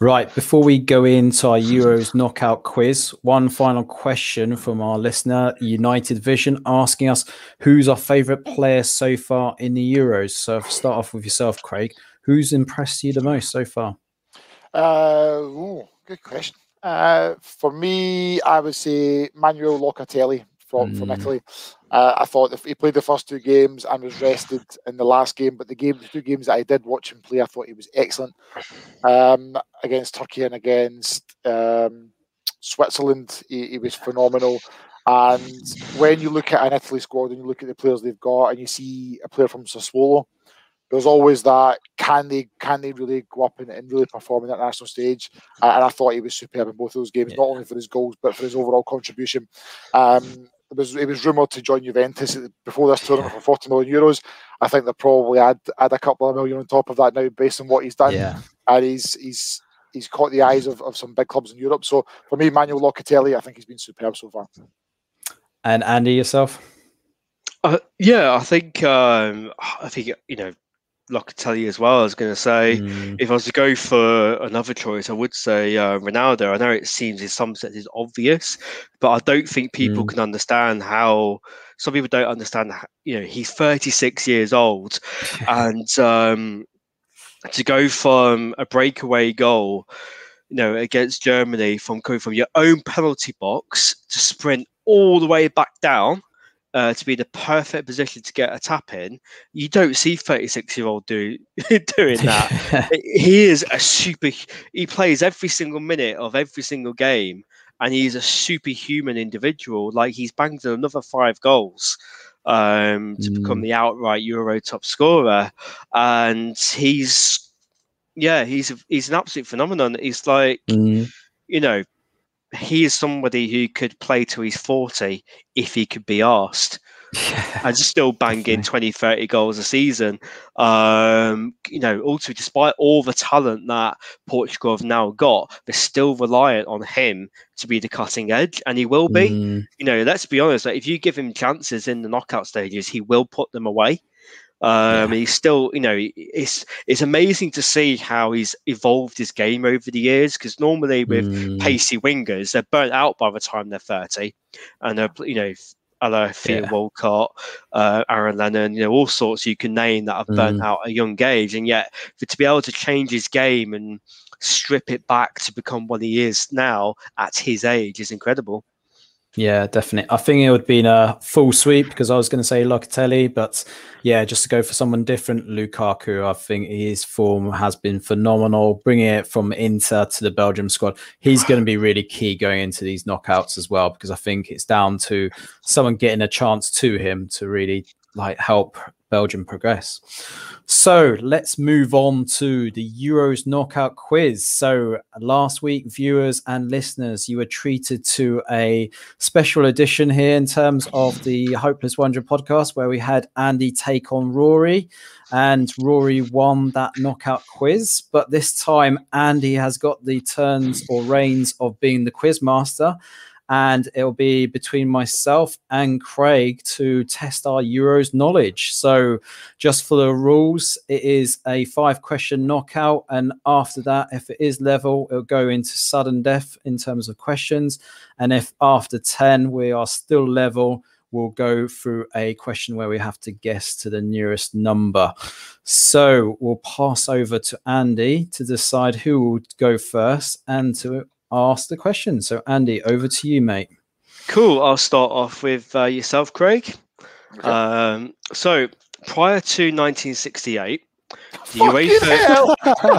Right, before we go into our Euros knockout quiz, one final question from our listener, United Vision, asking us who's our favourite player so far in the Euros. So if we start off with yourself, Craig, who's impressed you the most so far? Uh, ooh, good question. Uh, for me, I would say Manuel Locatelli from, mm. from Italy. Uh, I thought he played the first two games and was rested in the last game, but the game, the two games that I did watch him play, I thought he was excellent um, against Turkey and against um, Switzerland. He, he was phenomenal. And when you look at an Italy squad and you look at the players they've got, and you see a player from Sassuolo, there's always that can they can they really go up and, and really perform on that national stage? Uh, and I thought he was superb in both of those games, yeah. not only for his goals but for his overall contribution. Um, It was, it was rumoured to join Juventus before this tournament for forty million euros. I think they'll probably add, add a couple of million on top of that now based on what he's done. Yeah. And he's he's he's caught the eyes of, of some big clubs in Europe. So for me, Manuel Locatelli, I think he's been superb so far. And Andy, yourself? Uh, yeah, I think, um, I think you know, Locatelli as well. I was going to say, mm. if I was to go for another choice, I would say uh, Ronaldo. I know it seems in some senses obvious, but I don't think people mm. can understand how some people don't understand. How, you know, he's thirty-six years old, and um, to go from a breakaway goal, you know, against Germany from coming from your own penalty box to sprint all the way back down. Uh, to be in the perfect position to get a tap in, you don't see thirty-six-year-old do doing that. He is a super. He plays every single minute of every single game, and he's a superhuman individual. Like he's banged in another five goals um, to mm. become the outright Euro top scorer, and he's yeah, he's a, he's an absolute phenomenon. He's like mm. you know. he is somebody who could play to his forty if he could be arsed. Yeah. And just still banging twenty, thirty goals a season. Um, you know, also despite all the talent that Portugal have now got, they're still reliant on him to be the cutting edge, and he will be. Mm. You know, let's be honest, like, if you give him chances in the knockout stages, he will put them away. Um, yeah. He's still, you know, it's it's amazing to see how he's evolved his game over the years, because normally with mm. pacey wingers, they're burnt out by the time they're thirty, and they're, you know, a la Theo yeah. Walcott, uh, Aaron Lennon, you know, all sorts you can name that have burnt mm. out at a young age. And yet, for, to be able to change his game and strip it back to become what he is now at his age is incredible. Yeah, definitely. I think it would be a full sweep, because I was going to say Locatelli, but yeah, just to go for someone different, Lukaku. I think his form has been phenomenal. Bringing it from Inter to the Belgium squad, he's going to be really key going into these knockouts as well, because I think it's down to someone getting a chance to him to really like help Belgium progress. So let's move on to the Euros knockout quiz. So last week, viewers and listeners, you were treated to a special edition here in terms of the Hopeless one hundred podcast, where we had Andy take on Rory, and Rory won that knockout quiz. But this time, Andy has got the turns or reins of being the quiz master, and it'll be between myself and Craig to test our Euros knowledge. So just for the rules, it is a five question knockout, and after that, if it is level, it'll go into sudden death in terms of questions, and if after ten we are still level, we'll go through a question where we have to guess to the nearest number. So we'll pass over to Andy to decide who will go first and to ask the question. So Andy, over to you, mate. Cool. I'll start off with uh, yourself, Craig. Okay. Um, so prior to nineteen sixty-eight, the UEFA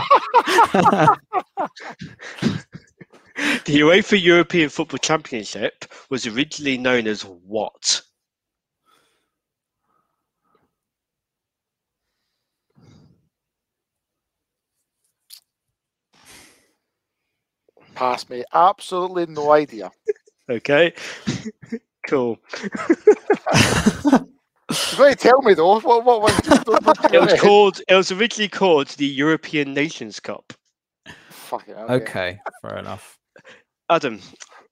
the UEFA European Football Championship was originally known as what? Pass me. Absolutely no idea. Okay. Cool. You're going to tell me though. What, what, what, what, what, it was ahead. called. It was originally called the European Nations Cup. Fuck it. Okay. okay. Fair enough. Adam,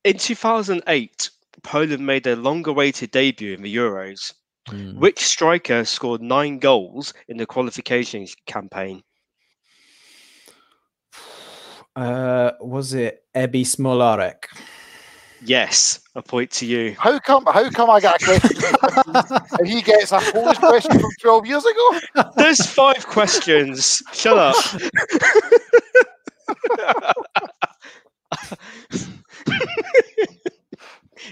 in two thousand eight, Poland made their long-awaited debut in the Euros. Mm. Which striker scored nine goals in the qualification campaign? Uh, was it Ebi Smolarek? Yes, a point to you. How come? How come I got a question and he gets a Polish question from twelve years ago? There's five questions. Shut up.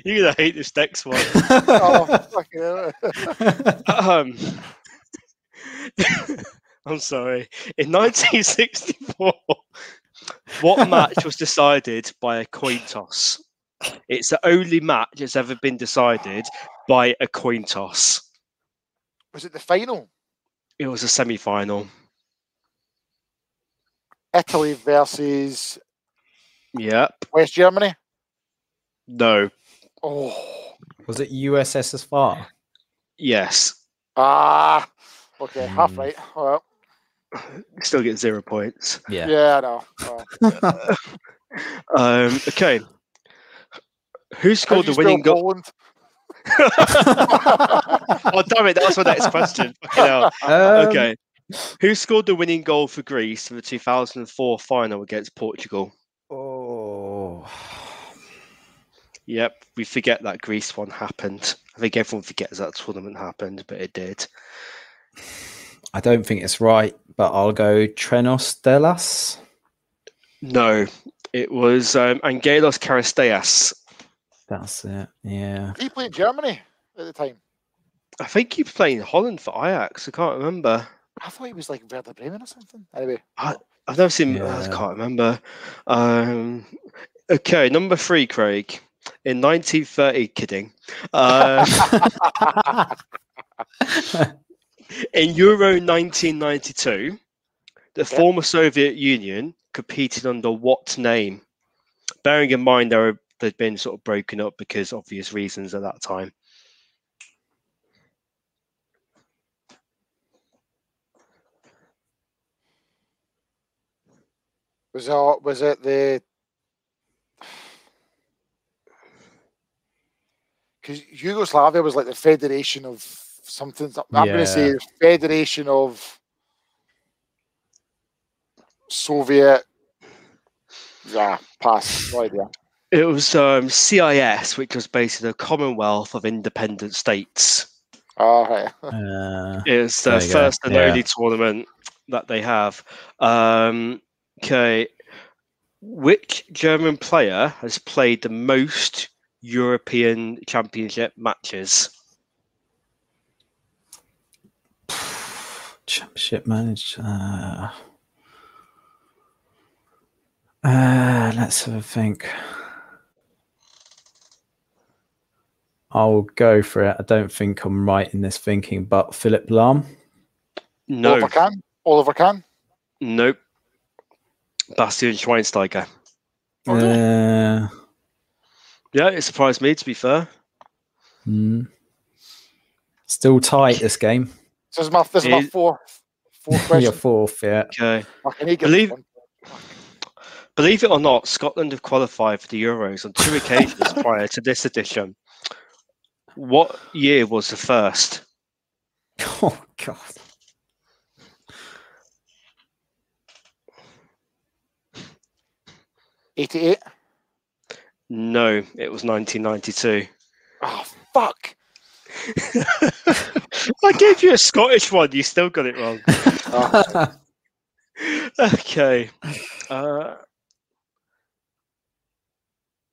You're gonna hate this next one. Oh, fucking hell. Um. I'm sorry. In nineteen sixty-four. What match was decided by a coin toss? It's the only match that's ever been decided by a coin toss. Was it the final? It was a semi-final. Italy versus... Yep. West Germany? No. Oh. Was it U S S R? Yes. Ah. Okay, half right. All right. Still get zero points. Yeah, yeah, I know. Oh. um, okay, who scored the winning goal? Oh, damn it! That's my next question. Um, okay, who scored the winning goal for Greece in the two thousand four final against Portugal? Oh, yep. We forget that Greece one happened. I think everyone forgets that tournament happened, but it did. I don't think it's right, but I'll go Trenos Delas. No, it was um, Angelos Karisteas. That's it, yeah. He played Germany at the time. I think he was playing Holland for Ajax. I can't remember. I thought he was like Werder Bremen or something. Anyway. I, I've never seen yeah. I can't remember. Um, okay, number three, Craig. In nineteen thirty, kidding. Um, In Euro nineteen ninety-two, the yep. former Soviet Union competed under what name? Bearing in mind they were they'd been sort of broken up because obvious reasons at that time. Was that, was it the... Because Yugoslavia was like the federation of something. I'm yeah. going to say federation of Soviet... Yeah, pass. No idea. It was um, C I S, which was basically the Commonwealth of Independent States. Oh, right. uh, it's the first and yeah. only tournament that they have. Um... Okay, which German player has played the most European Championship matches? Championship manager. Uh, uh, let's have a think. I'll go for it. I don't think I'm right in this thinking, but Philipp Lahm? No. Oliver Kahn? Oliver Kahn? Nope. Bastian Schweinsteiger. Uh, yeah, it surprised me, to be fair. Mm. Still tight, this game. This is my, this is my fourth, fourth question. Your fourth, yeah. Okay. Believe, believe it or not, Scotland have qualified for the Euros on two occasions prior to this edition. What year was the first? Oh, God. eighty-eight? No, it was nineteen ninety-two. Oh, fuck. I gave you a Scottish one. You still got it wrong. Oh. Okay. Uh,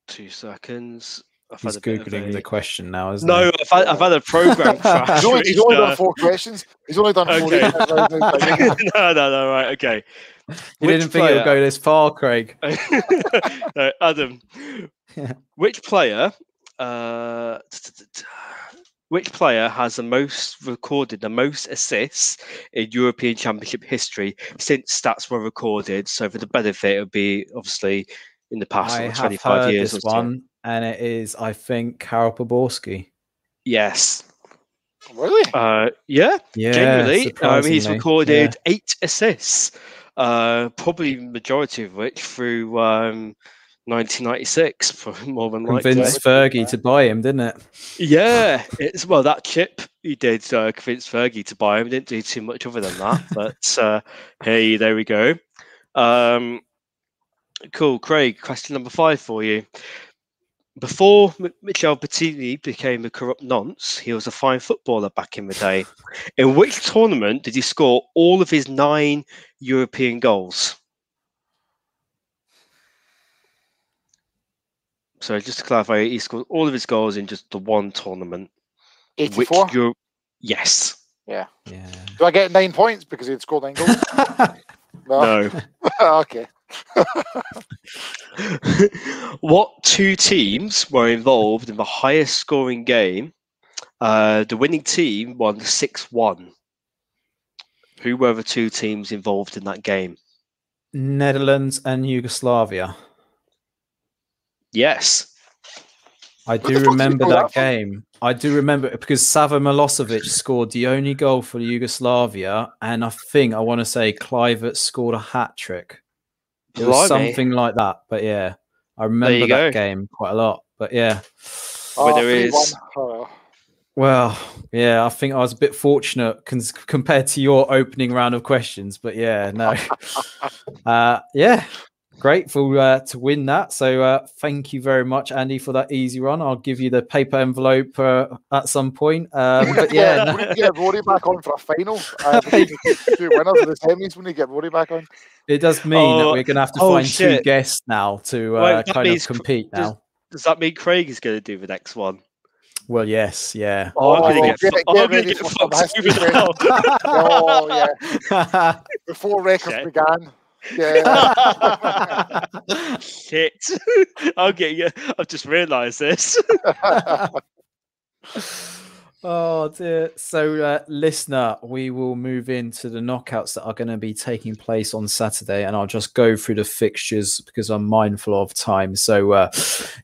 two seconds. I've He's Googling a... the question now, isn't no, he? No, I've had, I've had a program crash. He's only, he's only done four questions. He's only done okay. four questions. No, no, no, right, okay. You Which didn't player... think it would go this far, Craig. No, Adam. Yeah. Which player... Uh, Which player has the most recorded, the most assists in European Championship history since stats were recorded? So for the benefit, it would be, obviously, in the past like twenty-five years or so. And it is, I think, Karol Póborski. Yes. Really? Uh, yeah. Yeah. Generally, um, he's recorded yeah. eight assists, uh, probably majority of which through um, nineteen ninety-six, more than likely. Convinced Fergie to buy him, didn't it? Yeah. It's well that chip he did uh, convince Fergie to buy him. Didn't do too much other than that, but uh, hey, there we go. Um, cool, Craig. Question number five for you. Before Michel Platini became a corrupt nonce, he was a fine footballer back in the day. In which tournament did he score all of his nine European goals? So just to clarify, he scored all of his goals in just the one tournament. eighty-four? Which Euro- yes. Yeah. yeah. Do I get nine points because he had scored nine goals? No. no. Okay. What two teams were involved in the highest scoring game? Uh, the winning team won six one. Who were the two teams involved in that game? Netherlands and Yugoslavia. Yes. I do remember that game. I do remember it because Savo Milosevic scored the only goal for Yugoslavia, and I think I want to say Kluivert scored a hat-trick. It was something like that, but yeah, I remember that game quite a lot. But yeah, oh, there is. Oh. Well, yeah, I think I was a bit fortunate cons- compared to your opening round of questions. But yeah, no, uh, yeah, grateful uh, to win that. So uh, thank you very much, Andy, for that easy run. I'll give you the paper envelope uh, at some point. Um, but yeah, no. When you get Rory back on for a final, uh, two winners of the semis when you get Rory back on. It does mean oh, that we're going to have to oh, find shit. two guests now to uh, right, kind of compete does, now. Does that mean Craig is going to do the next one? Well, yes, yeah. Oh, I'm going to get, oh, get, get fucked over now. Oh, yeah. Before records shit. began. Yeah. Shit. I'll get you. I've just realised this. Oh dear. So, uh, listener, we will move into the knockouts that are going to be taking place on Saturday, and I'll just go through the fixtures because I'm mindful of time. So, uh,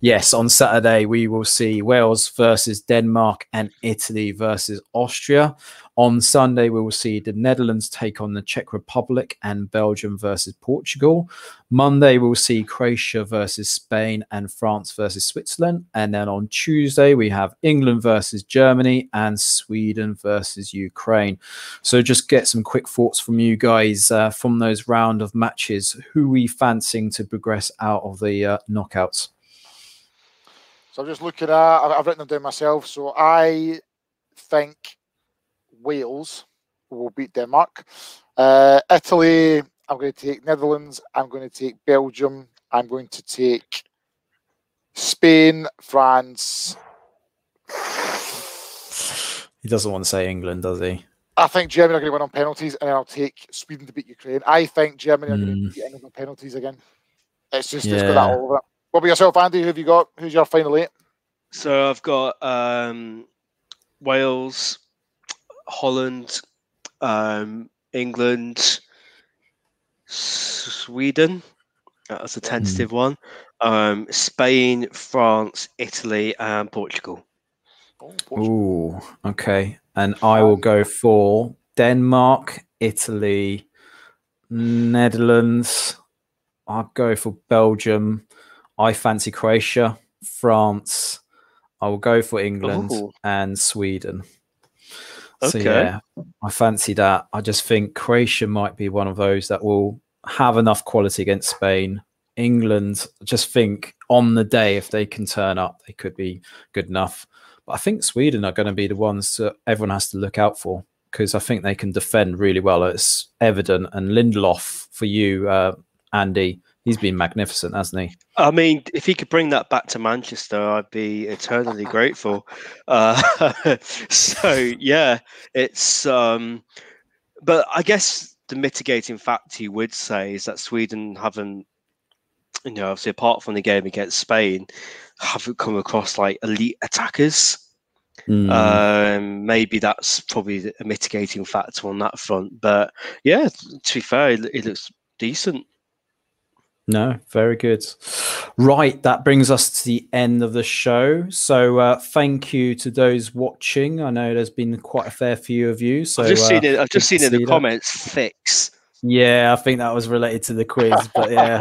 yes, on Saturday we will see Wales versus Denmark and Italy versus Austria. On Sunday, we will see the Netherlands take on the Czech Republic and Belgium versus Portugal. Monday, we'll see Croatia versus Spain and France versus Switzerland. And then on Tuesday, we have England versus Germany and Sweden versus Ukraine. So just get some quick thoughts from you guys uh, from those round of matches. Who are we fancying to progress out of the uh, knockouts? So I'm just looking at, I've written them down myself. So I think Wales will beat Denmark. Uh, Italy, I'm going to take Netherlands. I'm going to take Belgium. I'm going to take Spain, France. He doesn't want to say England, does he? I think Germany are going to win on penalties, and I'll take Sweden to beat Ukraine. I think Germany are mm. going to beat England on penalties again. It's just yeah. it's got that all over it. What about yourself, Andy? Who have you got? Who's your final eight? So I've got um, Wales, Holland, um, England, Sweden. That's a tentative mm. one. Um, Spain, France, Italy, and Portugal. Oh, Portugal. Ooh, okay. And I will go for Denmark, Italy, Netherlands. I'll go for Belgium. I fancy Croatia, France. I will go for England Ooh. and Sweden. So, okay. yeah, I fancy that. I just think Croatia might be one of those that will have enough quality against Spain. England, just think on the day, if they can turn up, they could be good enough. But I think Sweden are going to be the ones that everyone has to look out for, because I think they can defend really well. It's evident. And Lindelof, for you, uh, Andy, he's been magnificent, hasn't he? I mean, if he could bring that back to Manchester, I'd be eternally grateful. Uh, so, yeah, it's... Um, but I guess the mitigating fact you would say is that Sweden haven't, you know, obviously apart from the game against Spain, haven't come across like elite attackers. Mm. Um, maybe that's probably a mitigating factor on that front. But, yeah, to be fair, it, it looks decent. No, very good. Right, that brings us to the end of the show. So uh, thank you to those watching. I know there's been quite a fair few of you. So I've just uh, seen it. I've just seen in the comments, fix. Yeah, I think that was related to the quiz, but yeah,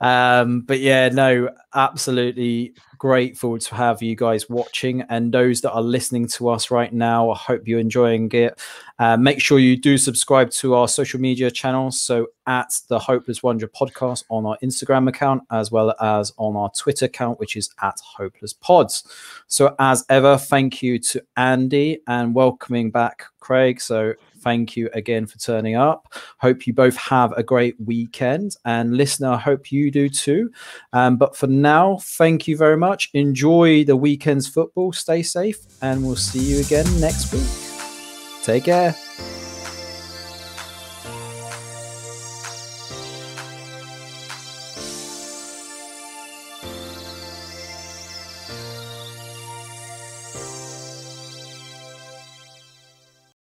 um, but yeah, no, absolutely grateful to have you guys watching, and those that are listening to us right now, I hope you're enjoying it. Uh, make sure you do subscribe to our social media channels. So at the Hopeless Wonder Podcast on our Instagram account, as well as on our Twitter account, which is at Hopeless Pods. So as ever, thank you to Andy and welcoming back Craig. So thank you again for turning up. Hope you both have a great weekend. And listener, I hope you do too. Um, but for now, thank you very much. Enjoy the weekend's football. Stay safe. And we'll see you again next week. Take care.